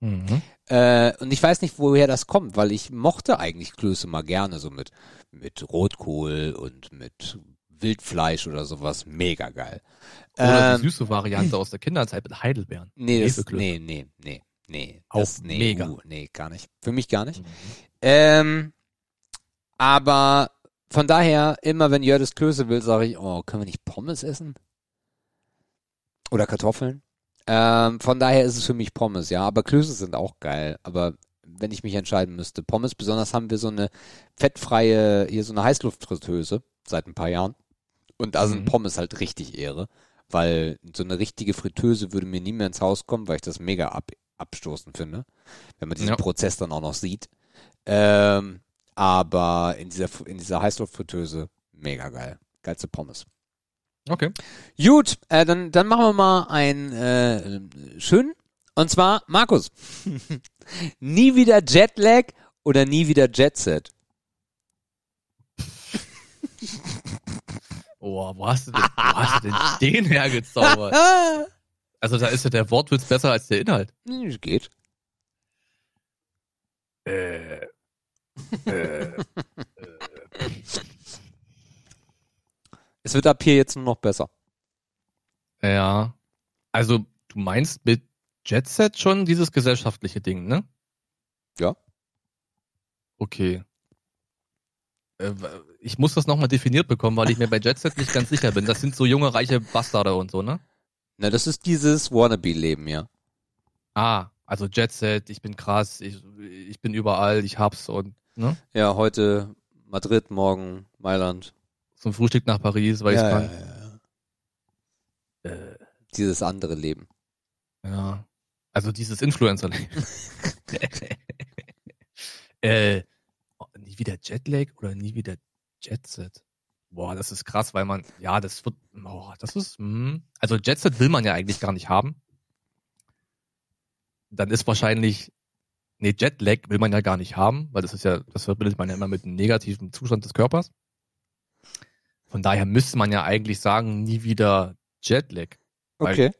Mhm. Äh, und ich weiß nicht, woher das kommt, weil ich mochte eigentlich Klöße mal gerne, so mit, mit Rotkohl und mit Wildfleisch oder sowas. Mega geil. Oder ähm, die süße Variante aus der Kinderzeit mit Heidelbeeren. Nee, das, das, nee, nee, nee, nee. Auch das, nee, mega. Uh, nee, gar nicht. Für mich gar nicht. Mhm. Ähm, Aber von daher, immer wenn Jördes Klöße will, sage ich, oh, können wir nicht Pommes essen? Oder Kartoffeln? Ähm, von daher ist es für mich Pommes, ja. Aber Klöße sind auch geil. Aber wenn ich mich entscheiden müsste, Pommes, besonders haben wir so eine fettfreie, hier so eine Heißluftfritteuse seit ein paar Jahren. Und da sind mhm. Pommes halt richtig Ehre. Weil so eine richtige Fritteuse würde mir nie mehr ins Haus kommen, weil ich das mega ab- abstoßend finde. Wenn man diesen ja. Prozess dann auch noch sieht. Ähm... Aber in dieser, in dieser Heißluftfritteuse mega geil. Geilste Pommes. Okay. Gut, äh, dann, dann machen wir mal einen äh, schönen. Und zwar, Markus, nie wieder Jetlag oder nie wieder Jetset? Oh, wo hast du denn, wo hast du denn den hergezaubert? Also da ist ja der Wortwitz besser als der Inhalt. Geht. Äh, äh, äh. Es wird ab hier jetzt nur noch besser. Ja. Also du meinst mit Jet Set schon dieses gesellschaftliche Ding, ne? Ja. Okay. Ich muss das nochmal definiert bekommen, weil ich mir bei Jet Set nicht ganz sicher bin. Das sind so junge, reiche Bastarde und so, ne? Na, das ist dieses Wannabe-Leben, ja. Ah, also Jet Set, ich bin krass, ich, ich bin überall, ich hab's und, ne? Ja, heute Madrid, morgen Mailand. Zum Frühstück nach Paris, weil ja, ich kann. Ja, ja. Äh, dieses andere Leben. Ja, also dieses Influencer-Leben. äh, oh, nie wieder Jetlag oder nie wieder Jetset? Boah, das ist krass, weil man, ja, das wird, boah, das ist, mh. Also Jetset will man ja eigentlich gar nicht haben. Dann ist wahrscheinlich, nee, Jetlag will man ja gar nicht haben, weil das ist ja, das verbindet man ja immer mit einem negativen Zustand des Körpers. Von daher müsste man ja eigentlich sagen, nie wieder Jetlag. Okay.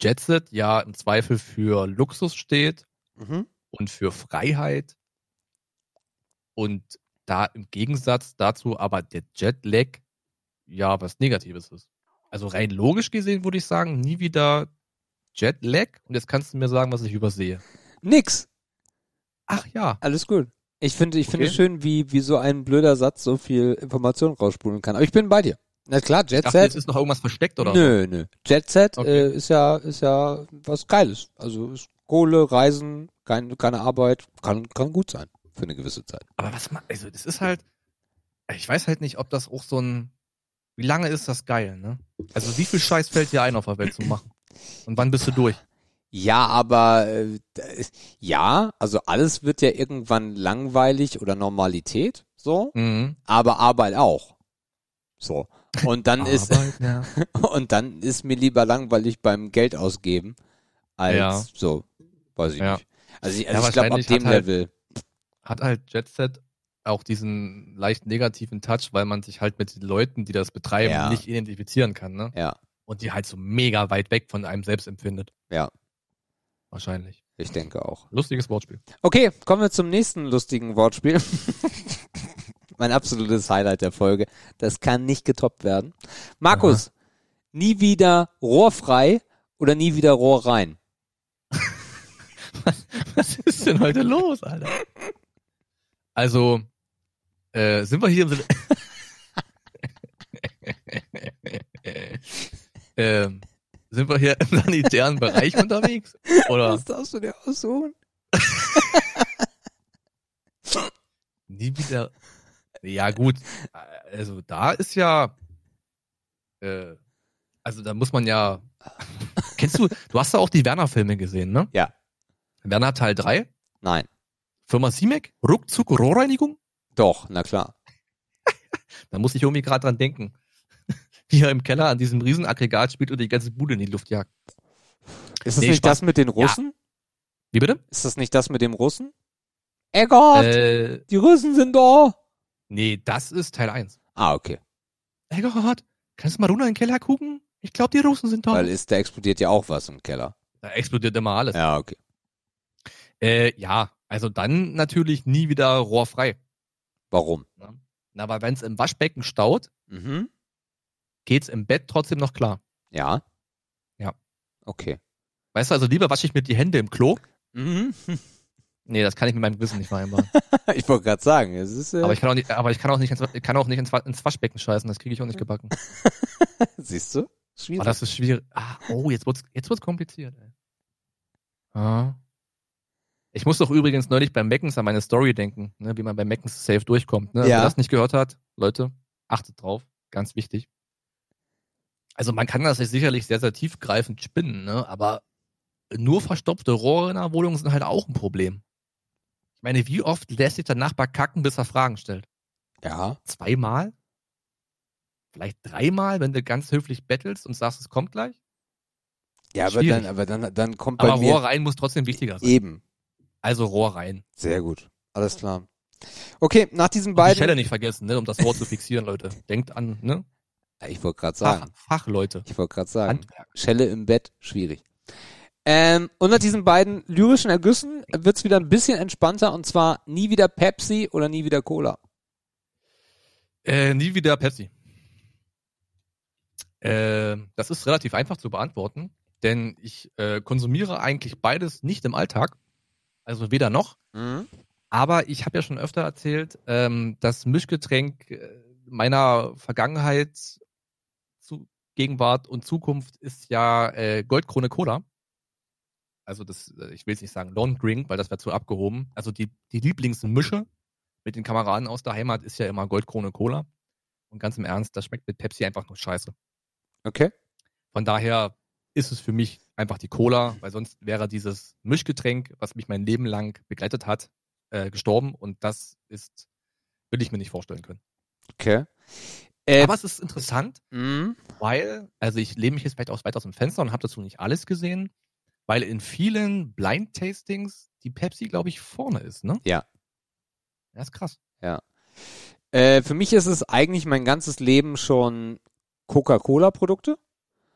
Jetset ja im Zweifel für Luxus steht, mhm, und für Freiheit und da im Gegensatz dazu aber der Jetlag ja was Negatives ist. Also rein logisch gesehen würde ich sagen, nie wieder Jetlag und jetzt kannst du mir sagen, was ich übersehe. Nix. Ach ja. Alles gut. Ich finde ich okay. finde es schön, wie, wie so ein blöder Satz so viel Information rausspulen kann. Aber ich bin bei dir. Na klar, Jetset. Dachte, jetzt ist noch irgendwas versteckt, oder? Nö, nö. Jetset okay. äh, ist ja, ist ja was Geiles. Also ist Kohle, Reisen, kein, keine Arbeit, kann, kann gut sein für eine gewisse Zeit. Aber was man, also das ist halt, ich weiß halt nicht, ob das auch so ein, wie lange ist das geil, ne? Also wie viel Scheiß fällt dir ein, auf der Welt zu machen? Und wann bist du durch? Ja, aber äh, ja, also alles wird ja irgendwann langweilig oder Normalität, so, mhm, aber Arbeit auch. So. Und dann Arbeit, ist ja. Und dann ist mir lieber langweilig beim Geld ausgeben als ja. so, weiß ich ja. nicht. Also ich, also ja, ich glaube, ab dem Level hat halt Jet Set auch diesen leicht negativen Touch, weil man sich halt mit den Leuten, die das betreiben, ja. nicht identifizieren kann, ne? Ja. Und die halt so mega weit weg von einem selbst empfindet. Ja. Wahrscheinlich. Ich denke auch. Lustiges Wortspiel. Okay, kommen wir zum nächsten lustigen Wortspiel. Mein absolutes Highlight der Folge. Das kann nicht getoppt werden. Markus, aha, nie wieder rohrfrei oder nie wieder Rohr rein? Was, was ist denn heute los, Alter? Also, äh, sind wir hier im Sinne... äh, sind wir hier im sanitären Bereich unterwegs? Oder? Was darfst du dir aussuchen? Nie wieder... Ja gut, also da ist ja, äh, also da muss man ja, kennst du, du hast ja auch die Werner-Filme gesehen, ne? Ja. Werner Teil drei? Nein. Firma Simek? Ruckzuck Rohrreinigung? Doch, na klar. Da muss ich irgendwie gerade dran denken, wie er im Keller an diesem Riesenaggregat spielt und die ganze Bude in die Luft jagt. Ist das nee, nicht Spaß. Das mit den Russen? Ja. Wie bitte? Ist das nicht das mit dem Russen? Ey Gott, äh, die Russen sind da! Nee, das ist Teil eins. Ah, okay. Hey Gott, kannst du mal runter in den Keller gucken? Ich glaube, die Russen sind da. Weil ist, da explodiert ja auch was im Keller. Da explodiert immer alles. Ja, okay. Äh, ja, also dann natürlich nie wieder rohrfrei. Warum? Na, na weil wenn es im Waschbecken staut, mhm, geht's im Bett trotzdem noch klar. Ja? Ja. Okay. Weißt du, also lieber wasche ich mir die Hände im Klo. Mhm. Nee, das kann ich mit meinem Gewissen nicht vereinbaren. Ich wollte gerade sagen, es ist... Äh aber ich kann auch nicht, aber ich kann auch nicht, ins, kann auch nicht ins, ins Waschbecken scheißen, das kriege ich auch nicht gebacken. Siehst du? Schwierig. Oh, das ist schwierig. Ah, oh, jetzt wird's, jetzt wird's kompliziert, ey. Ah. Ich muss doch übrigens neulich beim Meckens an meine Story denken, ne, wie man beim Meckens safe durchkommt, ne? Ja. Wer das nicht gehört hat, Leute, achtet drauf. Ganz wichtig. Also man kann das sicherlich sehr, sehr tiefgreifend spinnen, ne? Aber nur verstopfte Rohre in der Wohnung sind halt auch ein Problem. Ich meine, wie oft lässt sich der Nachbar kacken, bis er Fragen stellt? Ja. Zweimal? vielleicht dreimal, wenn du ganz höflich bettelst und sagst, es kommt gleich? Ja, aber dann, aber dann, dann kommt bei aber mir... Aber Rohr rein muss trotzdem wichtiger sein. Eben. Also Rohr rein. Sehr gut. Alles klar. Okay, nach diesen und beiden... Die Schelle nicht vergessen, ne, um das Rohr zu fixieren, Leute. Denkt an, ne? Ich wollte gerade sagen. Fach, Fachleute. Ich wollte gerade sagen. Handwerk. Schelle im Bett, schwierig. Ähm, und nach diesen beiden lyrischen Ergüssen wird's wieder ein bisschen entspannter, und zwar nie wieder Pepsi oder nie wieder Cola. Äh, nie wieder Pepsi. Äh, das ist relativ einfach zu beantworten, denn ich äh, konsumiere eigentlich beides nicht im Alltag, also weder noch. Mhm. Aber ich habe ja schon öfter erzählt, ähm, das Mischgetränk meiner Vergangenheit, zu Gegenwart und Zukunft ist ja äh, Goldkrone Cola. Also das, ich will es nicht sagen Long Drink, weil das wäre zu abgehoben. Also die, die Lieblingsmische mit den Kameraden aus der Heimat ist ja immer Goldkrone Cola. Und ganz im Ernst, das schmeckt mit Pepsi einfach nur scheiße. Okay. Von daher ist es für mich einfach die Cola, weil sonst wäre dieses Mischgetränk, was mich mein Leben lang begleitet hat, äh, gestorben. Und das ist, will ich mir nicht vorstellen können. Okay. Äh, Aber es ist interessant, m- weil, also ich lehne mich jetzt vielleicht auch weit aus dem Fenster und habe dazu nicht alles gesehen. Weil in vielen Blind-Tastings die Pepsi, glaube ich, vorne ist, ne? Ja. Das ist krass. Ja. Äh, für mich ist es eigentlich mein ganzes Leben schon Coca-Cola-Produkte.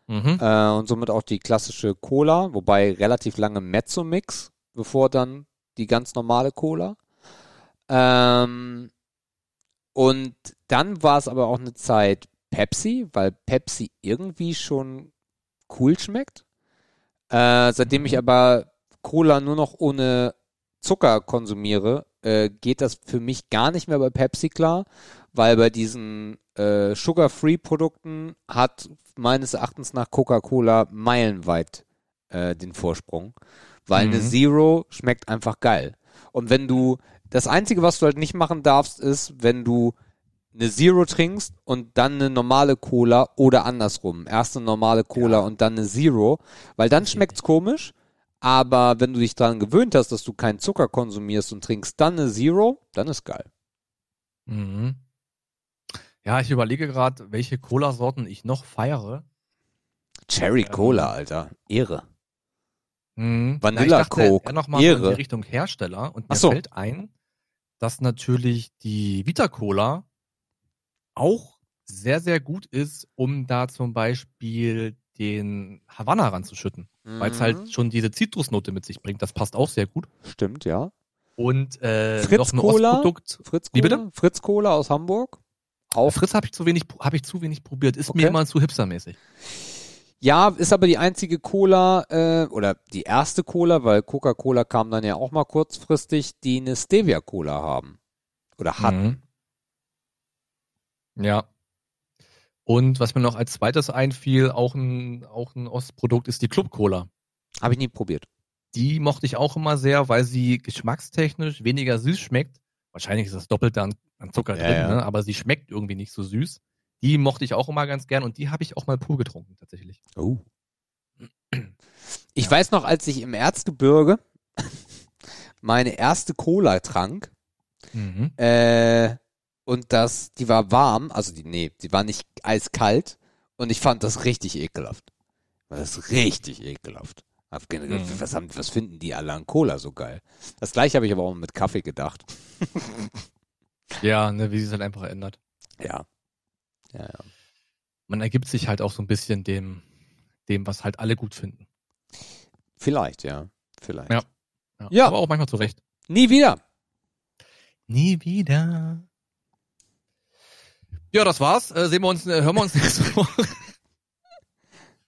Mhm. Äh, und somit auch die klassische Cola, wobei relativ lange Mezzo-Mix, bevor dann die ganz normale Cola. Ähm, und dann war es aber auch eine Zeit Pepsi, weil Pepsi irgendwie schon cool schmeckt. Äh, seitdem ich aber Cola nur noch ohne Zucker konsumiere, äh, geht das für mich gar nicht mehr bei Pepsi klar, weil bei diesen äh, Sugar-Free-Produkten hat meines Erachtens nach Coca-Cola meilenweit äh, den Vorsprung, weil mhm. eine Zero schmeckt einfach geil. Und wenn du, das Einzige, was du halt nicht machen darfst, ist, wenn du eine Zero trinkst und dann eine normale Cola oder andersrum. Erst eine normale Cola ja. und dann eine Zero, weil dann schmeckt's komisch, aber wenn du dich daran gewöhnt hast, dass du keinen Zucker konsumierst und trinkst dann eine Zero, dann ist geil. Mhm. Ja, ich überlege gerade, welche Cola-Sorten ich noch feiere. Cherry Cola, Alter. Ehre. Mhm. Vanilla Coke. Ja, nochmal in die Richtung Hersteller, und mir so. fällt ein, dass natürlich die Vita Cola auch sehr, sehr gut ist, um da zum Beispiel den Havanna ranzuschütten. Mhm. Weil es halt schon diese Zitrusnote mit sich bringt. Das passt auch sehr gut. Stimmt, ja. Und äh, Fritz noch ein Ostprodukt. Fritz Wie bitte? Fritz Cola aus Hamburg. Auch. Fritz habe ich zu wenig habe ich zu wenig probiert. Ist okay. Mir immer zu hipstermäßig. Ja, ist aber die einzige Cola, äh, oder die erste Cola, weil Coca-Cola kam dann ja auch mal kurzfristig, die eine Stevia-Cola haben. Oder hatten. Mhm. Ja. Und was mir noch als zweites einfiel, auch ein, auch ein Ostprodukt, ist die Club-Cola. Habe ich nie probiert. Die mochte ich auch immer sehr, weil sie geschmackstechnisch weniger süß schmeckt. Wahrscheinlich ist das Doppelte an, an Zucker ja, drin, ja. Ne? Aber sie schmeckt irgendwie nicht so süß. Die mochte ich auch immer ganz gern, und die habe ich auch mal pur getrunken, tatsächlich. Oh. Ich ja. weiß noch, als ich im Erzgebirge meine erste Cola trank, mhm. äh, Und das, die war warm, also die, nee, die war nicht eiskalt, und ich fand das richtig ekelhaft. Das ist richtig ekelhaft. Hab generell, mhm. was, haben, was finden die alle an Cola so geil? Das gleiche habe ich aber auch mit Kaffee gedacht. Ja, ne, wie sie es halt einfach ändert. Ja. Ja, ja. Man ergibt sich halt auch so ein bisschen dem, dem, was halt alle gut finden. Vielleicht, ja. Vielleicht. Ja. Ja. ja. Aber auch manchmal zu Recht. Nie wieder. Nie wieder. Ja, das war's. Äh, sehen wir uns, äh, hören wir uns nächste Woche.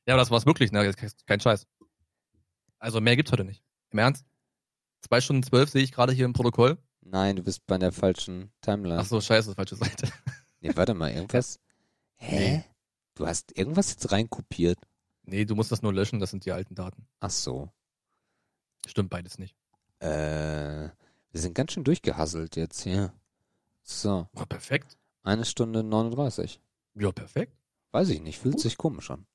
Ja, aber das war's wirklich, ne? Kein Scheiß. Also mehr gibt's heute nicht. Im Ernst? Zwei Stunden zwölf sehe ich gerade hier im Protokoll. Nein, du bist bei der falschen Timeline. Ach so, scheiße, falsche Seite. Nee, warte mal, irgendwas? Hä? Du hast irgendwas jetzt reinkopiert? Nee, du musst das nur löschen, das sind die alten Daten. Ach so. Stimmt beides nicht. Äh, wir sind ganz schön durchgehasselt jetzt hier. So. Oh, perfekt. Eine Stunde neununddreißig. Ja, perfekt. Weiß ich nicht, fühlt gut. sich komisch an.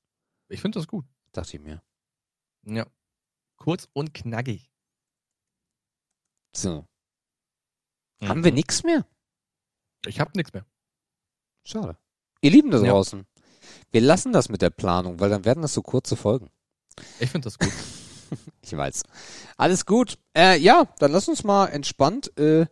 Ich finde das gut. Dachte ich mir. Ja. Kurz und knackig. So. Mhm. Haben wir nichts mehr? Ich hab nichts mehr. Schade. Ihr Lieben da draußen, ja. Wir lassen das mit der Planung, weil dann werden das so kurze Folgen. Ich finde das gut. Ich weiß. Alles gut. Äh, ja, dann lass uns mal entspannt. Äh,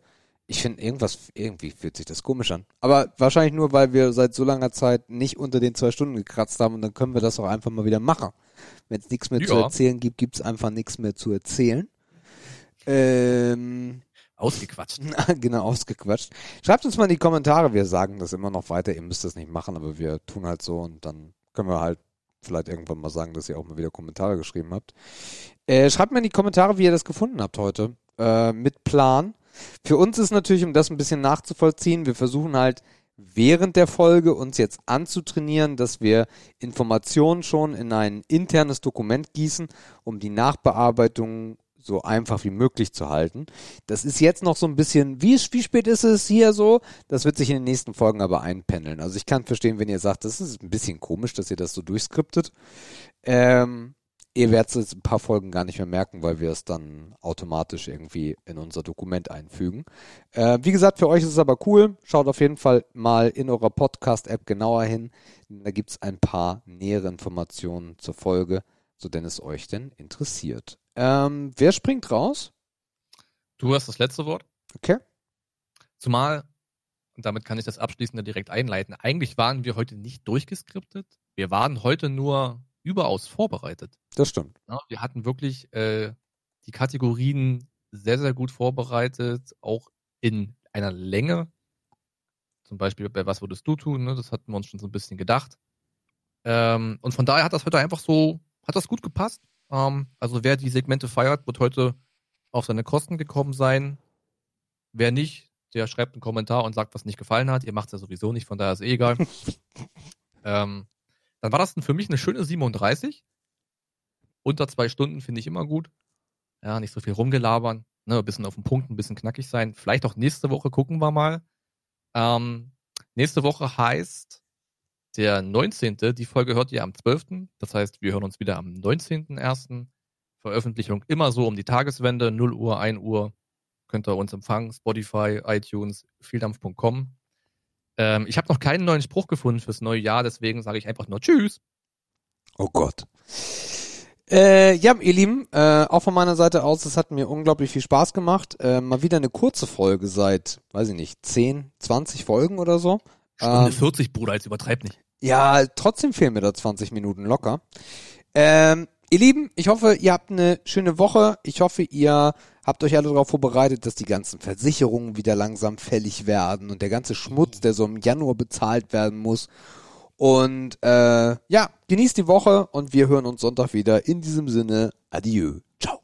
ich finde irgendwas, irgendwie fühlt sich das komisch an. Aber wahrscheinlich nur, weil wir seit so langer Zeit nicht unter den zwei Stunden gekratzt haben und dann können wir das auch einfach mal wieder machen. Wenn es nichts mehr ja. zu erzählen gibt, gibt es einfach nichts mehr zu erzählen. Ähm... Ausgequatscht. Genau, ausgequatscht. Schreibt uns mal in die Kommentare, wir sagen das immer noch weiter, ihr müsst das nicht machen, aber wir tun halt so und dann können wir halt vielleicht irgendwann mal sagen, dass ihr auch mal wieder Kommentare geschrieben habt. Äh, schreibt mir in die Kommentare, wie ihr das gefunden habt heute, äh, mit Plan. Für uns ist natürlich, um das ein bisschen nachzuvollziehen, wir versuchen halt während der Folge uns jetzt anzutrainieren, dass wir Informationen schon in ein internes Dokument gießen, um die Nachbearbeitung so einfach wie möglich zu halten. Das ist jetzt noch so ein bisschen, wie, wie spät ist es hier so? Das wird sich in den nächsten Folgen aber einpendeln. Also ich kann verstehen, wenn ihr sagt, das ist ein bisschen komisch, dass ihr das so durchskriptet. Ähm, ihr werdet es jetzt ein paar Folgen gar nicht mehr merken, weil wir es dann automatisch irgendwie in unser Dokument einfügen. Äh, wie gesagt, für euch ist es aber cool. Schaut auf jeden Fall mal in eurer Podcast-App genauer hin. Da gibt es ein paar nähere Informationen zur Folge, so denn es euch denn interessiert. Ähm, wer springt raus? Du hast das letzte Wort. Okay. Zumal, und damit kann ich das abschließende direkt einleiten, eigentlich waren wir heute nicht durchgeskriptet. Wir waren heute nur überaus vorbereitet. Das stimmt. Ja, wir hatten wirklich äh, die Kategorien sehr, sehr gut vorbereitet, auch in einer Länge. Zum Beispiel bei Was würdest du tun? Ne? Das hatten wir uns schon so ein bisschen gedacht. Ähm, und von daher hat das heute einfach so, hat das gut gepasst. Um, also wer die Segmente feiert, wird heute auf seine Kosten gekommen sein. Wer nicht, der schreibt einen Kommentar und sagt, was nicht gefallen hat. Ihr macht es ja sowieso nicht, von daher ist eh egal. ähm, dann war das für mich eine schöne siebenunddreißig. Unter zwei Stunden finde ich immer gut. Ja, nicht so viel rumgelabern. Ne, ein bisschen auf den Punkt, ein bisschen knackig sein. Vielleicht auch nächste Woche, gucken wir mal. Ähm, nächste Woche heißt... Der neunzehnte Die Folge hört ihr am zwölften Das heißt, wir hören uns wieder am neunzehnten ersten Veröffentlichung immer so um die Tageswende, null Uhr, ein Uhr. Könnt ihr uns empfangen, Spotify, iTunes, Vieldampf Punkt com. Ähm, ich habe noch keinen neuen Spruch gefunden fürs neue Jahr, deswegen sage ich einfach nur Tschüss. Oh Gott. Äh, ja, ihr Lieben, äh, auch von meiner Seite aus, es hat mir unglaublich viel Spaß gemacht. Äh, mal wieder eine kurze Folge seit, weiß ich nicht, zehn, zwanzig Folgen oder so. Stunde ähm, vierzig, Bruder, jetzt übertreib nicht. Ja, trotzdem fehlen mir da zwanzig Minuten locker. Ähm, ihr Lieben, ich hoffe, ihr habt eine schöne Woche. Ich hoffe, ihr habt euch alle darauf vorbereitet, dass die ganzen Versicherungen wieder langsam fällig werden und der ganze Schmutz, der so im Januar bezahlt werden muss. Und äh, ja, genießt die Woche und wir hören uns Sonntag wieder. In diesem Sinne, adieu. Ciao.